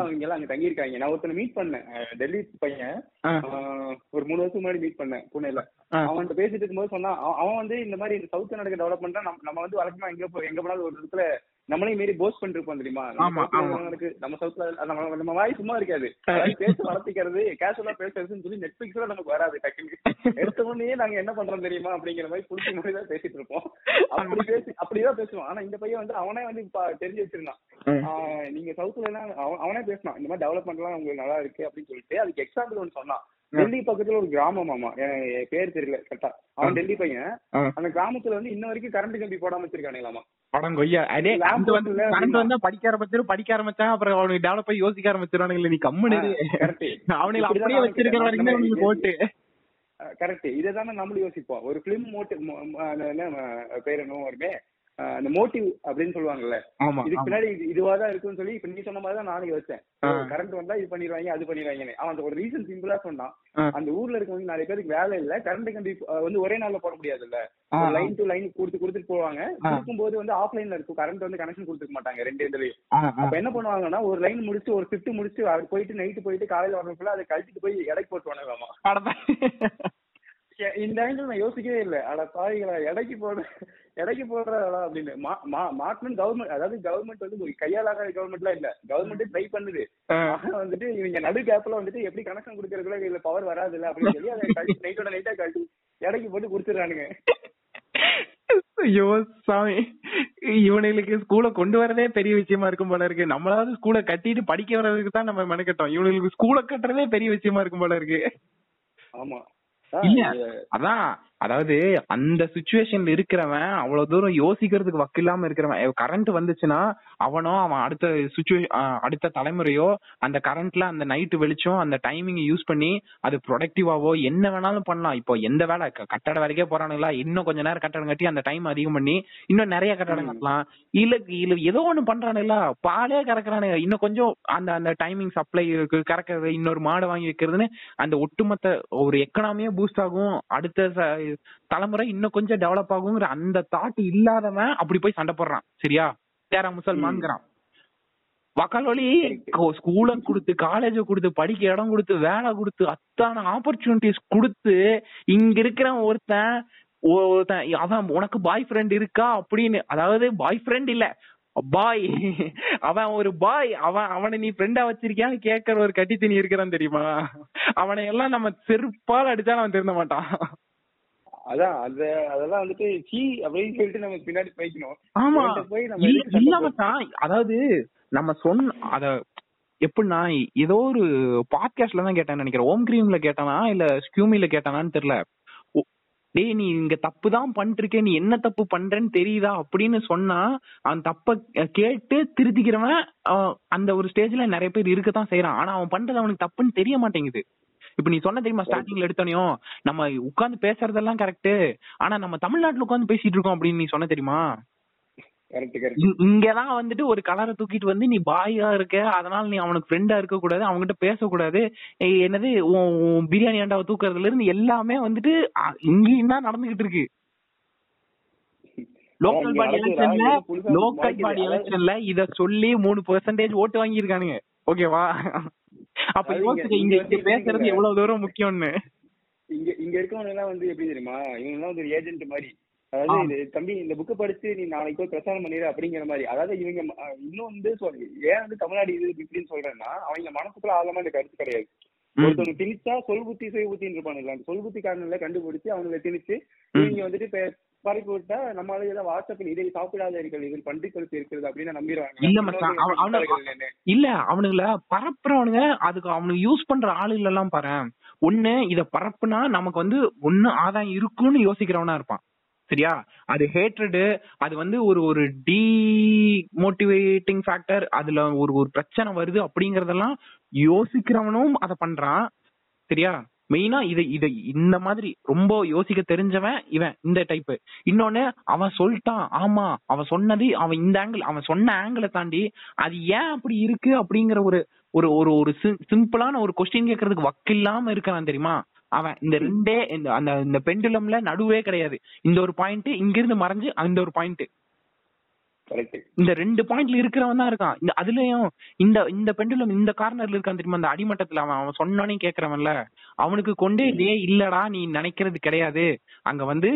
அவங்க எல்லாம் அங்க தங்கியிருக்காங்க. நான் ஒருத்தனை மீட் பண்ணேன், டெல்லி பையன், ஒரு 3 வருஷத்துக்கு முன்னாடி மீட் பண்ணேன் புனேல. அவன்கிட்ட பேசிட்டு இருக்கும்போது சொன்னா, அவன் வந்து இந்த மாதிரி இந்த சவுத் கர்நாடகா டெவலப்மெண்ட்னா நம்ம வந்து வழக்கமா எங்க போனாலும் ஒரு இடத்துல நம்மளையும் மாரி போஸ்ட் பண்ணிருப்போம் தெரியுமா. நம்ம சவுத்ல நம்ம வாய் சும்மா இருக்காது, பேச வளர்த்திக்கிறது கேஷுவலா பேசுறதுன்னு சொல்லி நெட்ஃபிளிக்ஸ்ல நமக்கு வராது. டக்குனு எடுத்த உடனே நாங்க என்ன பண்றோம் தெரியுமா அப்படிங்கிற மாதிரி புடிச்ச முறைதான் பேசிட்டு இருப்போம். அப்படிதான் பேசுவோம். ஆனா இந்த பையன் வந்து அவனே வந்து தெரிஞ்சு வச்சிருந்தான், நீங்க சவுத்ல எல்லாம் அவனே பேசினான் இந்த மாதிரி டெவலப்மெண்ட் எல்லாம் உங்களுக்கு நல்லா இருக்கு அப்படின்னு சொல்லிட்டு. அதுக்கு எக்ஸாம்பிள் ஒன்னு சொன்னான். டெல்லி பக்கத்துல ஒரு கிராமம், ஆமா பேர் தெரியல கரெக்டா, அவன் டெல்லி பையன். அந்த கிராமத்துல வந்து இன்ன வரைக்கும் கரண்ட் கம்பி போடாம வச்சிருக்கானுங்களாமா. படிக்க ஆரம்பிச்சிடும், படிக்க ஆரம்பிச்சாங்க அப்புறம் அவனுக்கு டெவலப் ஆகி யோசிக்க ஆரம்பிச்சிருவானுங்களே, நீ கம்முனு அவனுக்கு அப்படியே வச்சிருக்கிற வரைக்கும் போட்டு. கரெக்ட், இதை தானே நம்மளும் யோசிப்போம். ஒரு பிலிம் பேரணும் வருமே அந்த மோட்டிவ் அப்படின்னு சொல்லுவாங்கல்ல, இதுக்கு பின்னாடி இதுவாதான் இருக்குன்னு சொல்லி இப்ப நீ சொன்ன மாதிரிதான் நானும் யோசிச்சேன். கரண்ட் வந்தா இது பண்ணிடுவாங்க அது பண்ணிடுவாங்கன்னு. அவன் அந்த ஒரு ரீசன் சிம்பிளா சொன்னான், அந்த ஊர்ல இருக்கவங்க நிறைய பேருக்கு வேலை இல்ல, கரண்ட் கம்பி வந்து ஒரே நாள்ல போட முடியாது இல்ல, லைன் டு லைன் கொடுத்துட்டு போவாங்க. கொடுக்கும்போது வந்து ஆஃப்லைன்ல இருக்கும், கரண்ட் வந்து கனெக்ஷன் கொடுத்துக்க மாட்டாங்க 2 இடத்துலயும். அப்ப என்ன பண்ணுவாங்கன்னா ஒரு லைன் முடிச்சுட்டு ஒரு ஷிஃப்ட் முடிச்சுட்டு அது போயிட்டு நைட்டு போயிட்டு காலையில வரப்பல அதை கழிச்சுட்டு போய் இடைக்கு போட்டுவானுங்க. இந்த ஆங்கிள் நான் யோசிக்கவே இல்லை. அட தாய்களா, இடைக்கு போடுறா அப்படின்னு மாட்டணும். கவர்மெண்ட், அதாவது கவர்மெண்ட் வந்து ஒரு கையாளாக கவர்மெண்ட்லாம் இல்ல, கவர்மெண்ட் ட்ரை பண்ணுது. ஆனா வந்துட்டு இவங்க நடு கேப்ல வந்துட்டு எப்படி கனெக்ஷன் கொடுக்கறதுல இதுல பவர் வராது இல்ல அப்படின்னு சொல்லி அதை கழிச்சு நைட்டோட நைட்டா கழிச்சு இடைக்கு போட்டு குடுத்துடுறானுங்க. ஐயோ சாமி, இவனுக்கு ஸ்கூல கொண்டு வரதே பெரிய விஷயமா இருக்கும் போல இருக்கு. நம்மளாவது ஸ்கூலை கட்டிட்டு படிக்க வர்றதுக்கு தான் நம்ம மெனக்கட்டோம், இவனுக்கு ஸ்கூலை கட்டுறதே பெரிய விஷயமா இருக்கும் போல இருக்கு. ஆமா இல்ல, அதான் அதாவது அந்த சிச்சுவேஷன்ல இருக்கிறவன் அவ்வளவு தூரம் யோசிக்கிறதுக்கு வக்கு இல்லாம இருக்கிறவன், கரண்ட் வந்துச்சுன்னா அவனோ அவன் அடுத்த தலைமுறையோ அந்த கரண்ட்ல அந்த நைட்டு வெளிச்சம் அந்த டைமிங் யூஸ் பண்ணி அது ப்ரொடக்டிவாவோ என்ன வேணாலும் பண்ணலாம். இப்போ எந்த வேலை கட்டட வேலைக்கே போறானுங்களா, இன்னும் கொஞ்ச நேரம் கட்டடம் கட்டி அந்த டைம் அதிகம் பண்ணி இன்னும் நிறைய கட்டடம் கட்டலாம். இல்ல ஏதோ ஒண்ணு பண்றானுங்களா, பாலே கறக்குறானுங்க, இன்னும் கொஞ்சம் அந்த அந்த டைமிங் சப்ளை கறக்கிறது, இன்னொரு மாடு வாங்கி வைக்கிறதுன்னு அந்த ஒட்டுமொத்த ஒரு எக்கனாமியா பூஸ்ட் ஆகும், அடுத்த தலைமுறை இன்னும் கொஞ்சம் டெவலப் ஆகுங்கிற அந்த தாட் இல்லாதவன் அப்படி போய் சண்டை போடுறான். சரியா, தேரா முசல்மான்கிறான். வக்காலி ஸ்கூல கொடுத்து காலேஜ கொடுத்து படிக்க இடம் கொடுத்து வேலை கொடுத்து அத்தான ஆப்பர்ச்சுனிட்டிஸ் கொடுத்து இங்க இருக்கிற ஒருத்தன் அவன் உனக்கு பாய் ஃப்ரெண்ட் இருக்கா அப்படின்னு, அதாவது பாய் ஃப்ரெண்ட் இல்ல பாய், அவன் ஒரு பாய், அவனை நீ ஃப்ரெண்டா வச்சிருக்கியான்னு கேட்கற ஒரு கட்டி தண்ணி இருக்கிறான் தெரியுமா. அவனை எல்லாம் நம்ம செருப்பால் அடிச்சா அவன் திருந்த மாட்டான். அதான் அதெல்லாம் வந்துட்டு சீ அப்படின்னு சொல்லிட்டு நம்ம பின்னாடி போய்க்கணும். ஆமா போய் நம்ம இல்லாமத்தான், அதாவது நம்ம சொன்ன அத எப்படின்னா ஏதோ ஒரு பாட்காஸ்ட்ல தான் கேட்டேன்னு நினைக்கிறேன், ஹோம் கிரீம்ல கேட்டானா இல்ல ஸ்கியூமில கேட்டானான்னு தெரியல. டேய் நீ இங்க தப்பு தான் பண்ணிட்டு இருக்கே, நீ என்ன தப்பு பண்றன்னு தெரியுதா அப்படின்னு சொன்னா அவன் தப்ப கேட்டு திருத்திக்கிறவன் அந்த ஒரு ஸ்டேஜ்ல நிறைய பேர் இருக்கத்தான் செய்யறான். ஆனா அவன் பண்றது அவனுக்கு தப்புன்னு தெரிய மாட்டேங்குது. இப்ப நீ சொன்ன தெரியுமா ஸ்டார்டிங்ல எடுத்தோனையும் நம்ம உட்காந்து பேசுறதெல்லாம் கரெக்ட், ஆனா நம்ம தமிழ்நாட்டுல உட்காந்து பேசிட்டு இருக்கோம் அப்படின்னு நீ சொன்ன தெரியுமா. இங்கதான் வந்துட்டு ஒரு கலரை தூக்கிட்டு வந்து நீ பாயா இருக்க அதனால நீ அவனுக்கு ஃப்ரெண்டா இருக்க கூடாது, அவங்ககிட்ட பேசக்கூடாது, என்னது பிரியாணி ஆண்டாவை தூக்குறதுல இருந்து எல்லாமே வந்துட்டு இங்கேயும் தான் நடந்துகிட்டு இருக்கு. லோக்கல் பாடி எலெக்ஷன்ல இத சொல்லி 3% ஓட்டு வாங்கியிருக்கானுங்க. ஓகேவா, அப்ப இங்க பேசுறது எவ்வளவு தூரம் முக்கியம்னு இங்க இருக்கவங்க எல்லாம் வந்து எப்படி தெரியுமா, இவங்க எல்லாம் ஒரு ஏஜென்ட் மாதிரி, அதாவது தம்பி இந்த புக்கு படிச்சு நீ நாளைக்கு போய் பிரச்சாரம் பண்ணிடு அப்படிங்கிற மாதிரி. அதாவது இவங்க இன்னும் வந்து ஏன் வந்து தமிழ்நாடு இது இப்படின்னு சொல்றேன்னா அவங்க மனசுக்குள்ள ஆழமா இந்த கருத்து கிடையாது. ஒருத்தவங்க திணிச்சா சொல் புத்தி சுய புத்தின்னு இருப்பானுங்களா, அந்த சொல் புத்தி காரணங்களை கண்டுபிடிச்சு அவங்களை திணிச்சு இவங்க வந்துட்டு பரப்பி விட்டா நம்மளால ஏதாவது வாட்ஸ்அப்ல இதை சாப்பிடாதீர்கள் இதில் பன்றி கருத்து இருக்கிறது அப்படின்னு நம்பிடுவாங்க. இல்ல அவனுங்கள பரப்புறவனுங்க அதுக்கு அவனுக்கு யூஸ் பண்ற ஆள் இல்லலாம் பாரு. ஒண்ணு இத பரப்புனா நமக்கு வந்து ஒண்ணு ஆதாயம் இருக்குன்னு யோசிக்கிறவனா இருப்பான். சரியா, அது ஹேட்ரடு, அது வந்து ஒரு ஒரு டிமோட்டிவேட்டிங் ஃபேக்டர், அதுல ஒரு ஒரு பிரச்சனை வருது அப்படிங்கறதெல்லாம் யோசிக்கிறவனும் அதை பண்றான். சரியா, மெயினா இதை இந்த மாதிரி ரொம்ப யோசிக்க தெரிஞ்சவன் இவன் இந்த டைப்பு. இன்னொன்னு அவன் சொல்லிட்டான், ஆமா அவன் சொன்னது, அவன் இந்த ஆங்கிள், அவன் சொன்ன ஆங்கிளை தாண்டி அது ஏன் அப்படி இருக்கு அப்படிங்கிற ஒரு ஒரு ஒரு சிம்பிளான ஒரு கொஸ்டின் கேட்கறதுக்கு வக்கு இல்லாம இருக்கான் தெரியுமா. அவன் இந்த ரெண்டே இந்த பெண்டுலம்ல நடுவே கிடையாது, இந்த ஒரு பாயிண்ட் இங்கிருந்து மறைஞ்சு அந்த ஒரு பாயிண்ட் இந்த ரெண்டு பாயிண்ட்ல இருக்கிறவன் தான் இருக்கான். இந்த அதுலயும் இந்த இந்த பெண்டுலம் இந்த கார்னர்ல இருக்கான் தெரியுமா, அந்த அடிமட்டத்துல அவன் சொன்னானே கேக்குறவன்ல, அவனுக்கு கொண்டே இதே இல்லடா நீ நினைக்கிறது கிடையாது, அங்க வந்து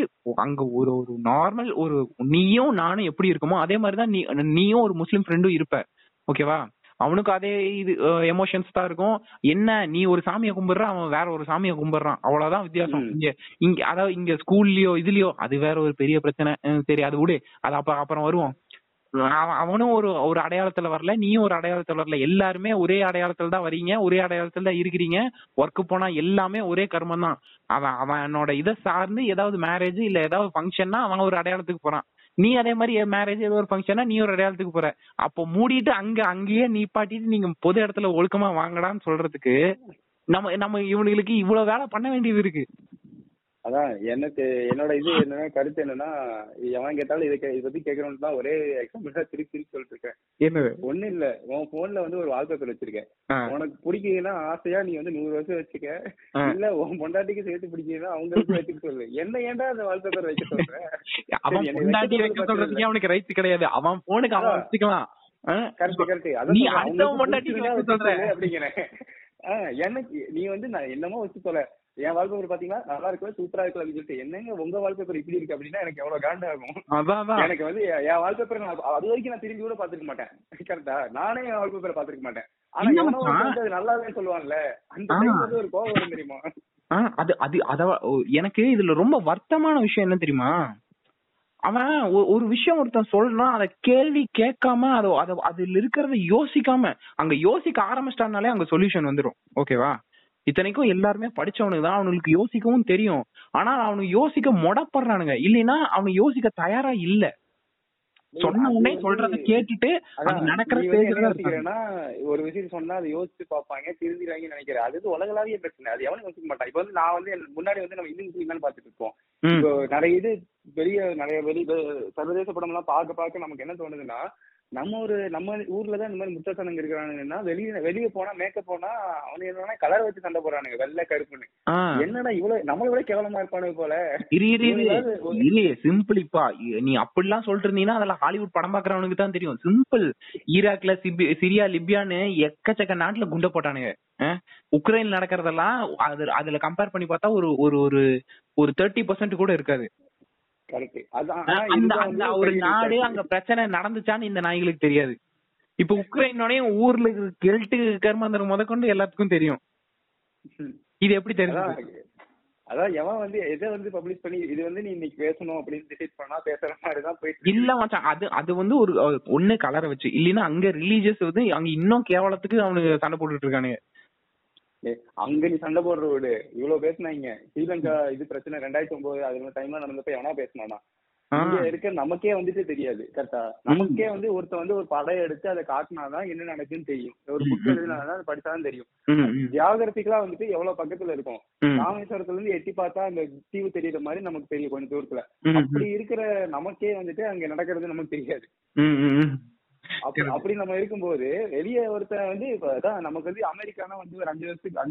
அங்க ஒரு ஒரு நார்மல் ஒரு நீயும் நானும் எப்படி இருக்குமோ அதே மாதிரிதான் நீயும் ஒரு முஸ்லீம் ஃப்ரெண்டும் இருப்ப, ஓகேவா? அவனுக்கு அதே இது எமோஷன்ஸ் தான் இருக்கும். என்ன நீ ஒரு சாமியை கும்பிடுறான், அவன் வேற ஒரு சாமியை கும்பிடுறான், அவ்வளவுதான் வித்தியாசம். இங்க அதாவது இங்க ஸ்கூல்லயோ இதுலயோ அது வேற ஒரு பெரிய பிரச்சனை. சரி அது விடு, அது அப்புறம் வருவோம். அவனும் ஒரு ஒரு அடையாளத்துல வரல, நீயும் ஒரு அடையாளத்துல வரல, எல்லாருமே ஒரே அடையாளத்துல தான் வரீங்க, ஒரே அடையாளத்துல தான் இருக்கிறீங்க. ஒர்க்கு போனா எல்லாமே ஒரே கர்மம் தான். அவனோட இதை சார்ந்து ஏதாவது மேரேஜ் இல்ல ஏதாவது ஃபங்க்ஷன்னா அவன் ஒரு அடையாளத்துக்கு போறான், நீ அதே மாதிரி மேரேஜ் ஏதோ ஒரு ஃபங்க்ஷனா நீ ஒரு அடையாளத்துக்கு போற. அப்போ மூடிட்டு அங்கேயே நீப்பாட்டிட்டு நீங்க பொது இடத்துல ஒழுக்கமா வாங்கடான்னு சொல்றதுக்கு நம்ம இவனுங்களுக்கு இவ்வளவு வேலை பண்ண வேண்டியது இருக்கு. அதான் எனக்கு என்னோட இது என்னன்னா கருத்து என்னன்னா, எவன் கேட்டாலும் இதை பத்தி கேட்கணும்னு தான் ஒரே எக்ஸாம்பிளா திருப்பி சொல்லிட்டு இருக்கேன். என்னது ஒண்ணு இல்ல, உன் போன்ல வந்து ஒரு வாழ்க்கை வச்சிருக்கேன், உனக்கு பிடிக்குதுன்னா ஆசையா நீ வந்து 100 வருஷம் வச்சுக்க, இல்ல உன் பொண்டாட்டிக்கு சேர்த்து பிடிக்குதுன்னா அவங்களுக்கு வச்சுக்க சொல்லு. என்ன ஏன்டா அந்த வாழ்க்கை வைக்க சொல்றேன்? அவனுக்கு ரைட் கிடையாது, அவன் போனுக்கு அவன் வச்சுக்கலாம். எனக்கு நீ வந்து நான் என்னமோ வச்சு சொல்ல, என் வாழ்க்கை பேர் பாத்தீங்கன்னா நல்லா இருக்கும் சூப்பரா இருக்கும் அப்படின்னு சொல்லிட்டு, என்னங்க உங்க வாழ்க்கை பேர் இப்படி இருக்கு அப்படின்னா எனக்கு எவ்வளவு காண்டா இருக்கும். எனக்கு வந்து என் வாழ்க்கை பேர் அது வரைக்கும் நான் திரும்பி கூட பாத்துருக்க மாட்டேன். கரெக்டா, நானே என் வாழ்க்கை பேரை பாத்துருக்க மாட்டேன். ஆனா என்ன நல்லாவே சொல்லுவான்ல, அந்த ஒரு கோபம் தெரியுமா? அது எனக்கு இதுல ரொம்ப வருத்தமான விஷயம் என்ன தெரியுமா, அவன் ஒரு விஷயம் ஒருத்தன் சொல்றான், அதை கேள்வி கேட்காம அதுல இருக்கிறத யோசிக்காம, அங்க யோசிக்க ஆரம்பிச்சிட்டானாலே அங்க சொல்யூஷன் வந்துடும், ஓகேவா? இத்தனைக்கும் எல்லாருமே படிச்சவனுக்கு தான், அவனுக்கு யோசிக்கவும் தெரியும். ஆனா அவனுக்கு யோசிக்க முடப்படுறானுங்க, இல்லைன்னா அவனு யோசிக்க தயாரா இல்ல. சொன்ன உடனே சொல்றத கேட்டுட்டு ஒரு விஷயம் சொன்னா அதை யோசிச்சு பாப்பாங்க, திருந்திடுவாங்கன்னு நினைக்கிறேன். அது வந்து உலகளாவிய பிரச்சனை, அது எவனும் யோசிக்க மாட்டான். இப்ப வந்து நான் வந்து முன்னாடி வந்து நம்ம இந்தியன் சினிமா பாத்துட்டு இருக்கோம். இப்போ நிறைய இது பெரிய சர்வதேச படம் எல்லாம் பார்க்க நமக்கு என்ன தோணுதுன்னா, நம்ம ஊர்லதான் இந்த மாதிரி முற்றத்தனங்க இருக்கிறானுங்கன்னா, வெளியே போனா மேக்கப் போனா அவனு என்னன்னா கலர் வச்சு சண்டை போறானுங்க, வெள்ளை கருப்புன்னு. என்னன்னா இவ்வளவு நம்மள விட கேவலமா இருப்பானு போல. சிம்பிள்ப்பா, நீ அப்படிலாம் சொல்லிட்டு இருந்தீங்கன்னா அதெல்லாம் ஹாலிவுட் படம் பாக்குறவனுக்கு தான் தெரியும். சிம்பிள், ஈராக்ல சிரியா லிபியான்னு எக்கச்சக்க நாட்டுல குண்டை போட்டானுங்க. உக்ரைன் நடக்கிறதெல்லாம் அதுல கம்பேர் பண்ணி பார்த்தா ஒரு ஒரு ஒரு 30% கூட இருக்காது. ஒரு நாடு அங்க பிரச்சனை நடந்துச்சான்னு இந்த நாய்களுக்கு தெரியாது. இப்ப உக்ரைனோடய ஊர்ல கெல்ட்டு கர்மாந்தரம் முதற்கொண்டு எல்லாத்துக்கும் தெரியும். இது எப்படி தெரியும்? அதான் எவன் வந்து எதை வந்து பப்ளிஷ் பண்ணி இது வந்து நீ இன்னைக்கு பேசணும் அப்படின்னு டிசைட் பண்ணா பேசுற மாதிரிதான் போயிட்டு இல்ல மச்சான். அது வந்து ஒரு ஒண்ணு கலரை வச்சு, இல்லைன்னா அங்க ரிலீஜியஸ் வந்து அங்க இன்னும் கேவலத்துக்கு அவனுக்கு சண்டை போட்டுட்டு இருக்கானுங்க. அங்க நீ சண்டை போடுற வீடு இவ்வளவு பேசினாங்க. ஸ்ரீலங்கா இது பிரச்சனை 2009 அது டைம்ல நடந்தப்ப எவனா பேசினானா? இங்க இருக்க நமக்கே வந்துட்டு தெரியாது. கரெக்டா, நமக்கே வந்து ஒருத்த வந்து ஒரு படம் எடுத்து அதை காட்டினாதான் என்ன நடக்குன்னு தெரியும், ஒரு புக் எழுதினாதான் படிச்சாதான் தெரியும். ஜியாகிரபிக்கலா வந்துட்டு எவ்வளவு பக்கத்துல இருக்கும், ராமேஸ்வரத்துல இருந்து எட்டி பார்த்தா அந்த தீவு தெரியற மாதிரி நமக்கு தெரியும் கொஞ்சம் தூரத்துல. அப்படி இருக்கிற நமக்கே வந்துட்டு அங்க நடக்கிறது நமக்கு தெரியாது. அப்படி நம்ம இருக்கும்போது வெளியே ஒருத்த வந்து இப்பதான் நமக்கு வந்து அமெரிக்கானா வந்து ஒரு 5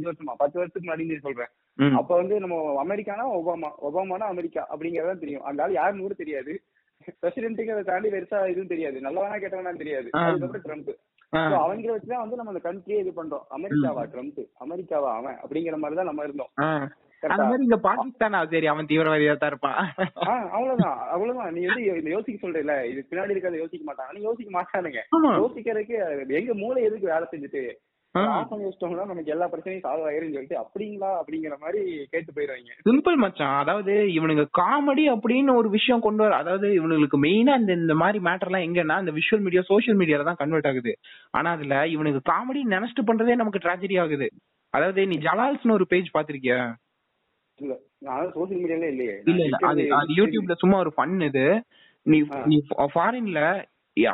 வருஷமா 10 வருஷத்துக்கு முன்னாடி சொல்றேன். அப்ப வந்து நம்ம அமெரிக்கானா ஒபாமானா அமெரிக்கா அப்படிங்கறதான் தெரியும். அதனால யாருன்னு கூட தெரியாது, பிரசிடென்ட்டுக்கு அதை தாண்டி பெருசா இதுவும் தெரியாது, நல்லவனா கேட்டவனா தெரியாது. அதுக்கப்புறம் ட்ரம்ப், அவங்க வச்சுதான் வந்து நம்ம அந்த கண்ட்ரியே இது பண்றோம். அமெரிக்காவா ட்ரம்ப், அமெரிக்காவா அவன் அப்படிங்கிற மாதிரிதான் நம்ம இருந்தோம். அவ்வளவுதான். நீ வந்து யோசிக்க சொல்றீல, இது பின்னாடி இருக்கிறத யோசிக்க மாட்டாங்க, யோசிக்க மாட்டானுங்க. யோசிக்கிறதுக்கு எங்க மூளை எதுக்கு வேலை செஞ்சுட்டு நமக்கு எல்லா பிரச்சனையும் சால்வ் ஆயிரும் சொல்லிட்டு அப்படிங்களா அப்படிங்கிற மாதிரி கேட்டு போயிருவாங்க. சிம்பிள் மச்சான், அதாவது இவனுக்கு காமெடி அப்படின்னு ஒரு விஷயம் கொண்டு வர, அதாவது இவனுக்கு மெயினா இந்த மாதிரி மேட்டர் எல்லாம் எங்கன்னா இந்த விஷுவல் மீடியா சோசியல் மீடியால தான் கன்வெர்ட் ஆகுது. ஆனா அதுல இவனுக்கு காமெடி நினைச்சிட்டு பண்றதே நமக்கு டிராஜடி ஆகுது. அதாவது நீ ஜலால்ஸ்னு ஒரு பேஜ் பாத்திருக்கியா? சும்மா ஒரு ஃபன் இது. நீ ஃபாரின்ல,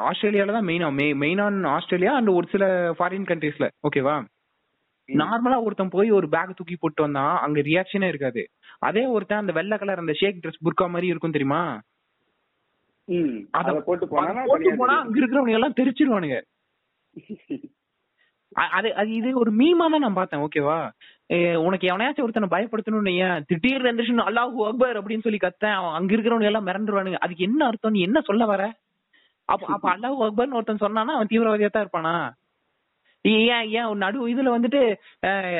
ஆஸ்திரேலியால தான் மெயினான் ஆஸ்திரேலியா அண்ட் ஒரு சில ஃபாரின் கண்ட்ரீஸ்ல, ஓகேவா, நார்மலா ஒருத்தன் போய் ஒரு பேக் தூக்கி போட்டு வந்தா அங்க ரியாக்ஷனே இருக்காது. அதே ஒருத்தன் அந்த வெள்ளை கலர் அந்த ஷேக் ட்ரெஸ் புர்கா மாதிரி இருக்கும் தெரியுமா, அத போட்டு போனா அங்க இருக்கிறவங்க எல்லாம் தெரிச்சிருவானுங்க. இது ஒரு மீமா தான் நான் பார்த்தேன், ஓகேவா? உனக்கு எவனையாச்சும் ஒருத்தனை பயப்படுத்தணும்னு ஏன் திடீர்னு எந்திரிச்சு அல்லாஹூ அக்பர் அப்படின்னு சொல்லி கத்தேன், அங்க இருக்கிறவங்க எல்லாம் மிரண்டுருவானுங்க. அதுக்கு என்ன அர்த்தம்? நீ என்ன சொல்ல வர? அப்ப அல்லாஹ் அக்பர்னு ஒருத்தன் சொன்னானா அவன் தீவிரவாதியா தான் இருப்பானா? ஏன் ஏன் நடு இதுல வந்துட்டு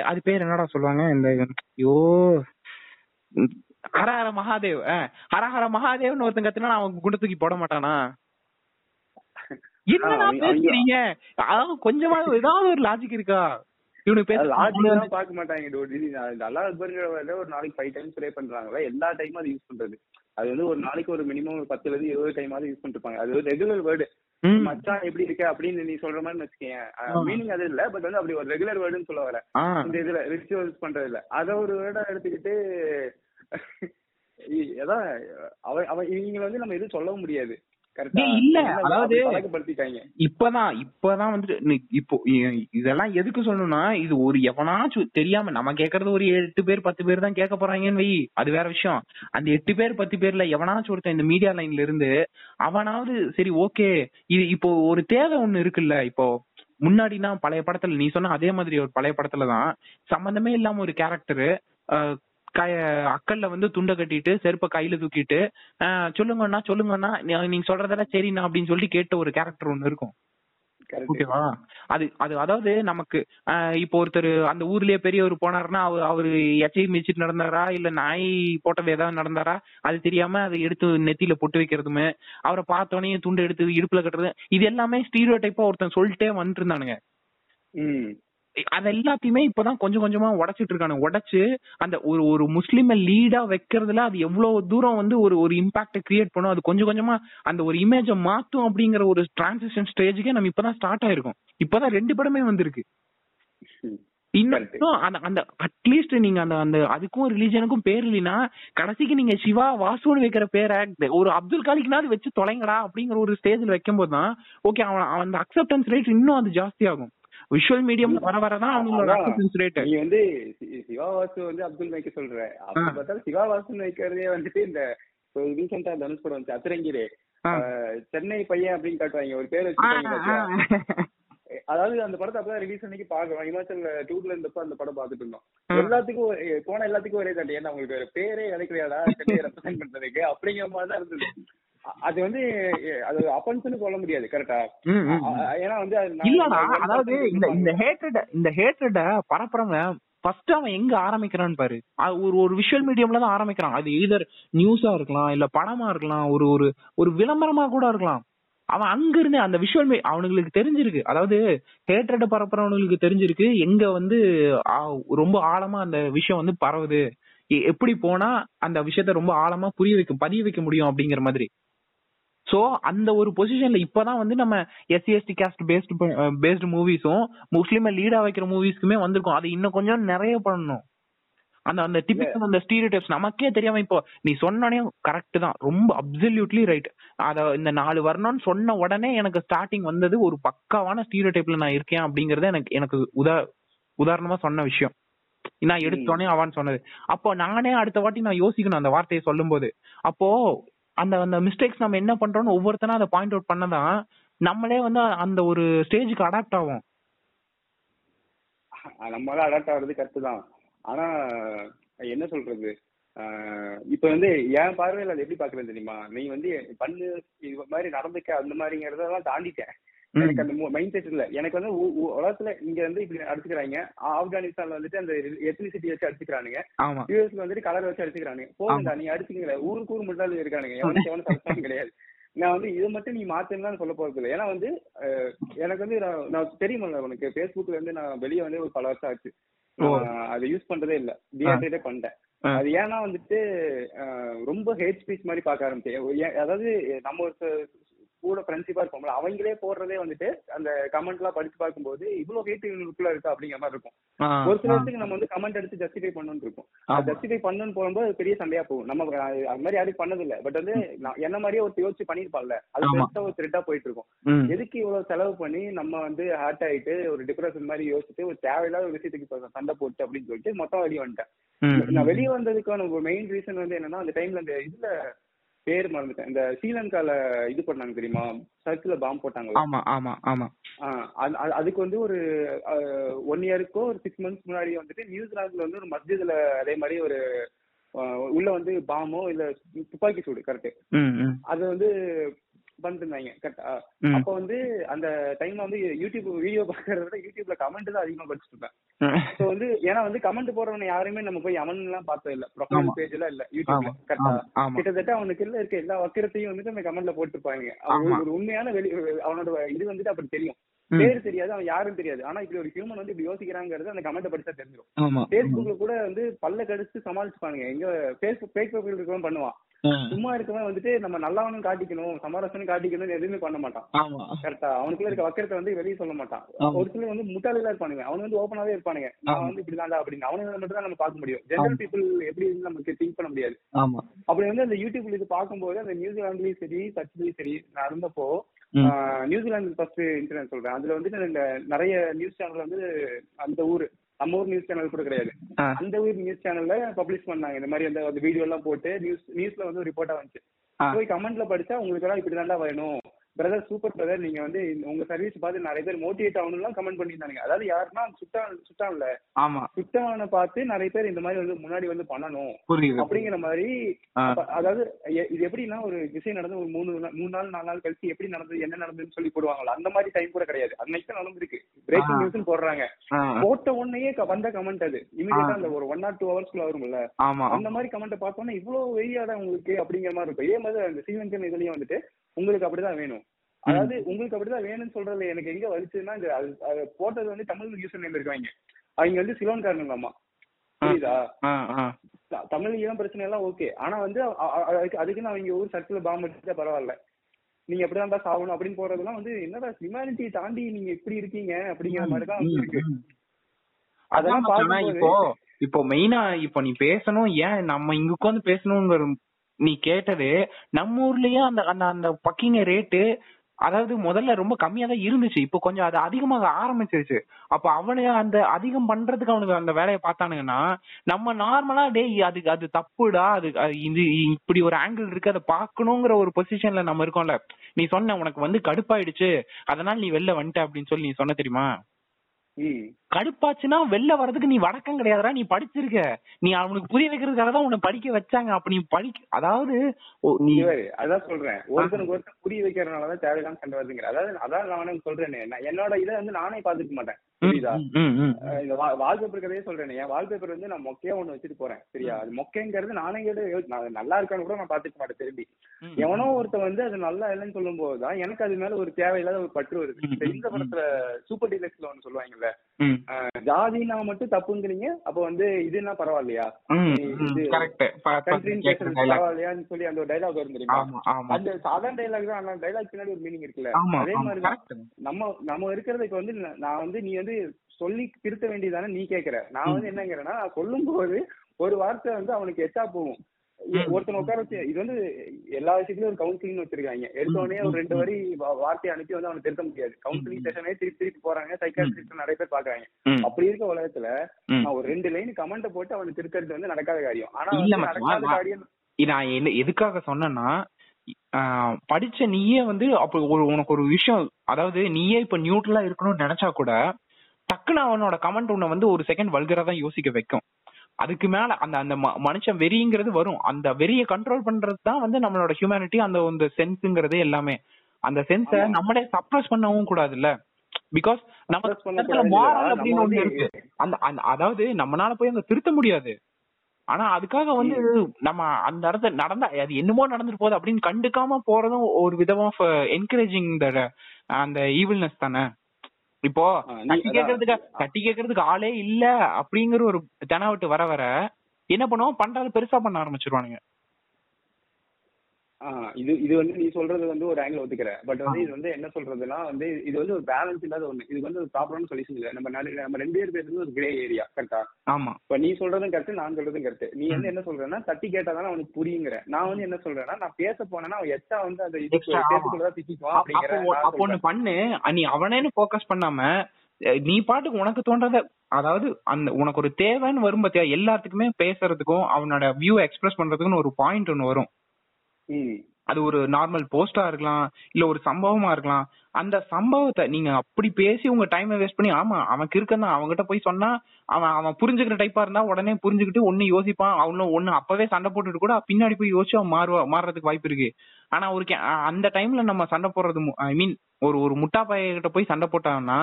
அது பேர் என்னடா சொல்லுவாங்க இந்த ஐயோ ஹரஹர மகாதேவ், ஹரஹர மகாதேவ்னு ஒருத்தன் கத்துனா அவன் குண்டு தூக்கி போட மாட்டானா? என்னடா பேசுறீங்க? அதாவது கொஞ்சமாவது ஏதாவது ஒரு லாஜிக் இருக்கா? தெரியாம நம்ம கேக்குறது ஒரு 8 பேர் 10 பேர் தான் கேட்க போறாங்கன்னு வை, அது வேற விஷயம். அந்த 8 பேர் 10 பேர்ல எவனாச்சும் ஒருத்தன் இந்த மீடியா லைன்ல இருந்து அவனாவது சரி ஓகே இது இப்போ ஒரு தேவை ஒண்ணு இருக்குல்ல. இப்போ முன்னாடினா பழைய படத்துல நீ சொன்ன அதே மாதிரி ஒரு பழைய படத்துலதான் சம்பந்தமே இல்லாம ஒரு கேரக்டரு அக்கல்ல வந்து துண்டை கட்டிட்டு செருப்ப கையில தூக்கிட்டு சொல்லுங்கன்னா சொல்லுங்கன்னா நீங்க சொல்றதெல்லாம் சரிண்ணா அப்படின்னு சொல்லிட்டு கேட்ட ஒரு கேரக்டர் ஒண்ணு இருக்கும். ஓகேவா? அது அது அதாவது நமக்கு இப்போ ஒருத்தர் அந்த ஊர்லயே பெரியவர் போனாருன்னா அவரு எச்சை மிதிச்சுட்டு நடந்தாரா இல்ல நாய் போட்டது ஏதாவது நடந்தாரா அது தெரியாம அதை எடுத்து நெத்தியில பொட்டு வைக்கிறதுமே அவரை பார்த்தோன்னே துண்டை எடுத்து இடுப்புல கட்டுறது இது எல்லாமே ஸ்டீரியோ டைப்பா ஒருத்தன் சொல்லிட்டே வந்துட்டு இருந்தானுங்க. அது எல்லாத்தையுமே இப்பதான் கொஞ்சம் கொஞ்சமா உடைச்சிட்டு இருக்கானு. உடைச்சு அந்த ஒரு முஸ்லிம லீடா வைக்கிறதுல அது எவ்வளவு தூரம் வந்து ஒரு இம்பாக்ட கிரியேட் பண்ணும், அது கொஞ்சம் கொஞ்சமா அந்த ஒரு இமேஜ மாத்தும் அப்படிங்கிற ஒரு டிரான்சிஷன் ஸ்டேஜுக்கே நம்ம இப்பதான் ஸ்டார்ட் ஆயிருக்கோம். இப்பதான் 2 படமே வந்திருக்கு. இன்னும் அந்த அட்லீஸ்ட் நீங்க அந்த அந்த அதுக்கும் ரிலீஜனுக்கும் பேர் இல்லைன்னா கடைசிக்கு நீங்க சிவா வாசுன்னு வைக்கிற பேரை ஒரு அப்துல் காலிக்குனாவது வச்சு தொலைங்கடா அப்படிங்கிற ஒரு ஸ்டேஜ்ல வைக்கும் போதுதான் ஓகே அவன் அந்த அக்செப்டன்ஸ் ரேட் இன்னும் அது ஜாஸ்தி ஆகும். விஷுவல் மீடியம் வர வரதான் அவங்களோட அக்செப்டன்ஸ் ரேட். நீ வந்து சிவாவாசு வந்து அப்துல் வைக்க சொல்ற அப்ப பார்த்தா சிவாவாசுன்னு வைக்கிறதே வந்துட்டு இந்த ரீசெண்டா தனுஷ் படம் வந்து அத்திரங்கிரே சென்னை பையன் அப்படின்னு காட்டுவாங்க ஒரு பேர் வச்சுருக்காங்க. அதாவது அந்த படத்தை அப்பதான் ரிலீஸ் அன்னைக்கு பாக்குறோம். இமாச்சல் டூர்ல இருந்தப்ப அந்த படம் பாத்துட்டு இருந்தோம். எல்லாத்துக்கும் போன எல்லாத்துக்கும் ஒரே தாண்டி ஏன்னா உங்களுக்கு பேரே கிடைக்கலையாடா சென்னையை ரெப்ரசென்ட் பண்றதுக்கு அப்படிங்கிற மாதிரிதான் இருந்தது. அது வந்து அது அஃபென்ஸ்னு சொல்ல முடியாது கரெக்டா. ஏன்னா வந்து இல்லடா அதாவது இந்த இந்த ஹேட்ரட பரப்புறவங்க ஃபர்ஸ்ட் அவன் எங்க ஆரம்பிக்கிறான்னு பாரு. ஒரு விஷுவல் மீடியம்ல தான் ஆரம்பிக்கிறான். அது ஈதர் நியூஸா இருக்கலாம் இல்ல படமா இருக்கலாம் ஒரு ஒரு விளம்பரமா கூட இருக்கலாம். அவன் அங்கிருந்து அந்த விஷுவல் அவனுங்களுக்கு தெரிஞ்சிருக்கு. அதாவது ஹேட்ரட பரப்புறவனுக்கு தெரிஞ்சிருக்கு எங்க வந்து ரொம்ப ஆழமா அந்த விஷயம் வந்து பரவுது, எப்படி போனா அந்த விஷயத்த ரொம்ப ஆழமா புரிய வைக்க பதிய வைக்க முடியும் அப்படிங்கிற மாதிரி. சோ அந்த ஒரு பொசிஷன்ல இப்பதான் வந்து நம்ம எஸ்சி எஸ்டி காஸ்ட் பேஸ்டு மூவிஸும் முஸ்லீமை லீடா வைக்கிற மூவிஸ்க்குமே வந்திருக்கும். அது இன்னும் கொஞ்சம் நிறைய பண்ணணும். அந்த அந்த டிபிக்கல் அந்த ஸ்டீரியோடைப்ஸ் நமக்கே தெரியாம இப்போ நீ சொன்னே கரெக்ட் தான், ரொம்ப அப்சல்யூட்லி ரைட். அத இந்த 4 வர்ணம்னு சொன்ன உடனே எனக்கு ஸ்டார்டிங் வந்தது ஒரு பக்காவான ஸ்டீரியோடைப்ல நான் இருக்கேன் அப்படிங்கறத எனக்கு உதாரணமா சொன்ன விஷயம். நான் எடுத்தோடனே அவன் சொன்னது அப்போ நானே அடுத்த வாட்டி நான் யோசிக்கணும் அந்த வார்த்தையை சொல்லும் போது. அப்போ அந்த அந்த மிஸ்டேக்ஸ் நம்ம என்ன பண்றோம்னு ஒவ்வொருத்தனா அதை பாயிண்ட் அவுட் பண்ணதான் நம்மளே வந்து அந்த ஒரு ஸ்டேஜுக்கு அடாப்ட் ஆகும். நம்மளால அடாப்ட் ஆகுறது கரெக்ட் தான். ஆனா என்ன சொல்றது இப்ப வந்து என் பார்வையில அது எப்படி பாக்குறது தெரியுமா, நீ வந்து பண்ணு இது மாதிரி நடந்துக்க அந்த மாதிரிங்கறதெல்லாம் தாண்டிட்டேன். எனக்கு அந்த மைண்ட் செட் இல்ல. எனக்கு வந்து உலகத்துல இங்க வந்து இப்படி அடிச்சுக்கிறாங்க, ஆப்கானிஸ்தான்ல வந்துட்டு அந்த எத்னிசிட்டி வச்சு அடிச்சுக்கிறானுங்க, யூஎஸ்ல வந்துட்டு கலர் வச்சு அடிச்சுக்கிறானுங்க. போதுண்டா நீ அடிச்சுக்கிற ஊருக்கு ஊர் மட்டும் இருக்கானுங்க, எவனுக்கு எவனும் சட்டம் கிடையாது. நான் வந்து இதை மட்டும் நீ மாத்தணும்னு சொல்ல போறது. ஏன்னா வந்து எனக்கு வந்து நான் தெரியுமில்ல உனக்கு பேஸ்புக்ல இருந்து நான் வெளியே வந்து ஒரு பல வருஷம் ஆச்சு. அதை யூஸ் பண்றதே இல்ல, டிஆர்டே பண்ணிட்டேன். அது ஏன்னா வந்துட்டு ரொம்ப ஹேட் ஸ்பீச் மாதிரி பாக்க ஆரம்பிச்சேன். அதாவது நம்ம கூட ஃப்ரெண்ட்ஷிப்பா இருப்போம்ல அவங்களே போடுறதே வந்துட்டு அந்த கமெண்ட் எல்லாம் படிச்சு பார்க்கும்போது இவ்வளவு ஹேட்டுக்குள்ள இருக்கு அப்படிங்கிற மாதிரி இருக்கும். ஒரு சிலருக்கு நம்ம வந்து கமெண்ட் எடுத்து ஜஸ்டிஃபை பண்ணணும்னு இருக்கும். ஜஸ்டிஃபை பண்ணணும்னு போகும்போது அது பெரிய சண்டையா போகும். நம்ம அது மாதிரி யாரும் பண்ணதில்லை. பட் வந்து என்ன மாதிரியே ஒரு யோசிச்சு பண்ணிருப்பாங்கல்ல, அது பெருசா ஒரு த்ரெட்டா போயிட்டு இருக்கும். எதுக்கு இவ்வளவு செலவு பண்ணி நம்ம வந்து ஹார்ட் ஆயிட்டு ஒரு டிப்ரெஷன் மாதிரி யோசிச்சுட்டு ஒரு தேவையில்லாத ஒரு விஷயத்துக்கு சண்டை போட்டு அப்படின்னு சொல்லிட்டு மொத்தம் வெளியே வந்துட்டேன். நான் வெளியே வந்ததுக்கான ஒரு மெயின் ரீசன் வந்து என்னன்னா அந்த டைம்ல அந்த இதுல பேர் மறந்துட்டேன். இந்த ஸ்ரீலங்கால இது பண்ணாங்க தெரியுமா, சர்க்கிள் பாம்பு போட்டாங்க. அதுக்கு வந்து ஒரு 1 இயருக்கோ ஒரு 6 மந்த்ஸ் முன்னாடி வந்துட்டு நியூசிலாந்துல வந்து ஒரு மஸ்ஜிதுல அதே மாதிரி ஒரு உள்ள வந்து பாம்போ இல்ல துப்பாக்கி சூடு கரெக்ட் அது வந்து பண்ணிருந்தாங்க கரெக்டா. அப்ப வந்து அந்த டைம்ல வந்து யூடியூப் வீடியோ பாக்குறத விட யூடியூப்ல கமெண்ட் தான் அதிகமா படிச்சுட்டு இருப்பேன். சோ வந்து ஏன்னா வந்து கமெண்ட் போடுறவன யாருமே நம்ம போய் அமன் எல்லாம் பார்த்தோம் இல்ல, ப்ரொஃபைல் பேஜ் எல்லாம் இல்ல யூடியூப்ல கரெக்டா. கிட்டத்தட்ட அவனுக்கு இல்ல இருக்க எல்லா வக்கிரத்தையும் வந்துட்டு அந்த கமெண்ட்ல போட்டுருப்பாங்க. அவனோட உண்மையான அவனோட இது வந்துட்டு அப்படி தெரியும், பேரு தெரியாது, அவன் யாரும் தெரியாது. ஆனா இப்படி ஒரு ஹியூமன் வந்து இப்படி யோசிக்கிறாங்கிறது அந்த கமெண்ட் படிச்சா தெரிஞ்சிடும். பேஸ்புக்ல கூட வந்து பல்ல கடிச்சு சமாளிச்சுப்பானுங்க. எங்க பேஸ்புக் பேக் ப்ரொஃபைல் இருக்கவன் பண்ணுவான், சும்மா இருக்கவன் வந்துட்டு நம்ம நல்லவனும் காட்டிக்கணும் சமரசனும் காட்டிக்கணும் எதுவுமே பண்ண மாட்டான் கரெக்டா. அவனுக்குள்ள இருக்க வக்கரத்தை வந்து வெளியே சொல்ல மாட்டான். ஒரு சிலர் வந்து முட்டாளிகளா இருப்பானுங்க, அவனு வந்து ஓப்பனாவே இருப்பானுங்க, நான் வந்து இப்படிதான்டா அப்படின்னு. அவனுங்களை மட்டும் தான் நம்ம பார்க்க முடியும், ஜெனரல் பீப்புள் எப்படி இருந்து நமக்கு திங்க் பண்ண முடியாது. அப்படி வந்து அந்த யூடியூப்ல இது பார்க்கும்போது அந்த நியூசிலாந்துலயும் சரி சர்ச்சிலையும் சரி நடந்தப்போ, நியூசிலாந்து ஃபர்ஸ்ட் இன்சிடென்ட் சொல்றேன், அதுல வந்துட்டு நிறைய நியூஸ் சேனல் வந்து அந்த ஊரு நம்ம ஊர் நியூஸ் சேனல் கூட கிடையாது, அந்த ஊர் நியூஸ் சேனல்ல பப்ளிஷ் பண்ணாங்க இந்த மாதிரி அந்த வீடியோ எல்லாம் போட்டு நியூஸ்ல வந்து ரிப்போர்ட்டா வந்துச்சு. போய் கமெண்ட்ல படிச்சா உங்களுக்கு எல்லாம் இப்படி தாண்டா வேணும் பிரதர், சூப்பர் பிரதர், நீங்க வந்து உங்க சர்வீஸ் பார்த்து நிறைய பேர் மோட்டிவேட் ஆகணும்லாம் கமெண்ட் பண்ணியிருந்தாங்க. அதாவது யாருன்னா சுட்டான்ல சுட்டான பார்த்து நிறைய பேர் இந்த மாதிரி வந்து முன்னாடி வந்து பண்ணணும் அப்படிங்கிற மாதிரி. அதாவது இது எப்படின்னா ஒரு விஷயம் நடந்து ஒரு மூணு நாள் கழிச்சு எப்படி நடந்தது என்ன நடந்ததுன்னு சொல்லி போடுவாங்களா அந்த மாதிரி டைம் கூட கிடையாது. அன்னைக்கு தான் நடந்திருக்கு, பிரேக்கிங் நியூஸ் போடுறாங்க, போட்ட உடனேயே வந்த கமெண்ட் அது இமீடியட்டா அந்த ஒரு 1 or 2 hours வரும்ல அந்த மாதிரி கமெண்ட் பார்த்தோன்னா இவ்வளவு வெறியாடா உங்களுக்கு அப்படிங்கிற மாதிரி இருக்கும். இதே மாதிரி அந்த சீவன் இதுலயும் வந்துட்டு உங்களுக்கு அப்படிதான் வேணும், அதாவது உங்களுக்கு அப்படிதான் வேணும்னு சொல்றது எனக்கு எங்க வலிச்சதுன்னா போட்டது வந்து தமிழ் யூசர் நேம் இருக்காங்க, அவங்க வந்து சிலோன் காரணங்களாமா புரியுதா, தமிழ் ஈழம் பிரச்சனை எல்லாம் ஓகே. ஆனா வந்து அதுக்குன்னு அவங்க ஒரு சர்ச்சில பாம்பு எடுத்துட்டா பரவாயில்ல, நீங்க எப்படிதான்டா சாகணும் அப்படின்னு போறதுலாம் வந்து என்னடா ஹியூமானிட்டியை தாண்டி நீங்க எப்படி இருக்கீங்க அப்படிங்கிற மாதிரிதான் இருக்கு. அதெல்லாம் பாத்தீங்கன்னா இப்போ மெயினா இப்போ நீ பேசணும் ஏன் நம்ம இங்க உட்காந்து பேசணுங்கிற நீ கேட்டது, நம்ம ஊர்லயே அந்த அந்த அந்த பக்கிங்க ரேட்டு அதாவது முதல்ல ரொம்ப கம்மியா தான் இருந்துச்சு, இப்போ கொஞ்சம் அது அதிகமாக ஆரம்பிச்சிருச்சு. அப்ப அவனு அந்த அதிகம் பண்றதுக்கு அவனுக்கு அந்த வேலையை பார்த்தானுங்கன்னா நம்ம நார்மலா டே அதுக்கு அது தப்புடா, அது இது இப்படி ஒரு ஆங்கிள் இருக்கு அதை பார்க்கணுங்கிற ஒரு பொசிஷன்ல நம்ம இருக்கோம்ல. நீ சொன்ன உனக்கு வந்து கடுப்பாயிடுச்சு அதனால நீ வெளில வந்துட்ட அப்படின்னு சொல்லி நீ சொன்ன தெரியுமா, கடுப்பாச்சுன்னா வெளில வர்றதுக்கு நீ வடக்கம் கிடையாதுடா, நீ படிச்சிருக்க, நீ அவனுக்கு புரிய வைக்கிறதுக்காக தான் உன்னை படிக்க வச்சாங்க. அப்படி படிக்க அதாவது நீ அதான் சொல்றேன் ஒருத்தனுக்கு ஒருத்தன் புரிய வைக்கிறதுனாலதான் தேவையில்லாம சண்டை வருதுங்கிற. அதாவது நான் சொல்றேன் என்னோட இதை வந்து நானே பாத்துக்க மாட்டேன் புரியுதா, இந்த வால்பேப்பர் இருக்கிறதே சொல்றேன், என் வால்பேப்பர் வந்து நான் மொக்கையா ஒண்ணு வச்சுட்டு போறேன் சரியா, அது மொக்கைங்கிறது நானே நல்லா இருக்கான்னு கூட நான் பாத்துக்க மாட்டேன். திரும்பி எவனோ ஒருத்தன் வந்து அது நல்லா இல்லைன்னு சொல்லும் போதுதான் எனக்கு அது மேல ஒரு தேவையில்லாத ஒரு பற்று வருது. இந்த படத்துல சூப்பர் டீலக்ஸ்ல ஒண்ணு சொல்லுவாங்கல்ல, ஜாதினா மட்டும் தப்புங்கிறீங்க அப்ப வந்து இதுன்னா பரவாயில்லையா பரவாயில்லையான்னு சொல்லி அந்த ஒரு டைலாக் வருங்கிறீங்க, அந்த சாதாரண டைலாக் தான், ஆனா டைலாக் பின்னாடி ஒரு மீனிங் இருக்குல்ல. அதே மாதிரி நம்ம இருக்கிறதுக்கு வந்து நான் வந்து நீ வந்து சொல்லி திருத்த வேண்டியதானே நீ கேக்குற, நான் வந்து என்னங்கிறேன்னா நான் சொல்லும் போது ஒரு வார்த்தை வந்து அவனுக்கு எச்சா போகும். ஒருத்தன் உட்கார வச்சு இது வந்து எல்லா விஷயத்துலயும் ஒரு கவுன்சிலிங் வச்சிருக்காங்க, எடுத்தோடனே ஒரு 2 வரி வார்த்தையை அனுப்பி வந்து அவனுக்கு திருத்த முடியாது. கவுன்சிலிங் செஷனே திருப்பி போறாங்க, சைக்காட்ரிஸ்ட் நிறைய பேர் பாக்குறாங்க. அப்படி இருக்க உலகத்துல நான் ஒரு 2 லைன் கமெண்ட்டை போட்டு அவனுக்கு திருத்தறது வந்து நடக்காத காரியம். ஆனா நடக்காத காரியம் நான் என்ன எதுக்காக சொன்னா, படிச்ச நீயே வந்து அப்ப உனக்கு ஒரு விஷயம் அதாவது நீயே இப்ப நியூட்ரலா இருக்கணும்னு நினைச்சா கூட டக்குன்னு அவனோட கமெண்ட் உன்னை வந்து ஒரு செகண்ட் வல்கரா தான் யோசிக்க வைக்கும். அதுக்கு மேல அந்த அந்த மனுஷன் வெறிங்கிறது வரும், அந்த வெறியை கண்ட்ரோல் பண்றது தான் வந்து நம்மளோட ஹியூமனிட்டி, அந்த சென்ஸ்ங்கிறது எல்லாமே. அந்த சென்ஸை நம்மளே சப்ரஸ் பண்ணவும் கூடாதுல்ல, பிகாஸ் நம்ம மாரல் அப்படின்னு ஒண்ணு இருக்கு, அந்த அதாவது நம்மளால போய் அங்க திருத்த முடியாது. ஆனா அதுக்காக வந்து நம்ம அந்த இடத்த நடந்தா அது என்னமோ நடந்துட்டு போகுது அப்படின்னு கண்டுக்காம போறதும் ஒரு விதம் ஆஃப் என்கரேஜிங் அந்த ஈவில்னஸ் தானே. இப்போ தட்டி கேட்கறதுக்கு ஆளே இல்ல அப்படிங்கிற ஒரு தென விட்டு வர என்ன பண்ணுவோம், பண்றது பெருசா பண்ண ஆரம்பிச்சிருவானுங்க. இது வந்து நீ சொல்றது வந்து ஒரு ஆங்கிள் ஒத்துக்கிற, பட் வந்து இது வந்து என்ன சொல்றதுன்னா வந்து இது வந்து ஒரு பேலன்ஸ் இல்லாத ஒண்ணு, இது வந்து ஒரு ப்ராப்பரான சொல்யூஷன் இல்ல. நம்ம 2 பேர் பேசுறது ஒரு கிரே ஏரியா கரெக்டா. ஆமா, இப்ப நீ சொல்றதும் கரெக்ட் நான் சொல்றதும் கரெக்ட். நீ வந்து என்ன சொல்றேன்னா தட்டி கேட்டாதானே அவனுக்கு புரியுங்கிற, நான் வந்து என்ன சொல்றேன்னா நான் பேச போனேன்னா அவன் எச்சா வந்து அதை பேசுக்குள்ளதான் திக்குவான் அப்படிங்கிற பண்ணு. நீ அவனேன்னு போக்கஸ் பண்ணாம நீ பாட்டுக்கு உனக்கு தோன்றத, அதாவது அந்த உனக்கு ஒரு தேவைன்னு வரும் பத்தியா, எல்லாத்துக்குமே பேசுறதுக்கும் அவனோட வியூ எக்ஸ்பிரஸ் பண்றதுக்குன்னு ஒரு பாயிண்ட் ஒண்ணு வரும். அது ஒரு நார்மல் போஸ்டா இருக்கலாம் இல்ல ஒரு சம்பவமா இருக்கலாம். அந்த சம்பவத்தை நீங்க அப்படி பேசி உங்க டைமை வேஸ்ட் பண்ணி, ஆமா அவனுக்கு இருக்கந்தான் அவங்ககிட்ட போய் சொன்னா அவன் புரிஞ்சுக்கிற டைப்பா இருந்தா உடனே புரிஞ்சுக்கிட்டு ஒண்ணு யோசிப்பான், அவனும் ஒண்ணு அப்பவே சண்டை போட்டுட்டு கூட பின்னாடி போய் யோசிச்சு அவன் மாறுறதுக்கு வாய்ப்பு இருக்கு. ஆனா அவருக்கு அந்த டைம்ல நம்ம சண்டை போடுறது, ஐ மீன் ஒரு ஒரு முட்டா பையன்கிட்ட போய் சண்டை போட்டாங்கன்னா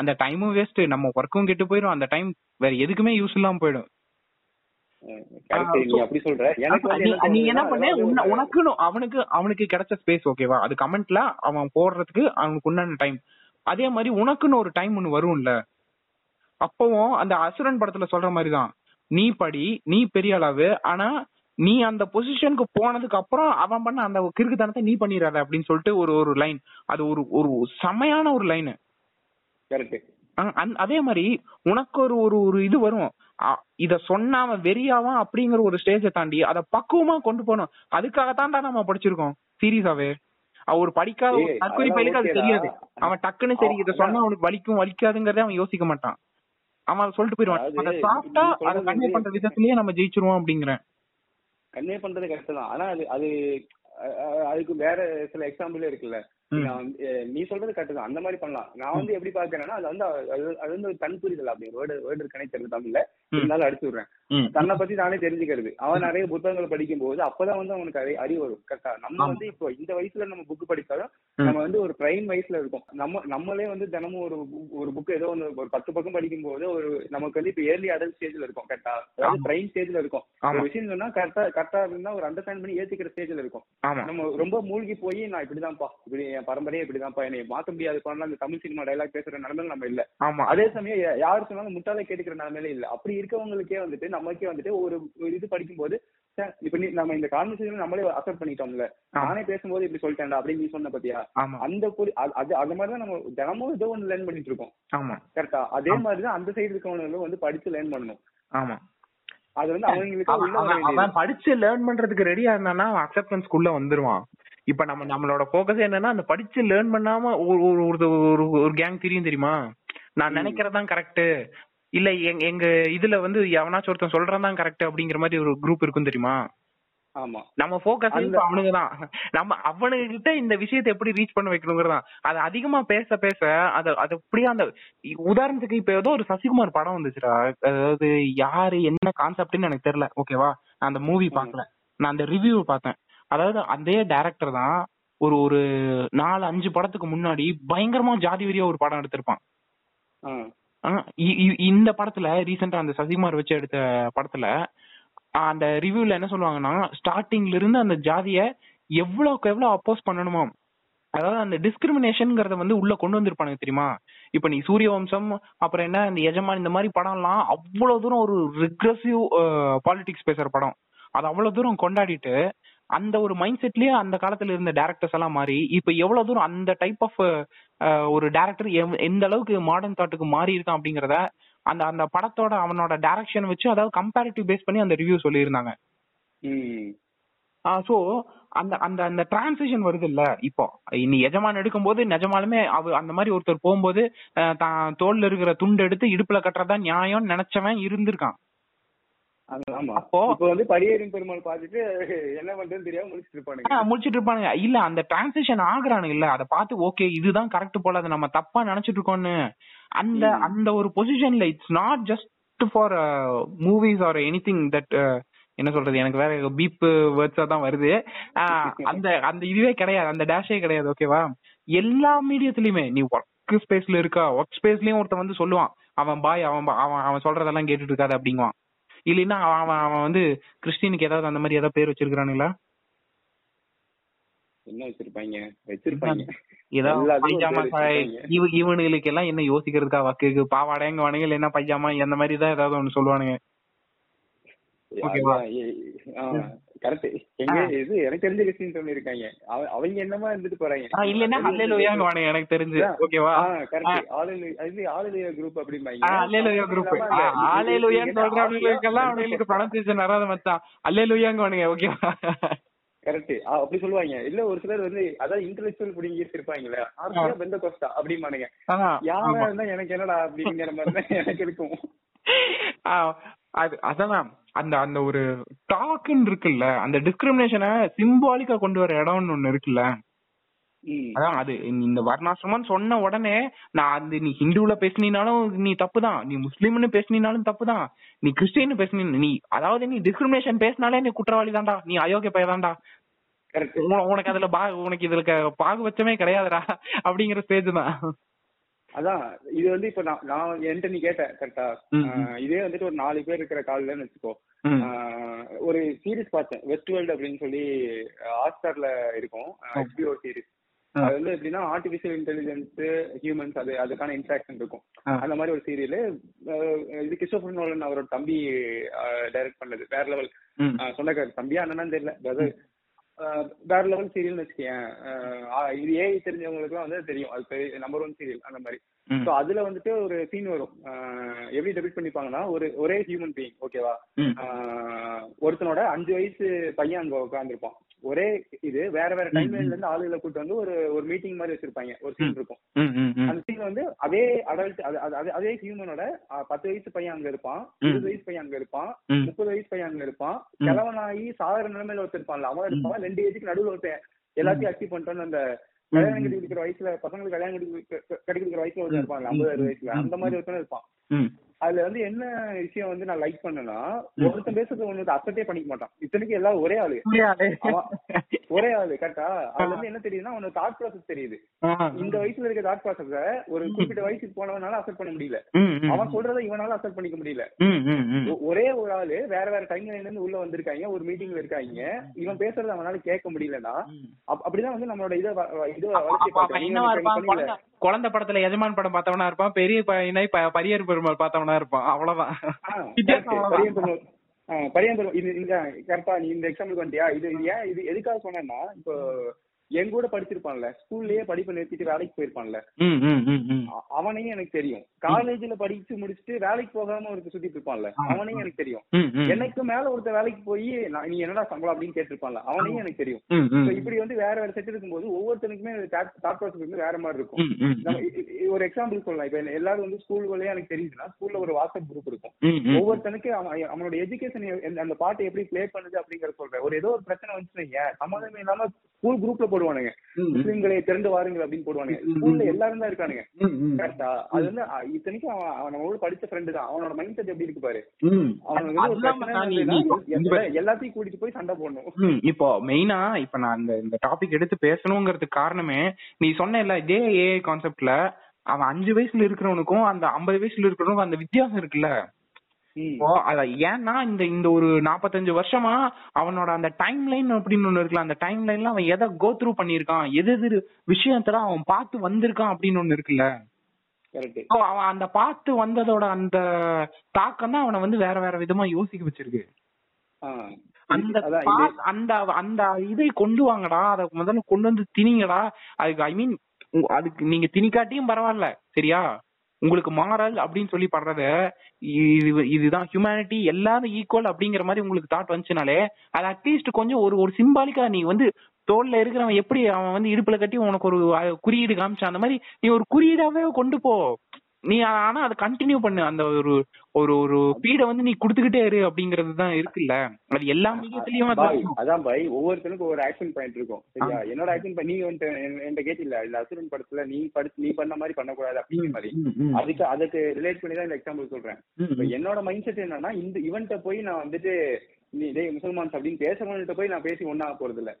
அந்த டைமும் வேஸ்ட், நம்ம ஒர்க்கும் கெட்டு போயிடும், அந்த டைம் வேற எதுக்குமே யூஸ் இல்லாம போயிடும். நீ என்ன பண்ண, உனக்குன்னு அவனுக்கு கிடைச்ச ஸ்பேஸ் ஓகேவா, அது கமெண்ட்ல அவன் போடுறதுக்கு அவனுக்கு உண்டான டைம், அதே மாதிரி உனக்குன்னு ஒரு டைம் ஒன்னு வரும்ல. அப்பவும் அந்த அசுரன் படத்துல சொல்ற மாதிரிதான், நீ படி, நீ பெரிய அளவு, ஆனா நீ அந்த பொசிஷனுக்கு போனதுக்கு அப்புறம் அவன் பண்ண அந்த கிறுக்குத்தனத்தை நீ பண்ணிடுற அப்படின்னு சொல்லிட்டு ஒரு லைன், அது ஒரு ஒரு செம்மையான ஒரு லைனு. அதே மாதிரி உனக்கு ஒரு ஒரு இது வரும், இத சொன்னாம வெறியாவான் அப்படிங்கிற ஒரு ஸ்டேஜை தாண்டி அதை பக்குவமா கொண்டு போனோம். அதுக்காகத்தான்டா நம்ம படிச்சிருக்கோம் சீரியஸாவே. அவர் படிக்காத தற்கொலை பயிலுக்கு அது தெரியாது, அவன் டக்குன்னு சரி இதை சொன்னா அவனுக்கு வலிக்கும் வலிக்காதுங்கிறத அவன் யோசிக்க மாட்டான், அவன் சொல்லிட்டு போயிடுவான். அதை சாப்பிட்டா அதை கன்வே பண்ற விதத்திலேயே நம்ம ஜெயிச்சிருவோம் அப்படிங்கிறேன். கன்வே பண்றது கஷ்டம் தான், ஆனா அது அது அதுக்கு வேற சில எக்ஸாம்பிள் இருக்குல்ல. நீ சொல்றது கரெக்ட் தான், அந்த மாதிரி பண்ணலாம். நான் வந்து எப்படி பாக்கிறேன்னா, அது வந்து அது வந்து தன் புரிதல் அப்படின்னு வேர்டு கனெக்ட் தமிழ்ல இருந்தாலும் அடிச்சு விடுறேன். தன்னை பத்தி தானே தெரிஞ்சுக்கிறது. அவன் நிறைய புத்தகங்களை படிக்கும் போது அப்பதான் வந்து அவனுக்கு அறிவு வரும். கரெக்டா நம்ம வந்து இப்போ இந்த வயசுல நம்ம புக்கு படித்தாலும் நம்ம வந்து ஒரு பிரைம் வயசுல இருக்கும். நம்மளே வந்து தினமும் ஒரு புக்கு ஏதோ ஒன்று ஒரு 10 பக்கம் படிக்கும் போது ஒரு நமக்கு வந்து இப்போ ஏர்லி அடல்ட் ஸ்டேஜ்ல இருக்கும். கரெக்டா அதாவது பிரைம் ஸ்டேஜ்ல இருக்கும். ஒரு விஷயம் சொன்னா கரெக்டா இருந்தா ஒரு அண்டர்ஸ்டாண்ட் பண்ணி ஏத்துக்கிற ஸ்டேஜ்ல இருக்கும். நம்ம ரொம்ப மூழ்கி போய் நான் இப்படிதான்ப்பா, இப்படி பரம்பரையே இப்படிதான்ப்பா, என்னை மாற்ற முடியாது தமிழ் சினிமா டைலாக் பேசுற நிலைமையில நம்ம இல்ல. அதே சமயம் யாரு சொன்னாலும் முட்டாள கேட்டுக்கிற நிலைமையில இல்ல. அப்படி இருக்கவங்களுக்கே வந்துட்டு நமக்கே வந்துட்டு ஒரு இது படிக்கும் போது இப்ப நம்ம இந்த கான்வர்சேஷன் நம்மளே அக்செப்ட் பண்ணிட்டோம்ல, நானே பேசும்போது இப்படி சொல்லிட்டேன்டா அப்படின்னு நீ சொன்ன பத்தியா, அந்த அது மாதிரிதான் நம்ம தினமும் ஏதோ ஒண்ணு லேர்ன் பண்ணிட்டு இருக்கோம். கரெக்டா அதே மாதிரிதான் அந்த சைடு இருக்கவங்களும் வந்து படிச்சு லேர்ன் பண்ணணும். ஆமா அது வந்து அவங்களுக்கு படிச்சு லேர்ன் பண்றதுக்கு ரெடியா இருந்தானா அக்செப்டன்ஸ் குள்ள வந்துருவான். இப்ப நம்மளோட போக்கஸ் என்னன்னா, அந்த படிச்சு லேர்ன் பண்ணாம ஒரு கேங் தெரியுமா, நான் நினைக்கிறதான் கரெக்ட் இல்ல, எங்க இதுல வந்து எவனாச்சும் ஒருத்தன் சொல்றதான் கரெக்ட் அப்படிங்கிற மாதிரி ஒரு குரூப் இருக்கும் தெரியுமா. நம்ம போக்கஸ் அவனுக்குதான், நம்ம அவனுகிட்ட இந்த விஷயத்த எப்படி ரீச் பண்ண வைக்கணுங்கிறதான். அது அதிகமா பேச பேச அது அது அப்படியே அந்த உதாரணத்துக்கு இப்ப ஏதோ ஒரு சசிகுமார் படம் வந்துச்சுடா, அதாவது யாரு என்ன கான்செப்ட்னு எனக்கு தெரியல ஓகேவா, நான் அந்த மூவி பாக்கல, நான் அந்த ரிவ்யூ பார்த்தேன். அதாவது அதே டைரக்டர் தான் ஒரு ஒரு 4-5 படத்துக்கு முன்னாடி பயங்கரமா ஜாதி வெறியா ஒரு படம் எடுத்திருப்பான். இந்த படத்துல ரீசெண்டா அந்த சசிகுமார் வச்சு எடுத்த படத்துல அந்த ரிவ்யூல என்ன சொல்லுவாங்கன்னா, ஸ்டார்டிங்ல இருந்து அந்த ஜாதிய எவ்வளவுக்கு எவ்வளவு அப்போஸ் பண்ணணுமோ, அதாவது அந்த டிஸ்கிரிமினேஷன்ங்கிறத வந்து உள்ள கொண்டு வந்திருப்பானுங்க தெரியுமா. இப்ப நீ சூரியவம்சம் அப்புறம் என்ன இந்த எஜமான் இந்த மாதிரி படம்லாம் அவ்வளவு தூரம் ஒரு ரிக்ரெசிவ் பாலிடிக்ஸ் பேசுற படம், அது அவ்வளவு தூரம் கொண்டாடிட்டு அந்த ஒரு மைண்ட் செட்லயே அந்த காலத்துல இருந்த டேரக்டர்ஸ் எல்லாம் மாறி இப்ப எவ்வளவு தூரம் அந்த டைப் ஆஃப் ஒரு டேரக்டர் எந்த அளவுக்கு மாடர்ன் தாட்டுக்கு மாறி இருக்கான் அப்படிங்கறத அந்த அந்த படத்தோட அவனோட டைரக்ஷன் வச்சு, அதாவது கம்பேரிட்டிவ் பேஸ் பண்ணி அந்த ரிவ்யூ சொல்லியிருந்தாங்க. சோ அந்த அந்த அந்த டிரான்சிஷன் வருது இல்ல. இப்போ நீ எஜமான் எடுக்கும் போது நிஜமாலுமே அவ அந்த மாதிரி ஒருத்தர் போகும்போது தான் தோல்ல இருக்கிற துண்டு எடுத்து இடுப்புல கட்டுறதா நியாயம் நினைச்சவன் இருந்திருக்கான். இல்ல அந்த டிரான்சிஷன் ஆகுறானு இல்ல, அதை பார்த்து ஓகே இதுதான் கரெக்ட் போல, அதை நம்ம தப்பா நினைச்சிட்டு இருக்கோம்னு அந்த அந்த ஒரு பொசிஷன்ல. It's not just for movies or anything that, என்ன சொல்றது எனக்கு வேற பீப் வேர்ட்ஸா தான் வருது, அந்த அந்த இதுவே கிடையாது, அந்த டேஷே கிடையாது ஓகேவா. எல்லா மீடியத்திலயுமே நீ ஒர்க் ஸ்பேஸ்ல இருக்கா, ஒர்க் ஸ்பேஸ்லயும் ஒருத்தன் வந்து சொல்லுவான் அவன் பாய், அவன் சொல்றதெல்லாம் கேட்டுட்டு இருக்காது அப்படிங்குவான். இல்லைன்னா அவன் அவன் வந்து கிறிஸ்டினுக்கு ஏதாவது அந்த மாதிரி ஏதாவது பேர் வச்சிருக்கானுங்களா, என்ன வச்சிருப்பாங்க இவனுங்களுக்கு எல்லாம் என்ன யோசிக்கிறதுக்கா, வக்கு பாவாடைங்க வானுங்க என்ன பைஜாமா அந்த மாதிரி தான் ஏதாவது ஒண்ணு சொல்லுவானுங்க. எனக்கு தெரிஞ்சிருக்காங்க அவங்க என்னமா இருந்துட்டு போறாங்க, எனக்கு தெரிஞ்சு ஓகேவா கரெக்ட் அப்படி சொல்லுவாங்க. இல்ல ஒரு சிலர் வந்து அதாவது இன்டெலெக்சுவல் புடிங்கி இருப்பாங்களே பெந்த கோஸ்டா அப்படிமானுங்க, யாரா இருந்தா எனக்கு என்னடா அப்படிங்கிற மாதிரிதான் எனக்கு இருக்கும். அது அதான் அந்த அந்த ஒரு டாக்குன்னு இருக்குல்ல, அந்த டிஸ்கிரிமினேஷனை சிம்பாலிக்கா கொண்டு வர இடம்னு ஒண்ணு இருக்குல்ல. அதான் அது இந்த வர்ணாசிரமம்னு சொன்ன உடனே நான் அது நீ ஹிந்துல பேசினாலும் நீ தப்புதான், நீ முஸ்லீம்னு பேசினாலும் தப்புதான், நீ கிறிஸ்டின்னு பேசின நீ அதாவது நீ டிஸ்கிரிமினேஷன் பேசினாலே நீ குற்றவாளி தான்டா, நீ அயோக்கிய பையதான்டா உனக்கு அதுல உனக்கு இதுல பாகுபட்சமே கிடையாதுடா அப்படிங்கிற ஸ்டேஜ் தான். அதான் இது வந்து இப்ப நான் என்கிட்ட நீ கேட்டேன் கரெக்டா, இதே வந்துட்டு ஒரு 4 பேர் இருக்கிற காலன்னு வச்சுக்கோ. ஒரு சீரீஸ் பார்த்தேன் வெஸ்ட் வேர்ல்டு அப்படின்னு சொல்லி ஹாட்ஸ்டார்ல இருக்கும் HBO சீரீஸ். அது வந்து எப்படின்னா ஆர்டிபிஷியல் இன்டெலிஜென்ஸ் ஹியூமன்ஸ் அது அதுக்கான இன்ட்ராக்ஷன் இருக்கும். அந்த மாதிரி ஒரு சீரியல் இது கிறிஸ்டோபர் நோலன் அவரோட தம்பி டைரக்ட் பண்ணது. வேற லெவல் சொந்தக்கார தம்பியா என்னன்னு தெரியல, வேற லெவல் சீரியல்னு வச்சுக்கேன். இது ஏஐ தெரிஞ்சவங்களுக்கு எல்லாம் வந்து தெரியும், அது பெரிய நம்பர் 1 சீரியல் அந்த மாதிரி. ஸோ அதுல வந்துட்டு ஒரு சீன் வரும், எப்படி டெபிட் பண்ணிப்பாங்கன்னா ஒரே ஹியூமன் பீயிங் ஓகேவா, ஒருத்தனோட 5 வயசு பையன் அங்க உட்காந்துருப்பான். ஒரே இது வேற வேற டைம்லைன்ல இருந்து ஆளுகளை கூப்பிட்டு வந்து ஒரு மீட்டிங் மாதிரி வச்சிருப்பாங்க. ஒரு சீன் இருக்கும், அந்த சீன் வந்து அதே அடல்ட் அதே ஹியூமனோட 10 வயசு பையன் அங்க இருப்பான், 20 வயசு பையன் அங்க இருப்பான், 30 வயசு பையன் அங்க இருப்பான். கிழவனாகி சாதாரண நிலைமையில ஒருத்திருப்பான்ல அவன் இருப்பான். 2 ஏஜுக்கு நடுவில் ஒருத்தன் எல்லாத்தையும் அச்சீவ் பண்ணிட்டோன்னு அந்த கல்யாணம் கட்டி கொடுக்குற வயசுல, பசங்களுக்கு கல்யாணம் கட்டி கொடுக்குற வயசுல ஒருத்தன் இருப்பான்ல 50-60 வயசுல அந்த மாதிரி ஒருத்தன இருப்பான். அதுல வந்து என்ன விஷயம் வந்து நான் லைக் பண்ணேன்னா, ஒருத்தன் பேசுறது ஒண்ணு அசட்டே பண்ணிக்க மாட்டான். இத்தனைக்கு எல்லாம் ஒரே ஆளு கரெக்டா. அதுல வந்து என்ன தெரியுதுன்னா அவனோட தாட் ப்ராசஸ் தெரியுது. இந்த வயசுல இருக்க தாட் ப்ராசஸ ஒரு குறிப்பிட்ட வயசுக்கு போனவனால அசெப்ட் பண்ண முடியல, அவன் சொல்றதை இவனால அசெப்ட் பண்ணிக்க முடியல. ஒரே ஒரு ஆளு வேற வேற டைம்ல இருந்து உள்ள வந்திருக்காங்க, ஒரு மீட்டிங்ல இருக்காங்க, இவன் பேசுறது அவனால கேட்க முடியலன்னா அப்படிதான் வந்து நம்மளோட இதை வளர்ச்சி. குழந்தை படத்துல எஜமான் படம் பார்த்தவனா இருப்பான், பெரிய பையனை பரியர் பெருமாள் பார்த்தவனா இருப்பான், அவ்வளவுதான். கரெக்டா நீ இந்த எக்ஸாம்பிள் வந்தியா? இது ஏன் இது எதுக்காக சொன்னா, இப்போ என் கூட படிச்சிருப்பான்ல, ஸ்கூல்லயே படிப்பு நிறுத்திட்டு வேலைக்கு போயிருப்பான்ல, அவனையும் எனக்கு தெரியும். காலேஜ்ல படிச்சு முடிச்சுட்டு வேலைக்கு போகாம ஒருத்தர் சுத்திட்டு இருப்பான்ல, அவனையும் எனக்கு தெரியும். எனக்கு மேல ஒருத்தர் வேலைக்கு போய் நீ என்னடா சம்பளம் அப்படின்னு கேட்டிருப்பான்ல, அவனையும் எனக்கு தெரியும். இப்படி வந்து வேற வேற செட் இருக்கும்போது ஒவ்வொருத்தனுக்குமே தாட் ப்ராசஸ் வந்து வேற மாதிரி இருக்கும். ஒரு எக்ஸாம்பிள் சொல்லலாம், இப்ப எல்லாரும் வந்து ஸ்கூல்களே எனக்கு தெரியுதுன்னா ஸ்கூல்ல ஒரு வாட்ஸ்அப் குரூப் இருக்கும். ஒவ்வொருத்தனுக்கு அவனோட எஜுகேஷன் அந்த பாட்டை எப்படி பிளே பண்ணுது அப்படிங்கறத சொல்றேன். ஒரு ஏதோ ஒரு பிரச்சனை வந்துச்சுன்னா சம்மந்தமே இல்லாம ஸ்கூல் குரூப்ல போடுவானுங்க, முஸ்லிம்களை திரண்டு வாருங்கள் அப்படின்னு போடுவானுங்க. ஸ்கூல்ல எல்லாரும் தான் இருக்கானுங்க கரெக்டா. அது வந்து இத்தனைக்கும் அவனோட படிச்ச ஃப்ரெண்டு தான், அவனோட மைண்ட் செட் எப்படி இருக்கு பாரு. அவனுக்கு எல்லாத்தையும் கூட்டிட்டு போய் சண்டை போடணும். இப்போ மெயினா இப்ப நான் இந்த டாபிக் எடுத்து பேசணுங்கிறதுக்கு காரணமே நீ சொன்ன இல்ல இதே ஏஐ கான்செப்ட்ல அவன் 5 வயசுல இருக்கிறவனுக்கும் அந்த 50 வயசுல இருக்கிறவனுக்கும் அந்த வித்தியாசம் இருக்குல்ல. ஏன்னா இந்த ஒரு 45 வருஷமா அவனோட அந்த டைம் லைன் அப்படின்னு ஒண்ணு இருக்குல்ல, அந்த டைம் லைன்ல அவன் எதை கோ த்ரூ பண்ணிருக்கான், எது விஷயத்துல அவன் பார்த்து வந்திருக்கான் அப்படின்னு ஒண்ணு இருக்குல்ல. அவன் அந்த பார்த்து வந்ததோட அந்த தாக்கம் தான் அவனை வந்து வேற வேற விதமா யோசிக்க வச்சிருக்கு. அந்த இதை கொண்டு வாங்கடா, அதை முதல்ல கொண்டு வந்து திணிங்கடா. அதுக்கு ஐ மீன் அதுக்கு நீங்க திணிக்காட்டியும் பரவாயில்ல, சரியா? உங்களுக்கு மாரல் அப்படின்னு சொல்லி பண்றத இதுதான் ஹியூமனிட்டி, எல்லாரும் ஈக்குவல் அப்படிங்கிற மாதிரி உங்களுக்கு தாட் வந்துச்சுனாலே அது அட்லீஸ்ட் கொஞ்சம் ஒரு சிம்பாலிக்கா நீ வந்து தோல்ல இருக்கிறவன் எப்படி அவன் வந்து இடுப்புல கட்டி உனக்கு ஒரு குறியீடு காமிச்சான் அந்த மாதிரி நீ ஒரு குறியீடாவே கொண்டு போ நீ. ஆனா அதை கண்டினியூ பண்ணு, அந்த ஒரு ஒரு ஒரு பீடை வந்து நீ குடுத்துக்கிட்டே இரு அப்படிங்கறது தான் இருக்குல்ல. அது எல்லா மீடியத்திலயும் அதான் பாய், ஒவ்வொருத்தனுக்கும் ஒரு ஆக்ஷன் பாயிண்ட் இருக்கும். சரியா? என்னோட ஆக்ஷன் பாயிண்ட் நீ என்கிட்ட கேட்டில, இல்ல அசுரன் படத்துல நீ பண்ண மாதிரி பண்ணக்கூடாது அப்படிங்கிற மாதிரி அதுக்கு ரிலேட் பண்ணி தான் இந்த எக்ஸாம்பிள் சொல்றேன். என்னோட மைண்ட் செட் என்னன்னா, இந்த இவன்ட்ட போய் நான் வந்துட்டு நீ இதே முசல்மான்ஸ் அப்படின்னு பேசுறவன்கிட்ட போய் நான் பேசி ஒன்னா போறது இல்ல.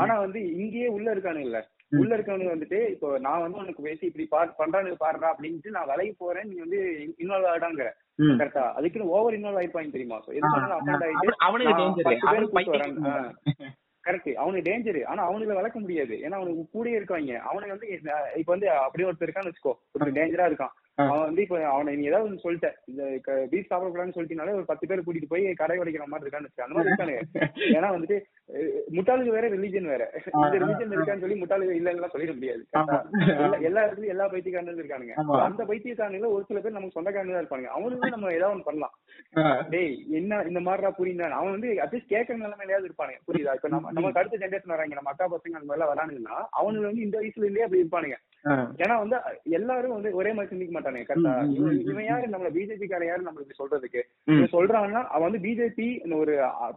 ஆனா வந்து இங்கேயே உள்ள இருக்கானுங்கல்ல, உள்ள இருக்கவனுக்கு வந்துட்டு இப்போ நான் வந்து உனக்கு பேசி இப்படி பண்றானு பாடுறா அப்படின்ட்டு நான் விலகி போறேன், நீ வந்து இன்வால்வ் ஆடாங்க கரெக்டா. அதுக்குன்னு ஓவர் இன்வால்வ் ஆயிருப்பாங்க தெரியுமா. கரெக்ட், அவனுக்கு டேஞ்சரு. ஆனா அவனுக்கு வளர்க்க முடியாது, ஏன்னா அவனுக்கு கூட இருக்காங்க. அவனுக்கு வந்து இப்ப வந்து அப்படியே ஒருத்தர் இருக்கான்னு வச்சுக்கோ, ஒரு டேஞ்சரா இருக்கான். அவன் வந்து இப்ப அவனை நீ ஏதாவது சொல்லிட்ட இந்த பீச் சாப்பிடக்கூடாதுன்னு சொல்லிட்டனால ஒரு 10 பேர் கூட்டிட்டு போய் கடை உடைக்கிற மாதிரி இருக்கான்னு வச்சுக்கோ. அந்த மாதிரி இருக்கானுங்க. ஏன்னா வந்துட்டு முட்டாளுக்கு வேற ரிலீஜன் வேற, இந்த ரிலீஜன் இருக்கான்னு சொல்லி முட்டாளுக்கு இல்லைன்னா சொல்லிட முடியாது. எல்லா இடத்துலயும் எல்லா பைத்தியக்காரனும் இருக்கானுங்க. அந்த பைத்தியக்காரனுல ஒரு சில பேர் நமக்கு சொந்தக்காரனுதான் இருப்பாங்க. அவனுக்கு நம்ம ஏதாவது ஒண்ணு பண்ணலாம், டேய் என்ன இந்த மாதிரிடா புரியுதா, அவன் வந்து அட்லீஸ்ட் கேட்கற நிலைமையிலேயாவது இருப்பானுங்க. புரியுதா? இப்ப நம்ம அடுத்த ஜென்ரேஷன் வராங்க, நம்ம அக்கா பசங்க அந்த மாதிரி எல்லாம் வரானுங்கன்னா அவனுக்கு வந்து இந்த வயசுல இருந்தே அப்படி இருப்பானுங்க. ஏன்னா வந்து எல்லாரும் வந்து ஒரே மாதிரி சிந்திக்க மாட்டானே. கரெக்டா, இவன் யாரு நம்மள பிஜேபிக்காரன் யாரு நம்ம இப்படி சொல்றதுக்கு சொல்றாங்கன்னா அவன் வந்து பிஜேபி ஒரு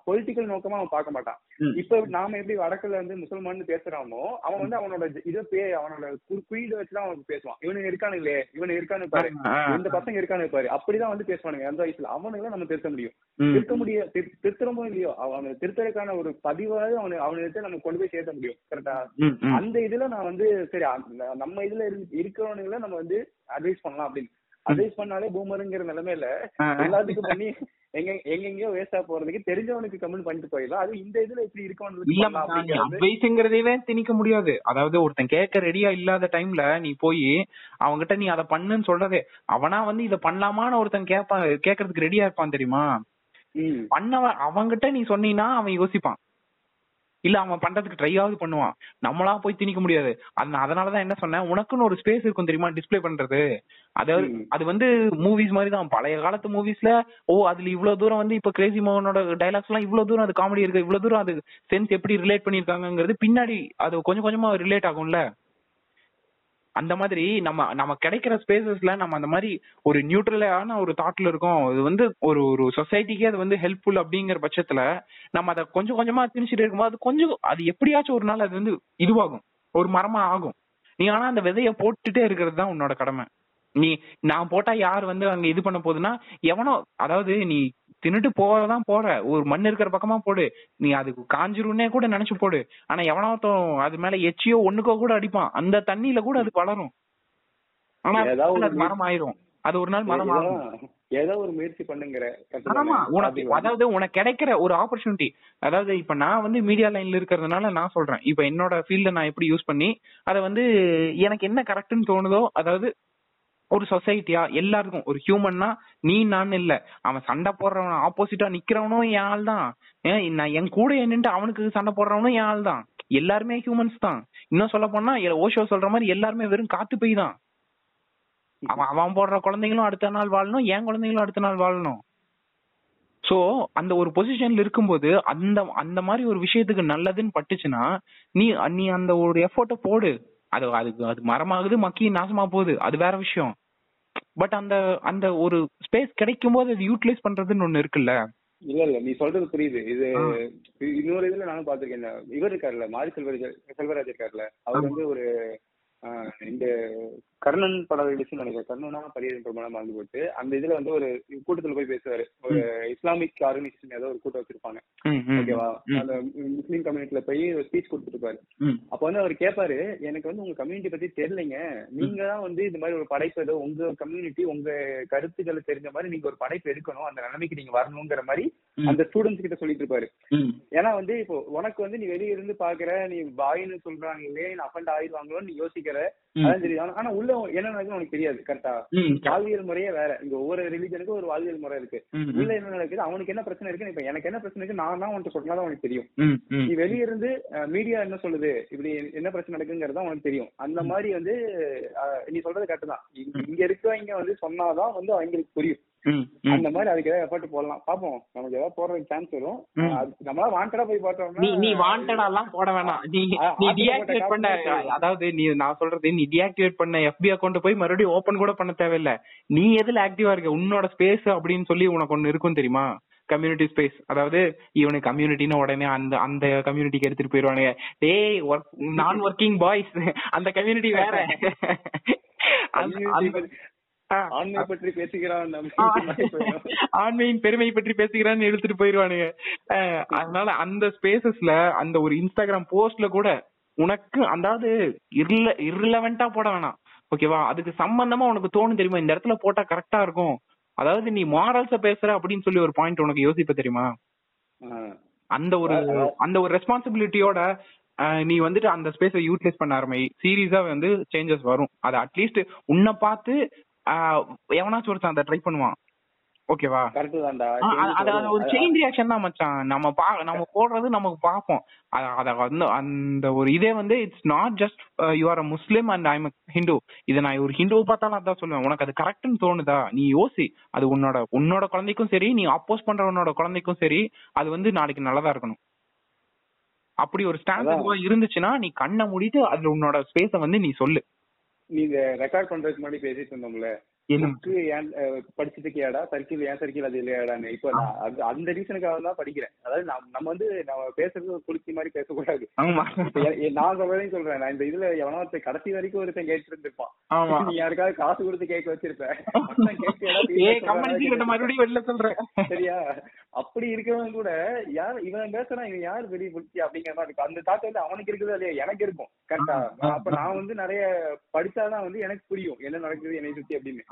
பொலிட்டிக்கல் நோக்கமா அவன் பார்க்க மாட்டான். இப்ப நாம எப்படி வடக்குல வந்து முஸ்லிமான்னு பேசுறானோ அவன் வந்து அவனோட இதை அவனோட குறியீடு வச்சுதான் அவனுக்கு பேசுவான். இவனுக்கு இருக்கானுங்களே, இவனு இருக்கானு பாரு, இந்த பசங்க இருக்கானு பாரு, அப்படிதான் வந்து பேசுவானுங்க. அந்த வயசுல அவனுங்களும் நம்ம திருத்த முடியும், திருத்த முடிய திருத்தமோ இல்லையோ அவனை திருத்தறதுக்கான ஒரு பதிவாக அவனுக்கு நம்ம கொண்டு போய் சேர்த்த முடியும். கரெக்டா, அந்த இதுல நான் வந்து சரி நம்ம இதுல இருக்கிறவனுங்கள நம்ம வந்து அட்வைஸ் பண்ணலாம் அப்படின்னு அட்வைஸ் பண்ணாலே பூமருங்கிற நிலைமையில எல்லாத்துக்கும் பண்ணி எங்க எங்கெங்கயோ வேஸ்டா போறதுக்கு தெரிஞ்சவனுக்கு கமெண்ட் பண்ணிட்டு போயிடலாம். அது இந்த இதுல இப்படி இருக்கவனுக்கு அட்வைஸ்ங்கிறதையே திணிக்க முடியாது. அதாவது ஒருத்தன் கேட்க ரெடியா இல்லாத டைம்ல நீ போய் அவங்ககிட்ட நீ அதை பண்ணுன்னு சொல்றதே, அவனா வந்து இதை பண்ணலாமான்னு ஒருத்தன் கேட்கறதுக்கு ரெடியா இருப்பான் தெரியுமா, பண்ணவன் அவங்கிட்ட நீ சொன்னீங்கன்னா அவன் யோசிப்பான், இல்ல அவன் பண்றதுக்கு ட்ரையாவது பண்ணுவான். நம்மளா போய் திணிக்க முடியாது. அதனாலதான் என்ன சொன்னேன், உனக்குன்னு ஒரு ஸ்பேஸ் இருக்கும் தெரியுமா டிஸ்பிளே பண்றது. அதாவது அது வந்து மூவிஸ் மாதிரி தான். பழைய காலத்து மூவிஸ்ல அதுல இவ்வளவு தூரம் வந்து இப்ப கிரேசி மோகனோட டைலாக்ஸ் எல்லாம் இவ்வளவு தூரம் அது காமெடி இருக்கு, இவ்வளவு தூரம் அது சென்ஸ் எப்படி ரிலேட் பண்ணிருக்காங்கிறது பின்னாடி அது கொஞ்சம் கொஞ்சமா ரிலேட் ஆகும்ல. அந்த மாதிரி நம்ம நம்ம கிடைக்கிற ஸ்பேசஸ்ல நம்ம அந்த மாதிரி ஒரு நியூட்ரலான ஒரு தாட்ல இருக்கும். அது வந்து ஒரு ஒரு சொசைட்டிக்கே அது வந்து ஹெல்ப்ஃபுல் அப்படிங்கிற பட்சத்துல நம்ம அதை கொஞ்சம் கொஞ்சமா திணிச்சுட்டு இருக்கும்போது அது கொஞ்சம் அது எப்படியாச்சும் ஒரு நாள் அது வந்து இதுவாகும், ஒரு மரமா ஆகும். நீ ஆனா அந்த விதைய போட்டுட்டே இருக்கிறது தான் உன்னோட கடமை. நீ நான் போட்டா யார் வந்து அங்க இது பண்ண போகுதுன்னா எவனோ, அதாவது நீ தின்னுட்டு போறதான் போற, ஒரு மண் இருக்கிற பக்கமா போடு, நீ அதுக்கு காஞ்சிருன்னே கூட நினைச்சு போடு, ஆனா எவனாவத்தம் அது மேல எச்சியோ ஒண்ணுக்கோ கூட அடிப்பான், அந்த தண்ணியில கூட அது வளரும். ஆனா அது மரம் ஆயிரும், அது ஒரு நாள் மரம் ஆகும். ஏதோ ஒரு முயற்சி பண்ணுங்கிற. ஆமா, உனக்கு அதாவது உனக்கு கிடைக்கிற ஒரு ஆப்பர்ச்சுனிட்டி. அதாவது இப்ப நான் வந்து மீடியா லைன்ல இருக்கிறதுனால நான் சொல்றேன், இப்ப என்னோட ஃபீல்ட நான் எப்படி யூஸ் பண்ணி அதை வந்து எனக்கு என்ன கரெக்ட்னு தோணுதோ, அதாவது ஒரு சொசைட்டியா எல்லாருக்கும் ஒரு ஹியூமன்னா நீ நான் இல்ல, அவன் சண்டை போடுறவன் ஆப்போசிட்டா நிக்கிறவனும் என் ஆள் தான், நான் என் கூட என்னன்ட்டு அவனுக்கு சண்டை போடுறவனும் என் ஆள் தான். எல்லாருமே ஹியூமன்ஸ் தான். இன்னும் சொல்ல போனா ஓஷோ சொல்ற மாதிரி எல்லாருமே வெறும் காத்து போய் தான். அவன் போடுற குழந்தைங்களும் அடுத்த நாள் வாழணும், என் குழந்தைங்களும் அடுத்த நாள் வாழணும். சோ அந்த ஒரு பொசிஷன்ல இருக்கும்போது அந்த அந்த மாதிரி ஒரு விஷயத்துக்கு நல்லதுன்னு பட்டுச்சுன்னா நீ அந்த ஒரு எஃபோர்ட்டை போடு. அது அதுக்கு அது மரமாகுது மக்கி நாசமா போகுது அது வேற விஷயம். பட் அந்த அந்த ஒரு ஸ்பேஸ் கிடைக்கும் போது அது யூட்டிலைஸ் பண்றதுன்னு ஒண்ணு இருக்குல்ல. இல்ல நீ சொல்றது புரியுது. இது இன்னொரு இதுல நானும் பாத்துருக்கேன். இவர் இருக்காருல்ல மாரி செல்வராஜ் இருக்காருல்ல, அவர் வந்து ஒரு இந்த கர்ணன் படம் எடுத்துன்னு நினைக்கிறேன், கர்ணனா பரியன் பிரபலம் வாழ்ந்து போட்டு அந்த இதுல வந்து ஒரு கூட்டத்துல போய் பேசுவாரு. ஒரு இஸ்லாமிக் ஆர்கனைசேஷன் ஏதோ ஒரு கூட்டம் வச்சிருப்பாங்க, ஓகேவா, அந்த முஸ்லீம் கம்யூனிட்டில போய் ஒரு ஸ்பீச் கொடுத்துருப்பாரு. அப்ப வந்து அவர் கேட்பாரு, எனக்கு வந்து உங்க கம்யூனிட்டி பத்தி தெரியலைங்க, நீங்க தான் வந்து இந்த மாதிரி ஒரு படைப்பு ஏதோ உங்க கம்யூனிட்டி உங்க கருத்துக்களை தெரிஞ்ச மாதிரி நீங்க ஒரு படைப்பு எடுக்கணும், அந்த நிலைமைக்கு நீங்க வரணுங்கிற மாதிரி அந்த ஸ்டூடெண்ட்ஸ் கிட்ட சொல்லிட்டு இருப்பாரு. ஏன்னா வந்து இப்போ உனக்கு வந்து நீ வெளியே இருந்து பாக்குற, நீ பாயின்னு சொல்றாங்க இல்லையே அஃபண்ட் ஆயிடுவாங்களோன்னு நீ யோசிக்கிற, அதான் தெரியும். ஆனா உள்ள என்ன நடக்குது உனக்கு தெரியாது. கரெக்டா, வாழ்வியல் முறையே வேற. இங்க ஒவ்வொரு ரிலிஜனுக்கும் ஒரு வாழ்வியல் முறை இருக்கு. உள்ள என்ன நடக்குது, அவனுக்கு என்ன பிரச்சனை இருக்கு, இப்ப எனக்கு என்ன பிரச்சனை இருக்கு, நான் தான் உனக்கு சொன்னாதான் உனக்கு தெரியும். நீ வெளியிருந்து மீடியா என்ன சொல்லுது, இப்படி என்ன பிரச்சனை நடக்குங்கிறதா உனக்கு தெரியும். அந்த மாதிரி வந்து நீ சொல்றது கரெக்ட் தான். இங்க இருக்கவங்க வந்து சொன்னாதான் வந்து அவங்களுக்கு புரியும். அந்த மாதிரி அதுக்கு ஏதாவது எஃபர்ட் போடலாம், பாப்போம். நமக்கு ஏதாவது போடுறதுக்கு சான்ஸ் வரும். நம்மளா வாண்டடா போய் பார்த்தோம்னா நீ வாண்டடா எல்லாம் போட வேணாம். நீ டீஆக்டிவேட் பண்ண, அதாவது நீ நான் சொல்றது நீ டீஆக்டிவேட் பண்ண எஃபி அக்கௌண்ட் போய் மறுபடியும் ஓபன் கூட பண்ண தேவையில்ல. நீ எதுல ஆக்டிவா இருக்க, உன்னோட ஸ்பேஸ் அப்படின்னு சொல்லி உனக்கு ஒண்ணு இருக்கும் தெரியுமா, கம்யூனிட்டி ஸ்பேஸ். அதாவது இவனுக்கு கம்யூனிட்டின்னு உடனே அந்த அந்த கம்யூனிட்டிக்கு எடுத்துட்டு போயிருவானுங்க. டேய் நான் ஒர்க்கிங் பாய்ஸ், அந்த கம்யூனிட்டி வேற, ஆன்மை பற்றி பேசுகிறான், ஆன்மையின் பெருமை பற்றி பேசுகிறான்னு எடுத்துட்டு போயிருவானுங்க. அதனால அந்த ஸ்பேசஸ்ல அந்த ஒரு இன்ஸ்டாகிராம் போஸ்ட்ல கூட உனக்கு அதாவது இர்ரிலவென்ட்டா போட வேணாம், ஓகேவா. அதுக்கு சம்பந்தமா உனக்கு தோணும் தெரியுமா, இந்த இடத்துல போட்டா கரெக்டா இருக்கும், அதாவது நீ மாரல்ஸ பேசுற அப்படின்னு சொல்லி ஒரு பாயிண்ட் உனக்கு யோசிப்ப தெரியுமா. அந்த ஒரு ரெஸ்பான்சிபிலிட்டியோட நீ வந்துட்டு அந்த ஸ்பேஸ யூட்டிலைஸ் பண்ண ஆரம்பி, சீரியஸா வந்து சேஞ்சஸ் வரும். அது அட்லீஸ்ட் உன்னை பார்த்து எவனாச்சும் ஒருத்தான் அதை ட்ரை பண்ணுவான், ஓகேவா. அதாவது ஒரு செயின் ரியாக்ஷன் தான் மச்சான். நம்ம போடுறது நமக்கு பார்ப்போம். அதை வந்து அந்த ஒரு இதே வந்து it's not just you are a Muslim and I am Hindu. இதை நான் ஒரு ஹிந்துவை பார்த்தாலும் அதான் சொல்லுவேன், உனக்கு அது கரெக்ட்னு தோணுதா நீ யோசி. அது உன்னோட குழந்தைக்கும் சரி, நீ அப்போஸ் பண்றவனோட குழந்தைக்கும் சரி, அது வந்து நாளைக்கு நல்லதா இருக்கணும். அப்படி ஒரு ஸ்டாண்டர்ட் இருந்துச்சுன்னா நீ கண்ணை மூடிட்டு அதுல உன்னோட ஸ்பேஸ வந்து நீ சொல்லு. நீங்க ரெக்கார்ட் பண்றதுக்கு முன்னாடி பேசிட்டு இருந்தோம்ல, எனக்கு ஏன் படிச்சதுக்கு ஏடா சர்க்கிள், ஏன் சர்க்கிள் அது இல்லையாடான்னு. இப்போ நான் அந்த ரீசனுக்காக தான் படிக்கிறேன். அதாவது நம்ம வந்து நம்ம பேசுறது குளிச்சி மாதிரி பேசக்கூடாது. நான் சொல்றதையும் சொல்றேன், நான் இந்த இதுல எவனா ஒருத்த கடைசி வரைக்கும் ஒருத்தன் கேட்டு இருந்திருப்பான். நீ யாருக்காவது காசு கொடுத்து கேட்க வச்சிருப்பேன் சரியா? அப்படி இருக்கிறவங்க கூட யார் இவன் பேசுறான், இவன் யார் வெளியே புடிச்சு அப்படிங்கிற மாதிரி இருக்கும். அந்த தாக்கம் வந்து அவனுக்கு இருக்குது இல்லையா, எனக்கு இருக்கும். கரெக்டா? அப்ப நான் வந்து நிறைய படிச்சாதான் வந்து எனக்கு புரியும் என்ன நடக்குது என்னை சுத்தி அப்படின்னு.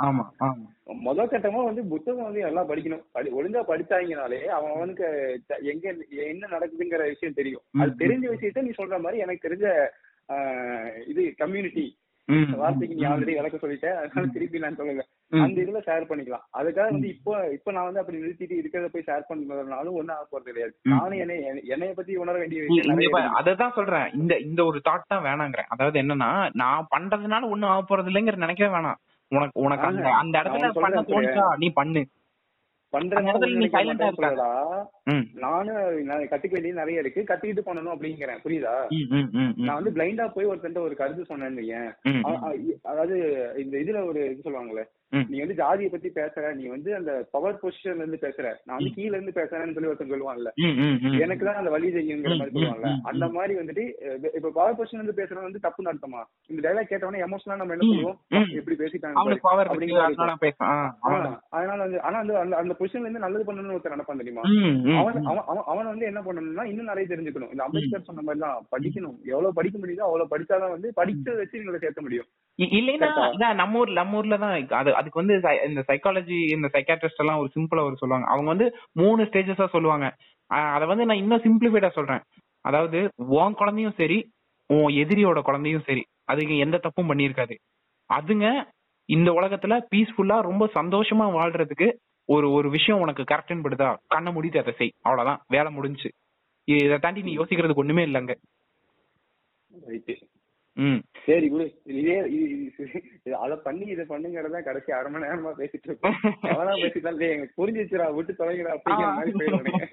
முதல் கட்டமா வந்து புத்தகம் வந்து எல்லாம் படிக்கணும். ஒழுங்கா படிச்சாங்கனாலே அவனுக்கு எங்க என்ன நடக்குதுங்கிற விஷயம் தெரியும். அது தெரிஞ்ச விஷயத்த நீ சொல்ற மாதிரி எனக்கு தெரிஞ்ச இது கம்யூனிட்டி வார்த்தைக்கு நீ ஆல்ரெடி விளக்க சொல்லிட்டேன், அதனால திருப்பி நான் சொல்லுங்க அந்த இதுல ஷேர் பண்ணிக்கலாம். அதுக்காக வந்து இப்ப நான் வந்து அப்படி நிறுத்திட்டு இருக்கிறத போய் ஷேர் பண்றதுனாலும் ஒன்னும் ஆக போறது கிடையாது. நானும் என்னைய பத்தி உணர வேண்டிய விஷயம் அதான் சொல்றேன். இந்த ஒரு தாட் தான் வேணாங்கிறேன். அதாவது என்னன்னா, நான் பண்றதுனால ஒன்னும் ஆக போறது இல்லைங்கிற நினைக்கவே வேணாம். உனக்கு அந்த இடத்துல பண்ண தோணுச்சா நீ பண்ணு. நானும் கத்துக்க வேண்டியது நிறைய இருக்கு, கத்துக்கிட்டு பண்ணணும் அப்படிங்கிறேன். புரியுதா? நான் வந்து பிளைண்டா போய் ஒருத்தன் ஒரு கருத்து சொன்னேன்னு வையேன். அதாவது இந்த இதுல ஒரு இது சொல்லுவாங்களே, நீ வந்து ஜாதியை பத்தி பேசுற, நீ வந்து அந்த பவர் பொசிஷன்ல இருந்து பேசுற, நான் வந்து கீழ இருந்து பேசுறேன்னு சொல்லி ஒருத்தன் சொல்லுவான்ல, எனக்குதான் அந்த வழி செய்யுங்கிற மாதிரி சொல்லுவாங்கல்ல. அந்த மாதிரி வந்துட்டு இப்ப பவர் பொசிஷன்ல இருந்து பேசுறது வந்து தப்பு நடத்துமா? இந்த டைலாக் கேட்டவனே எமோஷனலா நம்ம என்ன சொல்லுவோம், இப்படி பேசிட்டாங்க அதனால வந்து. ஆனா வந்து அந்த பொசிஷன்ல இருந்து நல்லது பண்ணணும்னு ஒருத்தர் நடப்பான் தெரியுமா? அவன் வந்து என்ன பண்ணணும்னா இன்னும் நிறைய தெரிஞ்சுக்கணும். இந்த அம்பேத்கர் சொன்ன மாதிரி தான் படிக்கணும். எவ்வளவு படிக்க முடியுதோ அவ்வளவு படிச்சாதான் வந்து படிச்சதை வச்சு நீங்களை சேர்க்க முடியும். இல்லைன்னா நம்ம ஊர்லதான் அதுக்கு வந்து இந்த சைக்காலஜி, இந்த சைக்காட்ரிஸ்ட் எல்லாம் ஒரு சிம்பிளா ஒரு சொல்லுவாங்க. அவங்க வந்து 3 ஸ்டேஜஸா சொல்லுவாங்க. அதை வந்து நான் இன்னும் சிம்பிளிஃபைடா சொல்றேன். அதாவது உன் குழந்தையும் சரி, உன் எதிரியோட குழந்தையும் சரி, அதுக்கு எந்த தப்பும் பண்ணியிருக்காது. அதுங்க இந்த உலகத்துல பீஸ்ஃபுல்லா ரொம்ப சந்தோஷமா வாழ்றதுக்கு ஒரு விஷயம் உனக்கு கரெக்டுன்னு படுதா, கண்ணை முடித்து அதை செய், அவ்வளவுதான், வேலை முடிஞ்சு. இதை தாண்டி நீ யோசிக்கிறதுக்கு ஒண்ணுமே இல்லைங்க. சரி குரு, அத பண்ணி இதை பண்ணுங்கறதான் கடைசி அரை மணி நேரமா பேசிட்டு இருக்கோம். எவ்வளோ பேசிட்டாலே எங்க புரிஞ்சிச்சுரா, விட்டு தொலைங்கடா அப்படிங்கிற மாதிரி போயிடுவாங்க.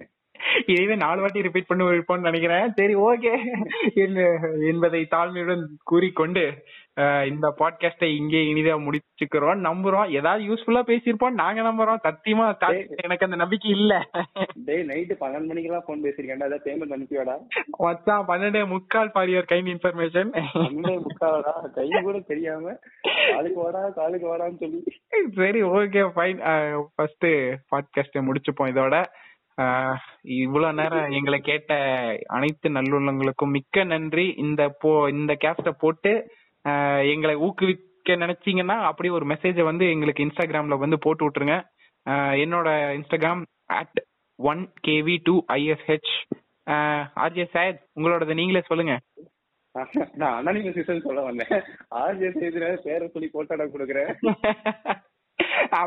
இதுவே 4 வாட்டி ரிப்பீட் பண்ணுவோம்னு நினைக்கிறேன். சரி, ஓகே என்பதை தாழ்மையுடன் கூறிக்கொண்டு இந்த பாட்காஸ்டை இங்கே இனிதா முடிச்சுக்கிறோம். நம்புறோம் ஏதாவது யூஸ்ஃபுல்லா பேசியிருப்போம். நாங்க நம்புறோம். சத்தியமா எனக்கு அந்த நம்பிக்கை இல்ல. நைட்டு 12 மணிக்கு எல்லாம் போன் பேசிருக்கேன். அதான் பேமெண்ட் அனுப்பியோடா மச்சான். 12:45 பாரியார் கைண்ட் இன்ஃபர்மேஷன். 12:45 கை கூட தெரியாம காலுக்கு வாடான்னு சொல்லி. சரி, ஓகே, ஃபைன். ஃபர்ஸ்ட் பாட்காஸ்டை முடிச்சுப்போம் இதோட. இவ்வளவு நேரம் எங்களை கேட்ட அனைத்து நல்லுள்ளங்களுக்கும் மிக்க நன்றி. இந்த கேஸ்ட போட்டு எங்களை ஊக்குவிக்க நினைச்சீங்கன்னா அப்படி ஒரு மெசேஜ வந்து எங்களுக்கு இன்ஸ்டாகிராம்ல வந்து போட்டு விட்டுருங்க. என்னோட இன்ஸ்டாகிராம் @1kv2ish. ஆர்ஜே சாயத், உங்களோட நீங்களே சொல்லுங்க. நான் அனானிமஸ் சொல்ல வந்தேன். ஆர்ஜே சாயத் பேரை சொல்லி போட்டாடா கொடுக்குறேன்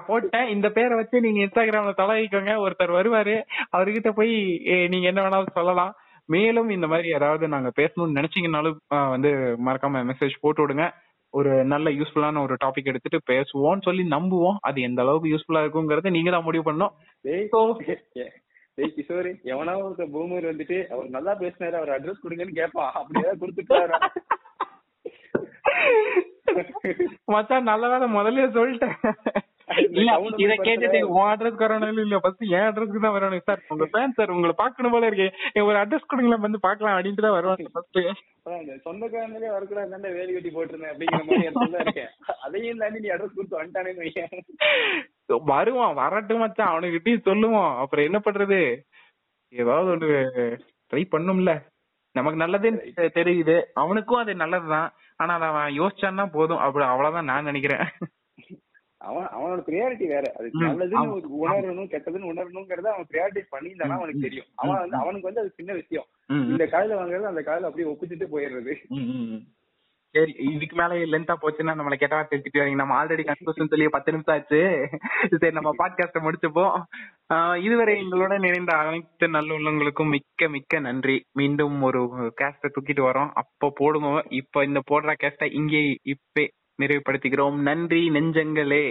போட்டேன். இந்த பேரை வச்சு நீங்க இன்ஸ்டாகிராம்ல தொலைவிக்கோங்க. ஒருத்தர் வருவாரு, அவர்கிட்ட போய் நீங்க என்ன வேணாலும் சொல்லலாம். மேலும் இந்த மாதிரி யாராவது நாங்க பேசணும்னு நினைச்சீங்கன்னாலும் வந்து மறக்காம மெசேஜ் போட்டு விடுங்க. ஒரு நல்ல யூஸ்ஃபுல்லான ஒரு டாபிக் எடுத்துட்டு பேசுவோம்னு சொல்லி நம்புவோம். அது எந்த அளவுக்கு யூஸ்ஃபுல்லா இருக்குங்கிறத நீங்க தான் முடிவு பண்ணோம். கிஷோரி, எவனாவது ஒருத்த பூமர் வந்துட்டு அவர் நல்லா பேசினாரு, அவர் அட்ரஸ் கொடுங்கன்னு கேட்பான். அப்படியேதான் கொடுத்துட்டு மச்சான், நல்ல வேலை முதல்ல சொல்லிட்டேன். இதை கேட்டுட்டு உன் அட்ரஸ் வரணும் இல்ல, ஃபர்ஸ்ட் என் அட்ரஸ்க்கு தான் வரணும். சார் உங்க ஃபேன் சார், உங்களை பாக்கணும் போல இருக்கேன், ஒரு அட்ரஸ் கொடுங்களா வந்து பாக்கலாம் அப்படின்ட்டு தான் வருவாங்க. ஃபர்ஸ்ட் சொந்தக்காரங்களே வரக்கூடாது, வேலி கட்டி போட்டுருந்தேன் அப்படிங்கிற மாதிரி இருக்கேன். அதையும் தாண்டி நீ அட்ரஸ் கொடுத்து வந்துட்டானேன்னு வருவான். வரட்டும் மச்சான், அவனுக்கிட்டயும் சொல்லுவோம். அப்புறம் என்ன பண்றது, ஏதாவது ஒரு ட்ரை பண்ணும்ல. நமக்கு நல்லதே தெரியுது, அவனுக்கும் அது நல்லதுதான். ஆனா அதை அவன் யோசிச்சான்னா போதும். அப்படி அவ்வளவுதான் நான் நினைக்கிறேன். அவனோட பிரியாரிட்டி வேற. அது நல்லதுன்னு உணரணும், கெட்டதுன்னு உணரணுங்கிறத அவன் பிரியாரிட்டி பண்ணியிருந்தானா அவனுக்கு தெரியும். அவனுக்கு வந்து அது சின்ன விஷயம். இந்த காலையில வாங்குறது அந்த காலையில அப்படியே ஒப்பிச்சுட்டு போயிடுறது. சரி, இதுக்கு மேல லென்த்தா போச்சுன்னா நம்மளை கேட்டவா தெரிஞ்சுட்டு வரீங்க. நம்ம ஆல்ரெடி கன்க்ளூஷன் சொல்லி 10 நிமிஷம் ஆச்சு. சரி, நம்ம பாட்காஸ்ட முடிச்சுப்போம். இதுவரை எங்களோட நினைந்த அனைத்து நல்ல உள்ளவங்களுக்கும் மிக்க மிக்க நன்றி. மீண்டும் ஒரு கேஸ்ட தூக்கிட்டு வரோம். அப்போ போடுவோம். இப்ப இந்த போடுற கேஸ்ட இங்கே இப்ப நிறைவுபடுத்திக்கிறோம். நன்றி நெஞ்சங்களே.